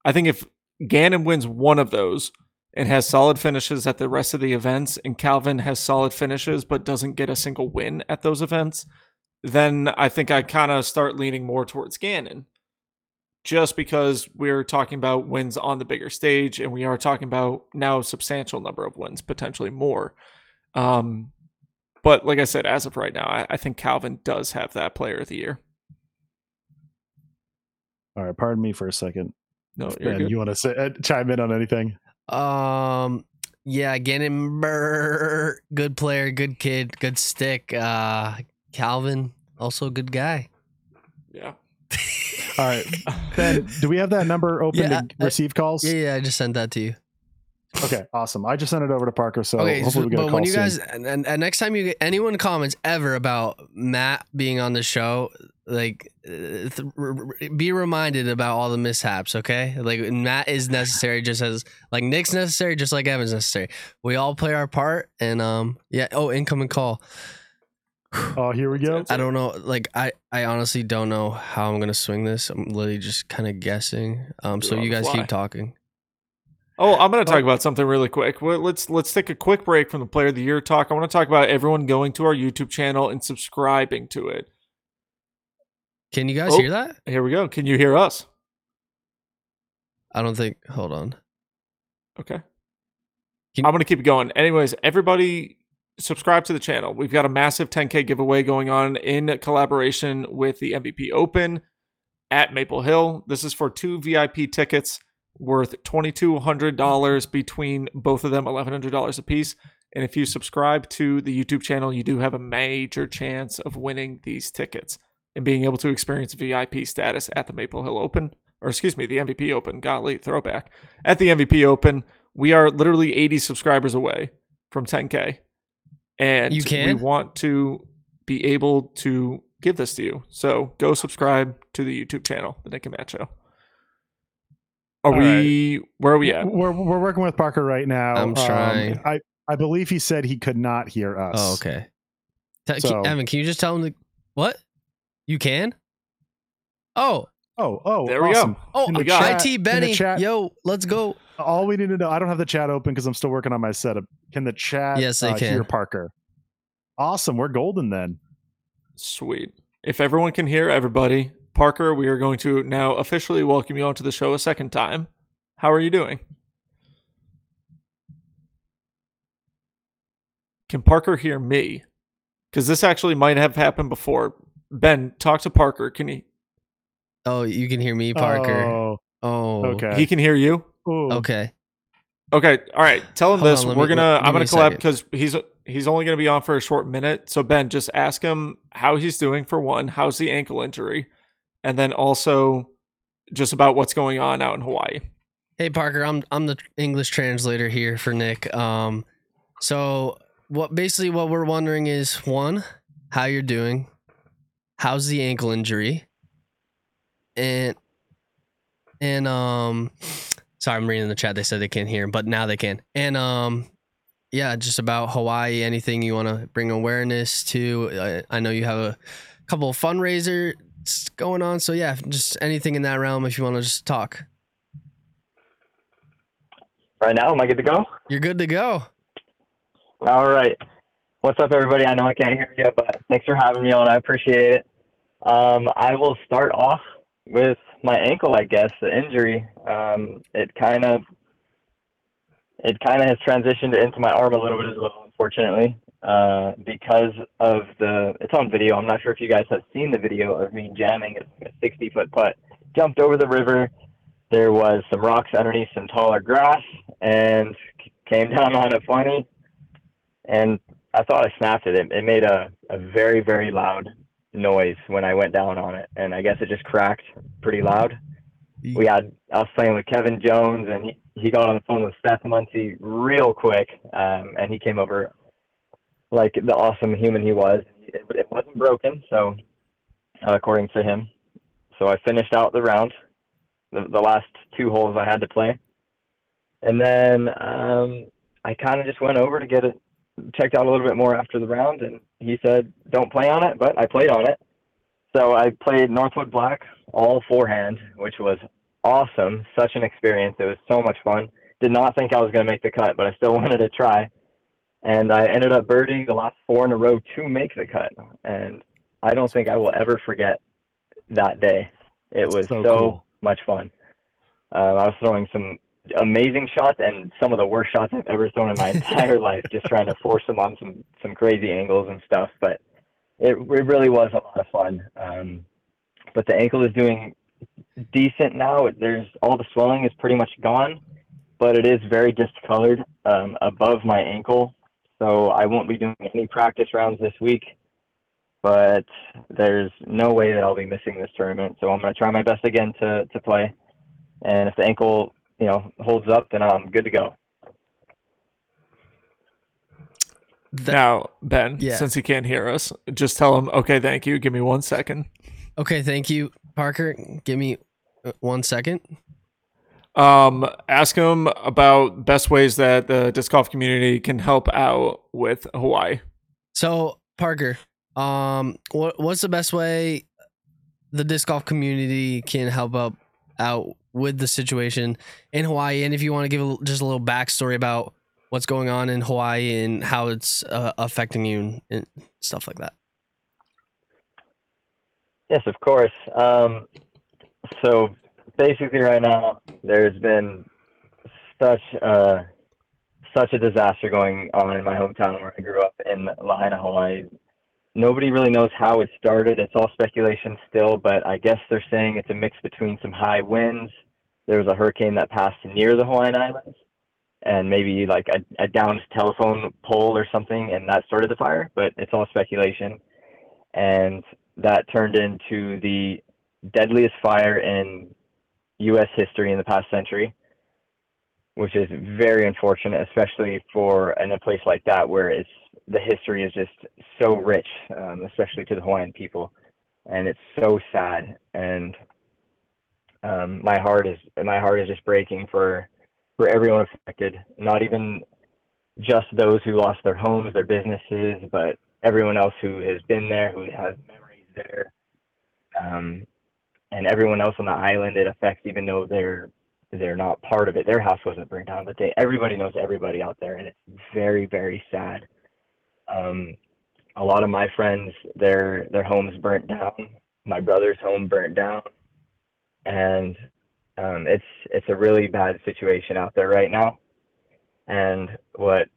I think if Gannon wins one of those and has solid finishes at the rest of the events, and Calvin has solid finishes but doesn't get a single win at those events, then I think I kind of start leaning more towards Gannon just because we're talking about wins on the bigger stage and we are talking about now a substantial number of wins, potentially more. Um, but like I said, as of right now, I, I think Calvin does have that player of the year. All right. Pardon me for a second. No, you're Ben, good. You want to say, uh, chime in on anything? Um, yeah, Gannon Buhr, good player, good kid, good stick. Uh, Calvin, also a good guy. Yeah. All right. Ben, do we have that number open yeah, to I, receive calls? Yeah, yeah. I just sent that to you. Okay, awesome. I just sent it over to Parker, so okay, hopefully we get a call when you guys, soon. And, and, and next time you get anyone comments ever about Matt being on the show, like th- re- be reminded about all the mishaps. Okay, like Matt is necessary, just as like Nick's necessary, just like Evan's necessary. We all play our part, and um, yeah. Oh, incoming call. Oh, here we go. I don't know. Like, I, I honestly don't know how I'm going to swing this. I'm literally just kind of guessing. Um, so you guys keep talking. Oh, I'm going to talk about something really quick. Well, let's let's take a quick break from the Player of the Year talk. I want to talk about everyone going to our YouTube channel and subscribing to it. Can you guys oh, hear that? Here we go. Can you hear us? I don't think. Hold on. Okay. Can, I'm going to keep going. Anyways, everybody subscribe to the channel. We've got a massive ten K giveaway going on in collaboration with the M V P Open at Maple Hill. This is for two V I P tickets worth twenty-two hundred dollars between both of them, eleven hundred dollars a piece. And if you subscribe to the YouTube channel, you do have a major chance of winning these tickets and being able to experience V I P status at the Maple Hill Open, or excuse me, the M V P Open. Golly, throwback. At the M V P Open, we are literally eighty subscribers away from ten K. And you can? we want to be able to give this to you. So go subscribe to the YouTube channel, The Nick and Matt Show. Are All we? Right. Where are we at? We're we're working with Parker right now. I'm trying. Um, I I believe he said he could not hear us. Oh, okay. T- so. can, Evan, can you just tell him the what? You can. Oh. Oh oh. There awesome. we go. Oh, the chat, I T Benny. Chat, yo, let's go. All we need to know. I don't have the chat open because I'm still working on my setup. Can the chat? Yes, I uh, can. Hear Parker. Awesome. We're golden then. Sweet. If everyone can hear everybody. Parker, we are going to now officially welcome you onto the show a second time. How are you doing? Can Parker hear me? Because this actually might have happened before. Ben, talk to Parker. Can he? Oh, you can hear me, Parker. Oh, oh. okay. He can hear you. Ooh. Okay. Okay. All right. Tell him Hold this. On, We're me, gonna. I'm gonna collab because he's he's only gonna be on for a short minute. So Ben, just ask him how he's doing for one. How's the ankle injury? And then also just about what's going on out in Hawaii. Hey, Parker, I'm I'm the English translator here for Nick. Um, so what basically what we're wondering is, one, how you're doing. How's the ankle injury? And and um, sorry, I'm reading the chat. They said they can't hear, but now they can. And um, yeah, just about Hawaii, anything you want to bring awareness to. I, I know you have a couple of fundraisers going on, so yeah, just anything in that realm if you want to just talk. Right now, am I good to go? You're good to go. All right. What's up, everybody? I know I can't hear you, but thanks for having me on. I appreciate it. Um, I will start off with my ankle, I guess, the injury. Um, it kind of it kind of has transitioned into my arm a little bit as well, unfortunately. Uh, because of the, it's on video. I'm not sure if you guys have seen the video of me jamming a sixty foot putt, jumped over the river. There was some rocks underneath some taller grass and came down on a funny. And I thought I snapped it. It, it made a, a very, very loud noise when I went down on it. And I guess it just cracked pretty loud. We had, I was playing with Kevin Jones and he, he got on the phone with Seth Muncy real quick. Um, and he came over like the awesome human he was. It, it wasn't broken, so uh, according to him. So I finished out the round, the, the last two holes I had to play. And then um, I kind of just went over to get it checked out a little bit more after the round, and he said, don't play on it, but I played on it. So I played Northwoods Black all forehand, which was awesome. Such an experience. It was so much fun. Did not think I was going to make the cut, but I still wanted to try. And I ended up birdieing the last four in a row to make the cut. And I don't think I will ever forget that day. It was so, so cool. much fun. Uh, I was throwing some amazing shots and some of the worst shots I've ever thrown in my entire life, just trying to force them on some, some crazy angles and stuff. But it, it really was a lot of fun. Um, but the ankle is doing decent now. There's all the swelling is pretty much gone, but it is very discolored um, above my ankle. So I won't be doing any practice rounds this week, but there's no way that I'll be missing this tournament. So I'm going to try my best again to, to play. And if the ankle, you know, holds up, then I'm good to go. That, now, Ben, yeah. since he can't hear us, just tell him, okay, thank you. Give me one second. Okay, thank you, Parker. Give me one second. Um, ask him about best ways that the disc golf community can help out with Hawaii. So Parker, Um, what what's the best way the disc golf community can help up out with the situation in Hawaii? And if you want to give a, just a little backstory about what's going on in Hawaii and how it's uh, affecting you and, and stuff like that. Yes, of course. Um, so basically right now there's been such a, such a disaster going on in my hometown where I grew up in Lahaina, Hawaii. Nobody really knows how it started. It's all speculation still, but I guess they're saying it's a mix between some high winds. There was a hurricane that passed near the Hawaiian Islands and maybe like a, a downed telephone pole or something, and that started the fire, but it's all speculation. And that turned into the deadliest fire in U S history in the past century, which is very unfortunate, especially for in a place like that where it's the history is just so rich, um, especially to the Hawaiian people. And it's so sad. And um, my heart is my heart is just breaking for for everyone affected, not even just those who lost their homes, their businesses, but everyone else who has been there, who has memories there. Um, and everyone else on the island it affects, even though they're they're not part of it. Their house wasn't burned down, but they, everybody knows everybody out there. And it's very, very sad. Um, a lot of my friends, their, their homes burnt down, my brother's home burnt down. And, um, it's, it's a really bad situation out there right now. And what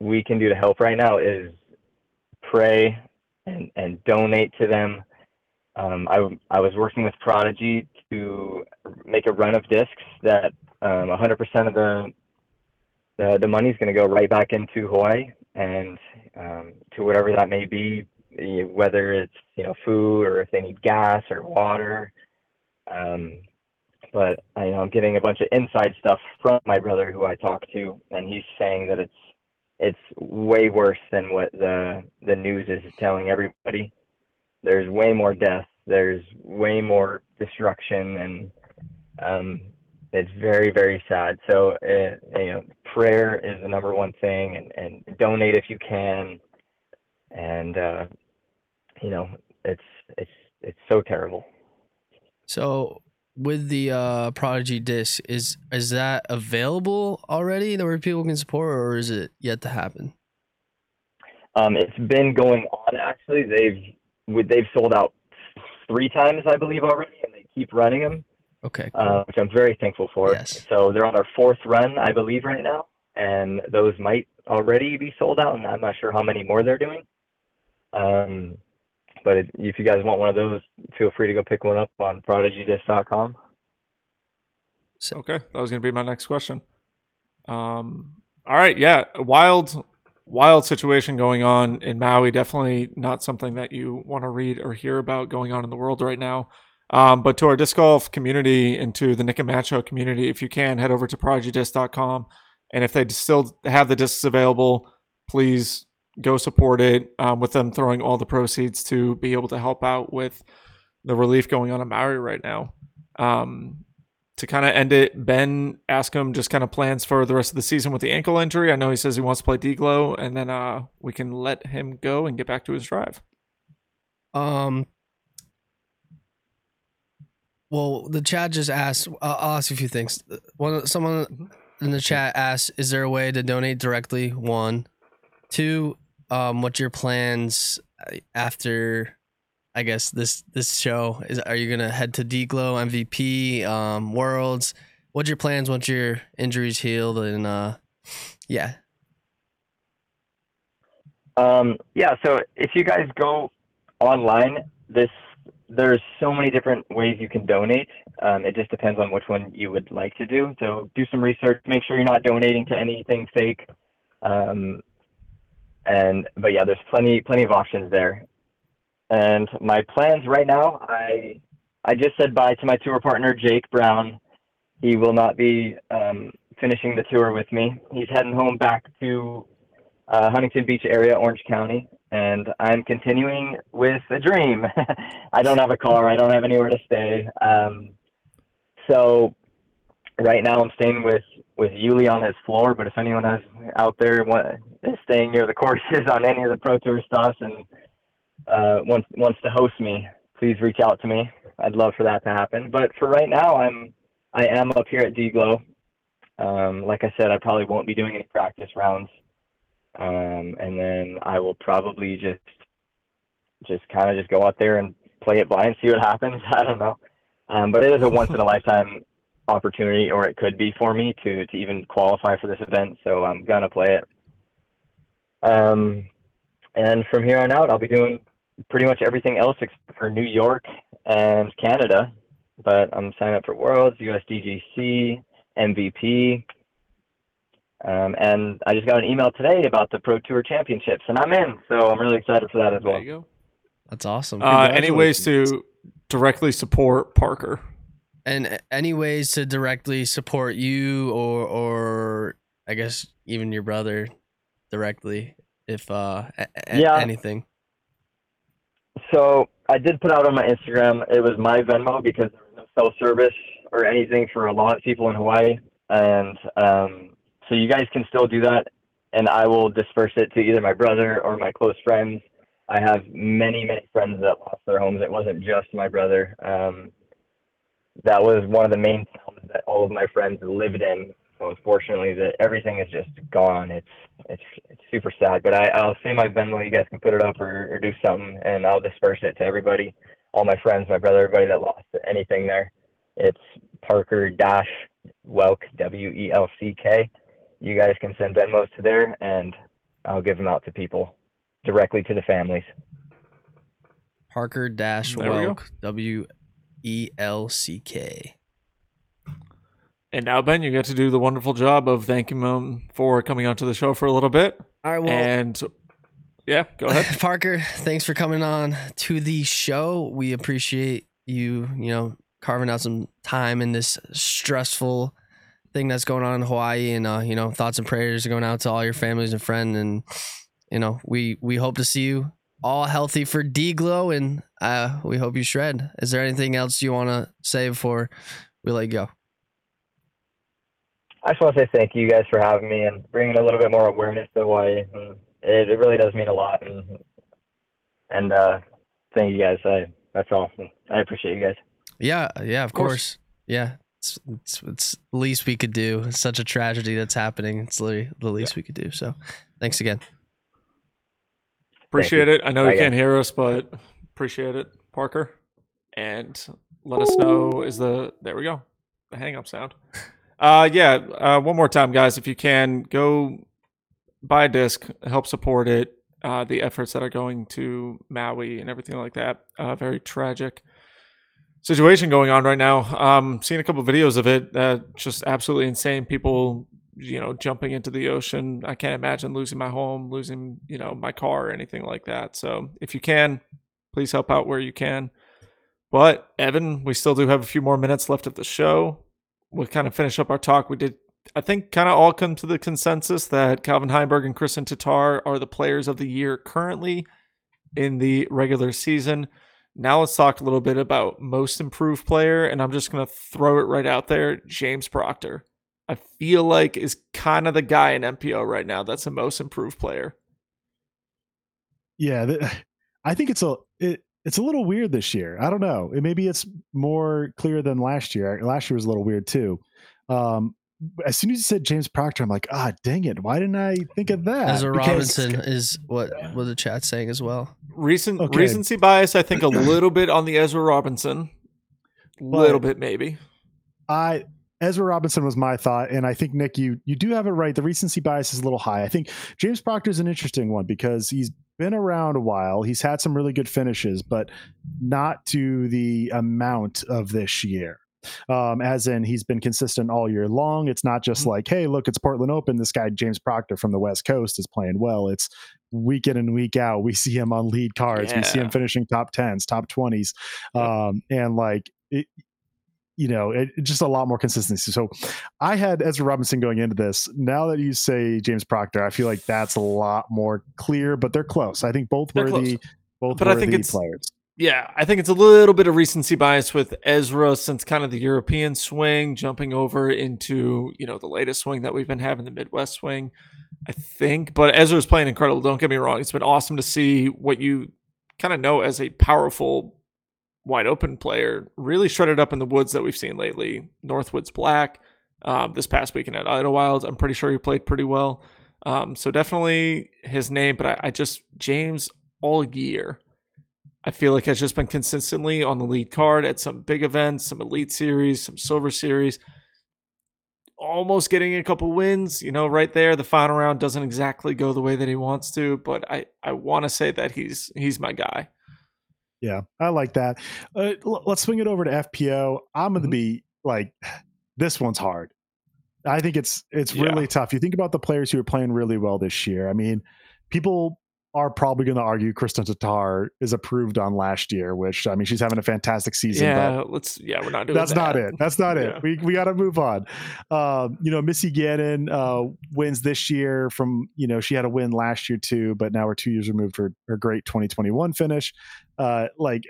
we can do to help right now is pray and, and donate to them. Um, I, I was working with Prodigy to make a run of discs that um, one hundred percent of the the, the money is going to go right back into Hawaii and um, to whatever that may be, whether it's you know food or if they need gas or water. Um, but I, you know, I'm getting a bunch of inside stuff from my brother who I talked to, and he's saying that it's it's way worse than what the the news is telling everybody. There's way more death. There's way more destruction, and um, it's very, very sad. So, uh, you know, prayer is the number one thing, and, and donate if you can. And uh, you know, it's it's it's so terrible. So, with the uh, Prodigy disc, is is that available already that where people can support, or is it yet to happen? Um, it's been going on actually. They've They've sold out three times, I believe, already, and they keep running them. Okay, cool. uh, which I'm very thankful for. Yes. So they're on their fourth run, I believe, right now, and those might already be sold out, and I'm not sure how many more they're doing. Um, but it, if you guys want one of those, feel free to go pick one up on prodigy disc dot com. Okay, that was going to be my next question. Um, all right, yeah, wild. Wild situation going on in Maui. Definitely not something that you want to read or hear about going on in the world right now. Um, but to our disc golf community and to the Nick and Matt Show community, if you can, head over to prodigy disc dot com. And if they still have the discs available, please go support it um, with them throwing all the proceeds to be able to help out with the relief going on in Maui right now. Um, To kind of end it, Ben Askham just kind of plans for the rest of the season with the ankle injury. I know he says he wants to play D G L O, and then uh, we can let him go and get back to his drive. Um. Well, the chat just asked. Uh, I'll ask a few things. One, someone in the chat asked, "Is there a way to donate directly?" One, two. Um, what's your plans after? I guess this this show is. Are you gonna head to D G L O, M V P, um, Worlds? What's your plans once your injuries healed? And uh, yeah, um, yeah. So if you guys go online, this there's so many different ways you can donate. Um, it just depends on which one you would like to do. So do some research. Make sure you're not donating to anything fake. Um, and but yeah, there's plenty plenty of options there. And my plans right now, I I just said bye to my tour partner, Jake Brown. He will not be um, finishing the tour with me. He's heading home back to uh, Huntington Beach area, Orange County, and I'm continuing with a dream. I don't have a car. I don't have anywhere to stay. Um, so right now I'm staying with, with Yuli on his floor, but if anyone has out there want, is staying near the courses on any of the Pro Tour stuff and uh, wants wants to host me, please reach out to me. I'd love for that to happen. But for right now, I'm I am up here at D G L O. Um, like I said, I probably won't be doing any practice rounds, um, and then I will probably just just kind of just go out there and play it blind, see what happens. I don't know, um, but it is a once in a lifetime opportunity, or it could be for me to to even qualify for this event. So I'm gonna play it. Um, and from here on out, I'll be doing pretty much everything else except for New York and Canada. But I'm signing up for Worlds, U S D G C, M V P, um, and I just got an email today about the Pro Tour Championships, and I'm in. So I'm really excited for that as well. There you go. That's awesome. Uh, any ways to directly support Parker? And any ways to directly support you, or or I guess even your brother directly, if uh, a- yeah. anything? So I did put out on my Instagram, it was my Venmo because there was no cell service or anything for a lot of people in Hawaii. And um, so you guys can still do that, and I will disperse it to either my brother or my close friends. I have many, many friends that lost their homes. It wasn't just my brother. Um, that was one of the main towns that all of my friends lived in. So unfortunately, that everything is just gone. It's it's it's super sad. But I, I'll say my Venmo. You guys can put it up or, or do something, and I'll disperse it to everybody, all my friends, my brother, everybody that lost anything there. It's Parker dash Welk, W E L C K. You guys can send Venmos to there, and I'll give them out to people. Directly to the families. Parker dash Welk, W E L C K. And now, Ben, you get to do the wonderful job of thanking them for coming onto the show for a little bit. All right, well, and yeah, go ahead, Parker. Thanks for coming on to the show. We appreciate you, you know, carving out some time in this stressful thing that's going on in Hawaii, and uh, you know, thoughts and prayers are going out to all your families and friends and. You know, we, we hope to see you all healthy for D G L O, and uh, we hope you shred. Is there anything else you want to say before we let you go? I just want to say thank you guys for having me and bringing a little bit more awareness to Hawaii. It, it really does mean a lot. And, and uh, thank you guys. I, that's awesome. I appreciate you guys. Yeah, yeah, of, of course. course. Yeah, it's, it's, it's the least we could do. It's such a tragedy that's happening. It's literally the least yeah. we could do. So thanks again. Appreciate it. I know you can't hear us, but appreciate it, Parker. And let us know is the, there we go, the hang-up sound. Uh, yeah, uh, one more time, guys, if you can, go buy a disc, help support it, uh, the efforts that are going to Maui and everything like that. Uh, very tragic situation going on right now. Um, seen a couple of videos of it, uh, just absolutely insane. People... you know, jumping into the ocean. I can't imagine losing my home, losing, you know, my car or anything like that. So if you can, please help out where you can. But Evan, we still do have a few more minutes left of the show. We'll kind of finish up our talk. We did, I think, kind of all come to the consensus that Calvin Heimburg and Kristin Tattar are the players of the year currently in the regular season. Now let's talk a little bit about most improved player. And I'm just going to throw it right out there. James Proctor. I feel like is kind of the guy in M P O right now. That's the most improved player. Yeah. Th- I think it's a, it, it's a little weird this year. I don't know. It, maybe it's more clear than last year. Last year was a little weird too. Um, as soon as you said James Proctor, I'm like, ah, dang it. Why didn't I think of that? Ezra Robinson because, is what, what the chat's saying as well. Recent okay. recency bias. I think a little bit on the Ezra Robinson, a little bit, maybe I, Ezra Robinson was my thought, and I think, Nick, you you do have it right. The recency bias is a little high. I think James Proctor is an interesting one because he's been around a while. He's had some really good finishes, but not to the amount of this year. Um, as in, he's been consistent all year long. It's not just like, hey, look, it's Portland Open. This guy, James Proctor from the West Coast, is playing well. It's week in and week out. We see him on lead cards. Yeah. We see him finishing top tens, top twenties. Um, and, like... It, you know, it, just a lot more consistency. So I had Ezra Robinson going into this. Now that you say James Proctor, I feel like that's a lot more clear, but they're close. I think both they're were close. the both but were I think the it's, players. Yeah, I think it's a little bit of recency bias with Ezra since kind of the European swing jumping over into, you know, the latest swing that we've been having, the Midwest swing, I think. But Ezra's playing incredible. Don't get me wrong. It's been awesome to see what you kind of know as a powerful wide open player, really shredded up in the woods that we've seen lately. Northwoods Black, um, this past weekend at Idlewild, I'm pretty sure he played pretty well. Um, so definitely his name, but I, I just, James all year, I feel like has just been consistently on the lead card at some big events, some Elite Series, some Silver Series, almost getting a couple wins, you know, right there. The final round doesn't exactly go the way that he wants to, but I, I want to say that he's, he's my guy. Yeah, I like that. Uh, l- let's swing it over to F P O. I'm going to mm-hmm. be like, this one's hard. I think it's it's really yeah. tough. You think about the players who are playing really well this year. I mean, people are probably going to argue Kristin Tattar is approved on last year, which, I mean, she's having a fantastic season. Yeah, but let's, yeah, we're not doing that's that. That's not it. That's not it. Yeah. We we got to move on. Um, you know, Missy Gannon uh, wins this year from, you know, she had a win last year too, but now we're two years removed for her great twenty twenty-one finish. Uh, like,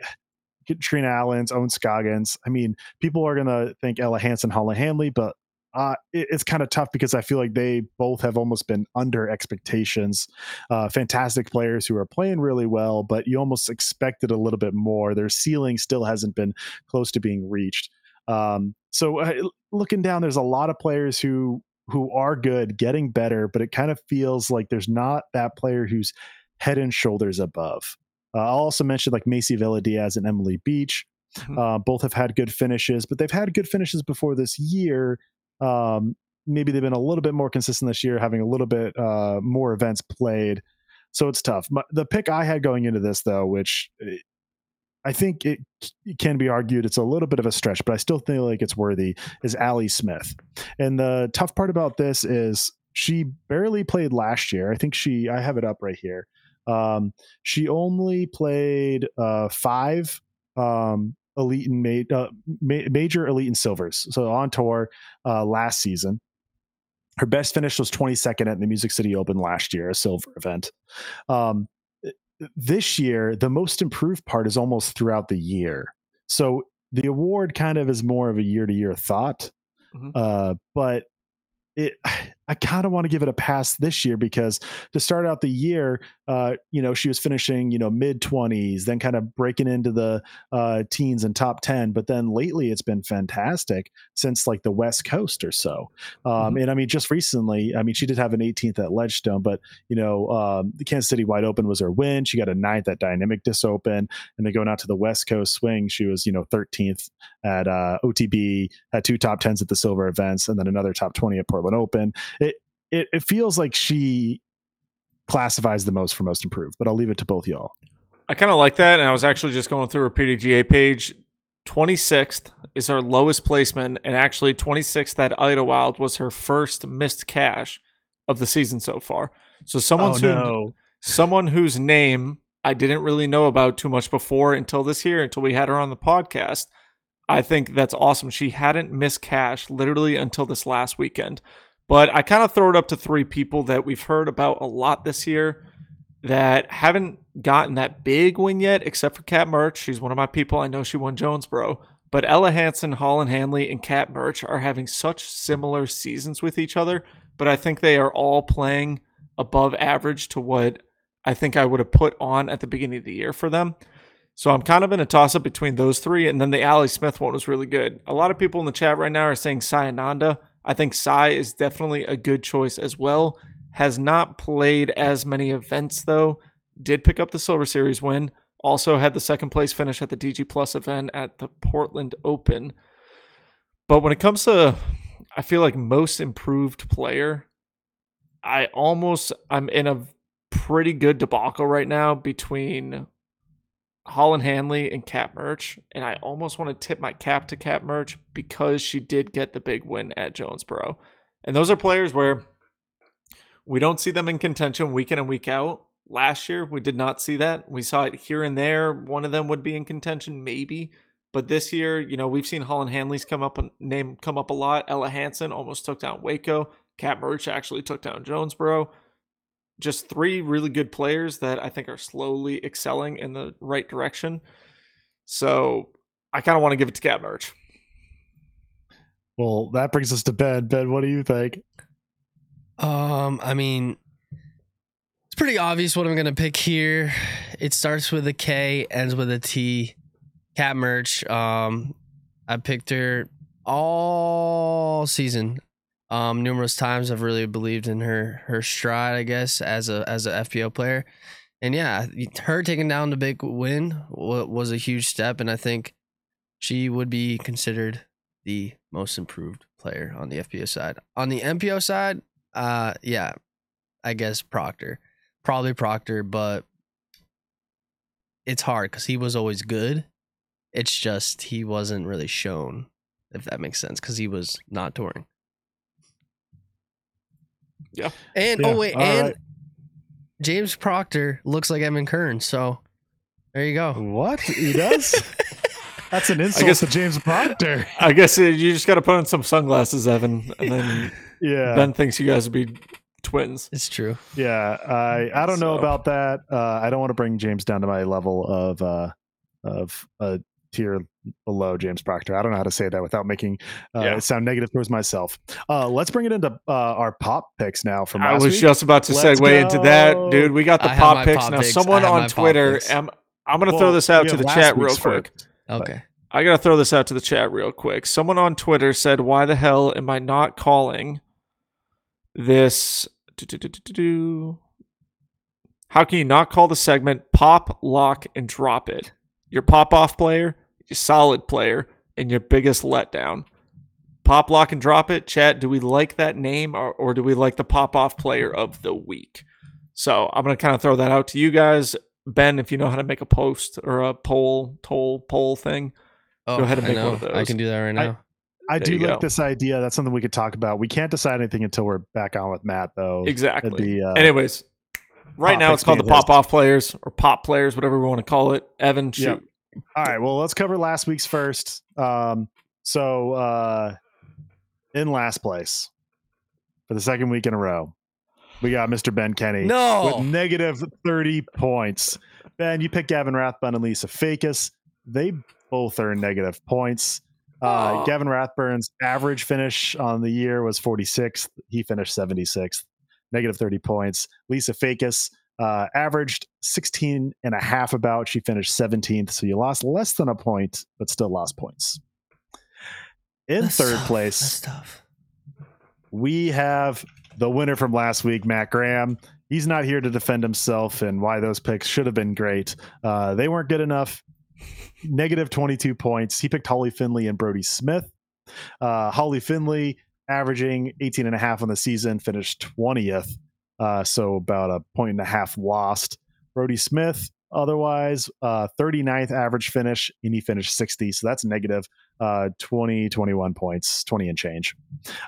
Katrina Allen's, Owen Scoggins. I mean, people are going to think Ella Hansen, Hala Hanley, but Uh, it, it's kind of tough because I feel like they both have almost been under expectations. Uh, fantastic players who are playing really well, but you almost expected a little bit more. Their ceiling still hasn't been close to being reached. Um, so uh, looking down, there's a lot of players who who are good, getting better, but it kind of feels like there's not that player who's head and shoulders above. Uh, I'll also mention like Macy Villa-Diaz and Emily Beach. Mm-hmm. Uh, both have had good finishes, but they've had good finishes before this year. Um, maybe they've been a little bit more consistent this year, having a little bit uh, more events played. So it's tough. My, the pick I had going into this, though, which I think it, it can be argued it's a little bit of a stretch, but I still feel like it's worthy, is Allie Smith. And the tough part about this is she barely played last year. I think she, I have it up right here. Um, she only played uh, five um elite and made uh, ma- major elite and silvers, so on tour uh last season. Her best finish was twenty-second at the Music City Open last year, a silver event. Um this year the most improved part is almost throughout the year, so the award kind of is more of a year-to-year thought. Mm-hmm. uh but It, I kind of want to give it a pass this year because to start out the year, uh, you know, she was finishing, you know, mid twenties, then kind of breaking into the uh, teens and top ten. But then lately it's been fantastic since like the West Coast or so. Um, mm-hmm. And I mean, just recently, I mean, she did have an eighteenth at Ledgestone, but you know, um, the Kansas City Wide Open was her win. She got a ninth at Dynamic Discs Open, and then going out to the West Coast swing, she was, you know, thirteenth at uh, O T B, had two top tens at the silver events, and then another top twenty at Portland Open. It, it it feels like she classifies the most for most improved, but I'll leave it to both y'all. I kind of like that, and I was actually just going through her P D G A page. twenty-sixth is her lowest placement, and actually twenty-sixth at Idlewild was her first missed cash of the season so far. So someone, oh, who, no. someone whose name I didn't really know about too much before until this year, until we had her on the podcast. I think that's awesome. She hadn't missed cash literally until this last weekend. But I kind of throw it up to three people that we've heard about a lot this year that haven't gotten that big win yet, except for Kat Mertsch. She's one of my people. I know she won Jonesboro. But Ella Hansen, Holland Hanley, and Kat Mertsch are having such similar seasons with each other. But I think they are all playing above average to what I think I would have put on at the beginning of the year for them. So I'm kind of in a toss-up between those three, and then the Allie Smith one was really good. A lot of people in the chat right now are saying Sai Ananda. I think Sai is definitely a good choice as well. Has not played as many events, though. Did pick up the Silver Series win. Also had the second-place finish at the D G Plus event at the Portland Open. But when it comes to, I feel like, most improved player, I almost, I'm in a pretty good debacle right now between Holland Hanley and Kat Mertsch, and I almost want to tip my cap to Kat Mertsch because she did get the big win at Jonesboro. And those are players where we don't see them in contention week in and week out. Last year, we did not see that. We saw it here and there. One of them would be in contention, maybe. But this year, you know, we've seen Holland Hanley's come up name come up a lot. Ella Hansen almost took down Waco. Kat Mertsch actually took down Jonesboro. Just three really good players that I think are slowly excelling in the right direction. So I kind of want to give it to Kat Mertsch. Well, that brings us to Ben. Ben, what do you think? Um, I mean, it's pretty obvious what I'm going to pick here. It starts with a K, ends with a T. Kat Mertsch. Um, I picked her all season. Um, numerous times I've really believed in her her stride, I guess, as a as a F P L player. And yeah, her taking down the big win was a huge step, and I think she would be considered the most improved player on the F P O side. On the M P O side, uh, yeah, I guess Proctor. Probably Proctor, but it's hard because he was always good. It's just he wasn't really shown, if that makes sense, because he was not touring. Yeah. And, yeah. oh, wait, All and... Right. James Proctor looks like Evan Kern, so there you go. What? He does? That's an insult I guess, to James Proctor. I guess you just got to put on some sunglasses, Evan, and then yeah. Ben thinks you guys would be twins. It's true. Yeah, I I don't so. know about that. Uh, I don't want to bring James down to my level of uh, of a tier below James Proctor. I don't know how to say that without making uh, yeah. it sound negative towards myself. Uh, let's bring it into uh, our pop picks now. From last I was week. just about to let's segue go. into that, dude. We got the I pop picks pop now. Picks. Someone on Twitter, I'm, I'm going to well, throw this out to the chat real quick. Work. Okay, I got to throw this out to the chat real quick. Someone on Twitter said, "Why the hell am I not calling this? How can you not call the segment Pop, Lock, and Drop It? Your pop off player." Your solid player and your biggest letdown. Pop, Lock, and Drop It. Chat, do we like that name or, or do we like the pop off player of the week? So I'm going to kind of throw that out to you guys. Ben, if you know how to make a post or a poll, toll, poll thing, oh, go ahead and make one of those. I can do that right now. I, I do like go. this idea. That's something we could talk about. We can't decide anything until we're back on with Matt, though. Exactly. Be, uh, Anyways, right now it's called the pop off players or pop players, whatever we want to call it. Evan, shoot. Yep. All right, well, let's cover last week's first. Um, so uh, in last place for the second week in a row, we got Mister Ben Kenny no. with negative thirty points. Ben, you picked Gavin Rathbun and Lisa Fakis. They both earned negative points. Uh, oh. Gavin Rathburn's average finish on the year was forty-sixth. He finished seventy-sixth, negative thirty points. Lisa Fakis Uh, averaged sixteen and a half about. She finished seventeenth, so you lost less than a point, but still lost points. In that's third tough. place, we have the winner from last week, Matt Graham. He's not here to defend himself and why those picks should have been great. Uh, they weren't good enough. Negative twenty-two points. He picked Holly Finley and Brody Smith. Uh, Holly Finley averaging eighteen and a half on the season, finished twentieth. Uh, so about a point and a half lost. Brody Smith, otherwise, uh, thirty-ninth average finish, and he finished sixty. So that's negative uh, twenty, twenty-one points, twenty and change,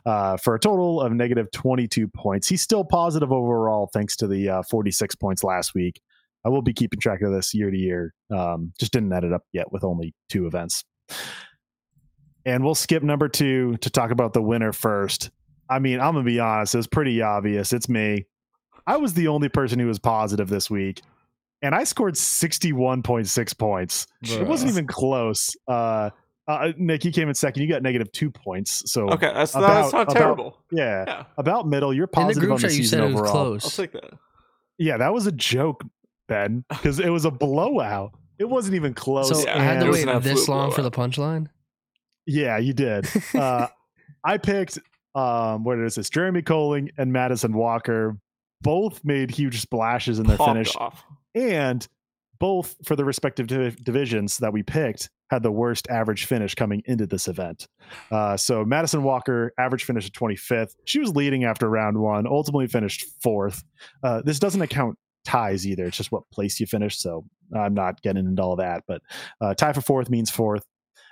uh, for a total of negative twenty-two points. He's still positive overall, thanks to the uh, forty-six points last week. I will be keeping track of this year to year. Um, just didn't add it up yet with only two events. And we'll skip number two to talk about the winner first. I mean, I'm going to be honest. It was pretty obvious. It's me. I was the only person who was positive this week, and I scored sixty-one point six points. Bruh. It wasn't even close. Uh, uh, Nick, you came in second. You got negative two points. So okay, that's, about, that's not about, terrible. Yeah, yeah, about middle. You're positive in the on the season overall. It was close. I'll take that. Yeah, that was a joke, Ben, because it was a blowout. It wasn't even close. So I had to wait this long blowout. for the punchline. Yeah, you did. Uh, I picked um, what is this? Jeremy Koling and Madison Walker. Both made huge splashes in their Popped finish off. And both for the respective div- divisions that we picked had the worst average finish coming into this event. Uh, so Madison Walker average finish at twenty-fifth. She was leading after round one, ultimately finished fourth. Uh, this doesn't account ties either. It's just what place you finish. So I'm not getting into all that, but uh, tie for fourth means fourth.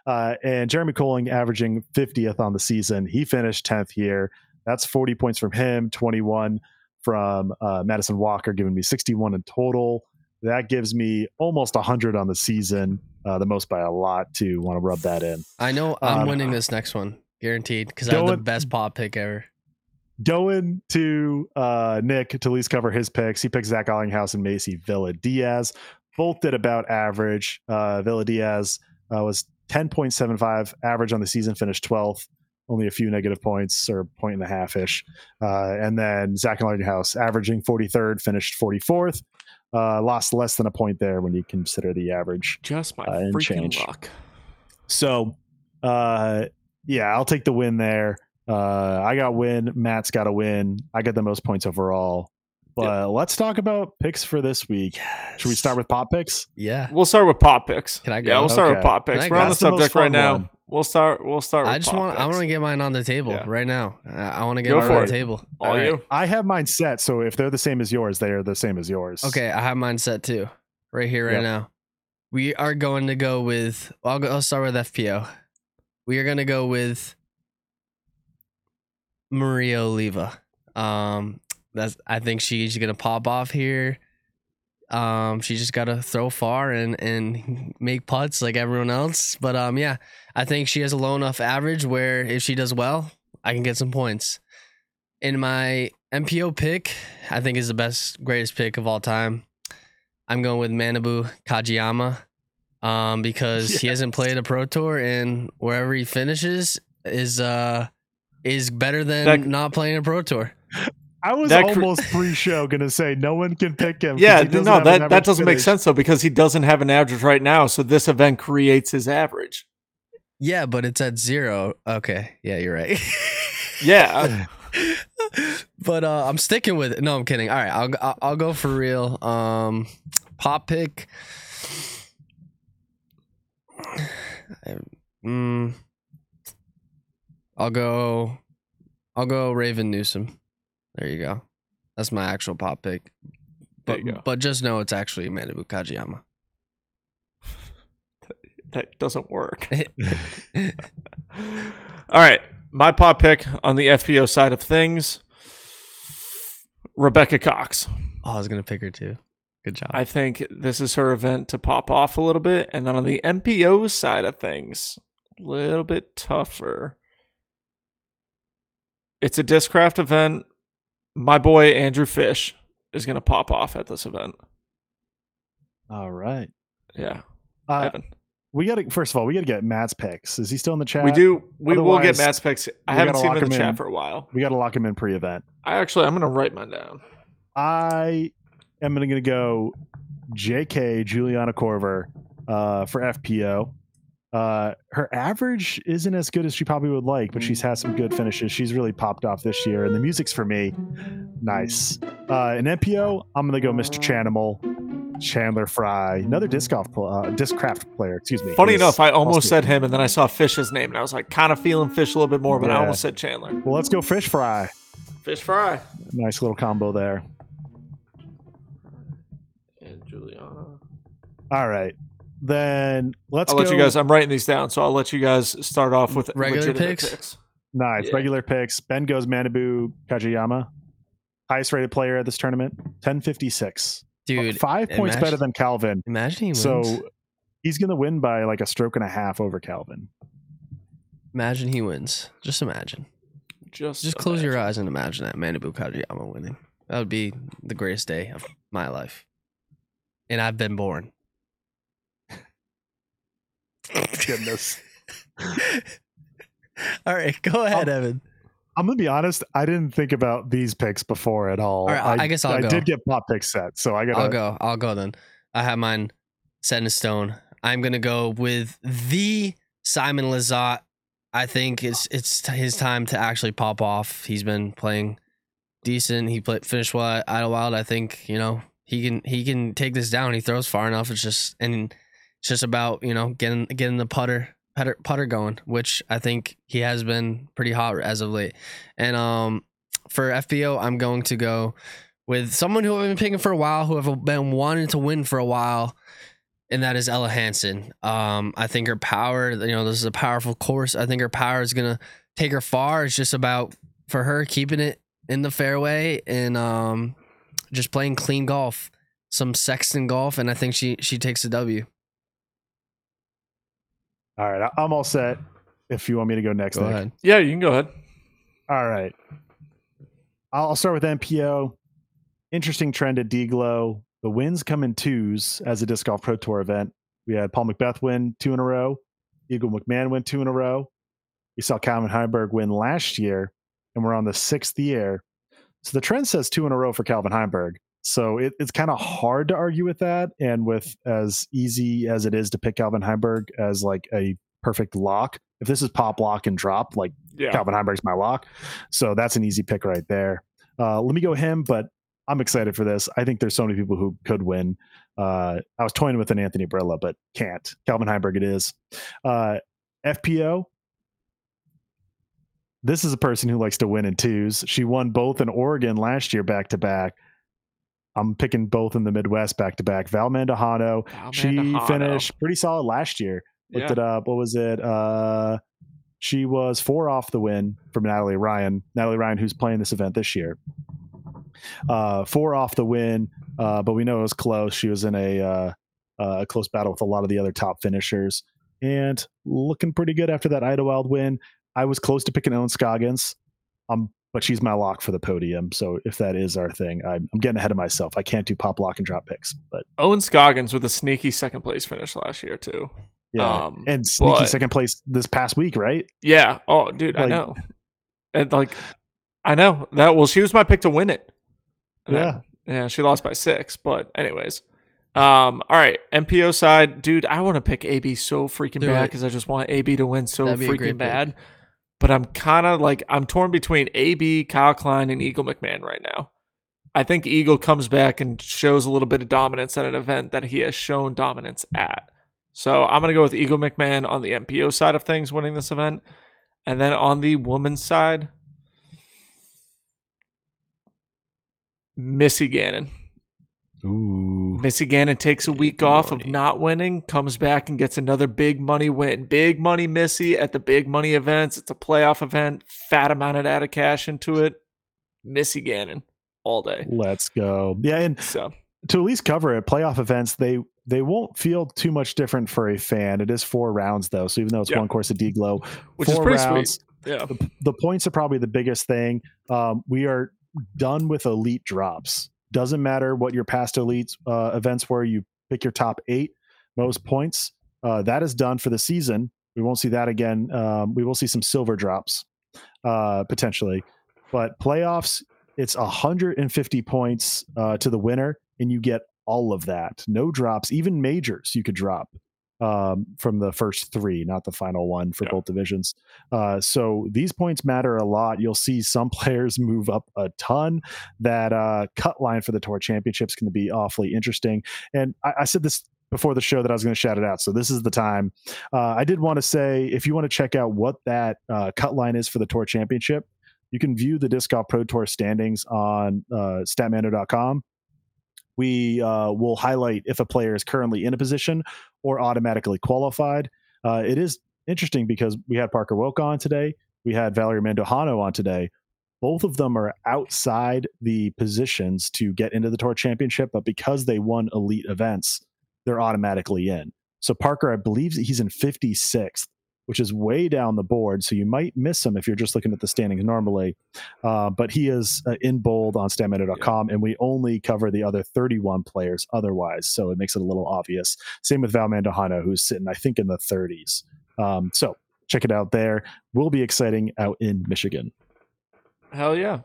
Uh, and Jeremy Koling averaging fiftieth on the season. He finished tenth here. That's forty points from him, twenty-one from uh, Madison Walker, giving me sixty-one in total. That gives me almost one hundred on the season, uh, the most by a lot, to want to rub that in. I know I'm um, winning this next one, guaranteed, because I have the best pop pick ever. Going to uh, Nick to at least cover his picks. He picked Zach Allinghouse and Macy Villa-Diaz. Both did about average. Uh, Villa-Diaz uh, was ten point seven five average on the season, finished twelfth. only a few negative points, or point and a half ish. Uh, and then Zach and Langenhaus averaging forty-third, finished forty-fourth. Uh, lost less than a point there when you consider the average. Just my uh, freaking change. luck. So, uh, yeah, I'll take the win there. Uh, I got win. Matt's got a win. I got the most points overall. But yep. Let's talk about picks for this week. Yes. Should we start with pop picks? Yeah, we'll start with pop picks. Can I go? Yeah, we'll okay. start with pop picks. We're on the subject right now. One. We'll start. We'll start. With I just want. Picks. I want to get mine on the table yeah. right now. I want to get go mine on it. the table. All, All right. you. I have mine set. So if they're the same as yours, they are the same as yours. Okay, I have mine set too. Right here, right yep. now. We are going to go with. I'll go. I'll start with F P O. We are going to go with Maria Oliva. Um, that's. I think she's going to pop off here. Um, she just got to throw far and, and make putts like everyone else. But, um, yeah, I think she has a low enough average where if she does well, I can get some points. In my M P O pick, I think is the best, greatest pick of all time. I'm going with Manabu Kageyama, um, because yes. he hasn't played a pro tour, and wherever he finishes is, uh, is better than that- not playing a pro tour. I was that almost cr- pre-show going to say no one can pick him. Yeah, no, that, that doesn't finish. make sense, though, because he doesn't have an average right now, so this event creates his average. Yeah, but it's at zero. Okay, yeah, you're right. yeah. But uh, I'm sticking with it. No, I'm kidding. All right, I'll, I'll, I'll go for real. Um, pop pick. Mm, I'll go. I'll go Raven Newsom. There you go. That's my actual pop pick. But but just know it's actually Manabu Kageyama. That doesn't work. All right. My pop pick on the F P O side of things, Rebecca Cox. Oh, I was going to pick her too. Good job. I think this is her event to pop off a little bit. And then on the M P O side of things, a little bit tougher. It's a Discraft event. My boy Andrew Fish is going to pop off at this event. All right. Yeah. Uh, Evan. We got to, first of all, we got to get Matt's picks. Is he still in the chat? We do. We Otherwise, will get Matt's picks. I haven't seen him in the chat in. for a while. We got to lock him in pre-event. I actually, I'm going to write mine down. I am going to go J K Juliana Corver uh, for F P O. Uh, her average isn't as good as she probably would like, but she's had some good finishes. She's really popped off this year, and the music's for me. Nice. Uh, in M P O, I'm gonna go Mister Chanimal, Chandler Fry, another disc golf, uh, Discraft player. Excuse me. Funny enough, I almost said him, and then I saw Fish's name, and I was like, kind of feeling Fish a little bit more, but yeah. I almost said Chandler. Well, let's go Fish Fry. Fish Fry. Nice little combo there. And Juliana. All right. Then let's I'll go. let you guys. I'm writing these down, so I'll let you guys start off with regular picks. picks. Nice yeah. regular picks. Ben goes Manabu Kageyama, highest rated player at this tournament, ten fifty-six. Dude, five imagine, points better than Calvin. Imagine he wins. So he's gonna win by like a stroke and a half over Calvin. Imagine he wins. Just imagine. Just, just close imagine. your eyes and imagine that Manabu Kageyama winning. That would be the greatest day of my life, and I've been born. Goodness. All right, go ahead, um, Evan. I'm gonna be honest, I didn't think about these picks before at all. all right, I, I guess I'll I go. did get pop picks set, so I gotta I'll go. I'll go then. I have mine set in stone. I'm gonna go with the Simon Lizotte. I think it's it's his time to actually pop off. He's been playing decent. He played finished well at Idlewild. I think, you know, he can he can take this down. He throws far enough. It's just and It's just about, you know, getting getting the putter, putter putter going, which I think he has been pretty hot as of late. And um, for F P O, I'm going to go with someone who I've been picking for a while, who I've been wanting to win for a while, and that is Ella Hansen. Um, I think her power, you know, this is a powerful course. I think her power is going to take her far. It's just about, for her, keeping it in the fairway and um, just playing clean golf, some Sexton golf, and I think she she takes a W. All right, I'm all set. If you want me to go next, go ahead. Yeah, you can go ahead. All right, I'll start with M P O. Interesting trend at D G L O. The wins come in twos as a disc golf pro tour event. We had Paul McBeth win two in a row. Eagle McMahon win two in a row. You saw Calvin Heimburg win last year, and we're on the sixth year. So the trend says two in a row for Calvin Heimburg. So it, it's kind of hard to argue with that. And with as easy as it is to pick Calvin Heimburg as like a perfect lock, if this is pop, lock, and drop, like yeah. Calvin Heimburg's my lock. So that's an easy pick right there. Uh, let me go him, but I'm excited for this. I think there's so many people who could win. Uh, I was toying with an Anthony Brella, but can't. Calvin Heimburg it is. Uh, F P O. This is a person who likes to win in twos. She won both in Oregon last year back-to-back. I'm picking both in the Midwest back-to-back. Val Mandujano, Val she Mandujano. finished pretty solid last year. Looked yeah. it up. What was it? Uh, she was four off the win from Natalie Ryan. Natalie Ryan, who's playing this event this year. Uh, four off the win, uh, but we know it was close. She was in a uh, uh, close battle with a lot of the other top finishers. And looking pretty good after that Idlewild win. I was close to picking Ellen Scoggins, um, but she's my lock for the podium. So if that is our thing, I'm, I'm getting ahead of myself. I can't do pop, lock, and drop picks. But Ellen Scoggins with a sneaky second place finish last year too. Yeah, um, and sneaky but, second place this past week, right? Yeah. Oh, dude, like, I know. And like, I know that. Well, she was my pick to win it. And yeah. That, yeah. She lost by six, but anyways. Um. All right. M P O side, dude. I want to pick A B so freaking dude, bad because I just want A B to win so freaking bad. Pick. But I'm kind of like, I'm torn between A B, Kyle Klein, and Eagle McMahon right now. I think Eagle comes back and shows a little bit of dominance at an event that he has shown dominance at. So I'm going to go with Eagle McMahon on the M P O side of things winning this event. And then on the women's side, Missy Gannon. Ooh. Missy Gannon takes a week off of not winning, comes back and gets another big money win. Big money Missy at the big money events. It's a playoff event. Fat amount of out of cash into it. Missy Gannon all day. Let's go. Yeah, and so to at least cover it, playoff events, they they won't feel too much different for a fan. It is four rounds, though, so even though it's yeah. one course of D G L O, which four is pretty rounds, sweet. Yeah, the, the points are probably the biggest thing. Um, we are done with elite drops. Doesn't matter what your past elite uh, events were. You pick your top eight most points. Uh, that is done for the season. We won't see that again. Um, we will see some silver drops uh, potentially, but playoffs, it's one hundred fifty points uh, to the winner, and you get all of that. No drops, even majors you could drop um, from the first three, not the final one for yeah. both divisions. Uh, so these points matter a lot. You'll see some players move up a ton. That uh, cut line for the tour championships can be awfully interesting. And I, I said this before the show that I was going to shout it out. So this is the time. Uh, I did want to say, if you want to check out what that uh, cut line is for the tour championship, you can view the Disc Golf Pro Tour standings on uh, stat mando dot com. We uh, will highlight if a player is currently in a position or automatically qualified. Uh, it is interesting because we had Parker Welk on today. We had Valerie Mandujano on today. Both of them are outside the positions to get into the tour championship, but because they won elite events, they're automatically in. So Parker, I believe he's in fifty-sixth, which is way down the board. So you might miss him if you're just looking at the standings normally. Uh, but he is uh, in bold on stat mando dot com, yeah. and we only cover the other thirty-one players otherwise. So it makes it a little obvious. Same with Val Mandujano, who's sitting, I think, in the thirties. Um, so check it out there. Will be exciting out in Michigan. Hell yeah.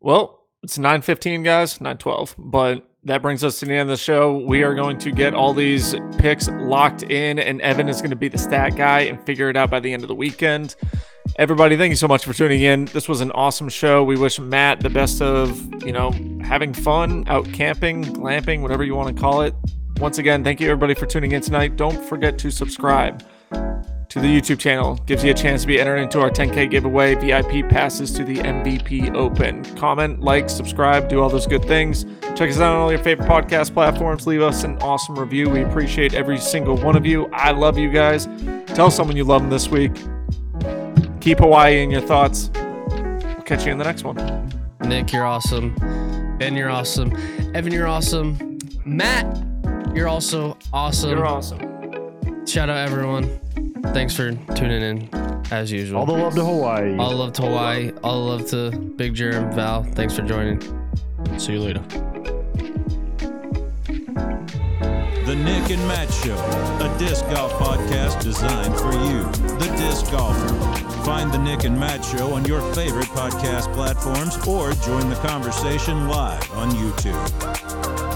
Well, it's nine fifteen, guys, nine twelve. But that brings us to the end of the show. We are going to get all these picks locked in, and Evan is going to be the stat guy and figure it out by the end of the weekend. Everybody, thank you so much for tuning in. This was an awesome show. We wish Matt the best of, you know, having fun out camping, glamping, whatever you want to call it. Once again, thank you everybody for tuning in tonight. Don't forget to subscribe to the YouTube channel. Gives you a chance to be entered into our ten K giveaway, V I P passes to the M V P Open. Comment, like, subscribe, do all those good things. Check us out on all your favorite podcast platforms. Leave us an awesome review. We appreciate every single one of you. I love you guys. Tell someone you love them this week. Keep Hawaii in your thoughts. We'll catch you in the next one. Nick, you're awesome. Ben, you're awesome. Evan, you're awesome. Matt, you're also awesome. You're awesome. Shout out everyone. Thanks for tuning in, as usual. All the love to Hawaii. All the love to Hawaii. All the love to Big Jerem, Val. Thanks for joining. See you later. The Nick and Matt Show, a disc golf podcast designed for you, the disc golfer. Find The Nick and Matt Show on your favorite podcast platforms or join the conversation live on YouTube.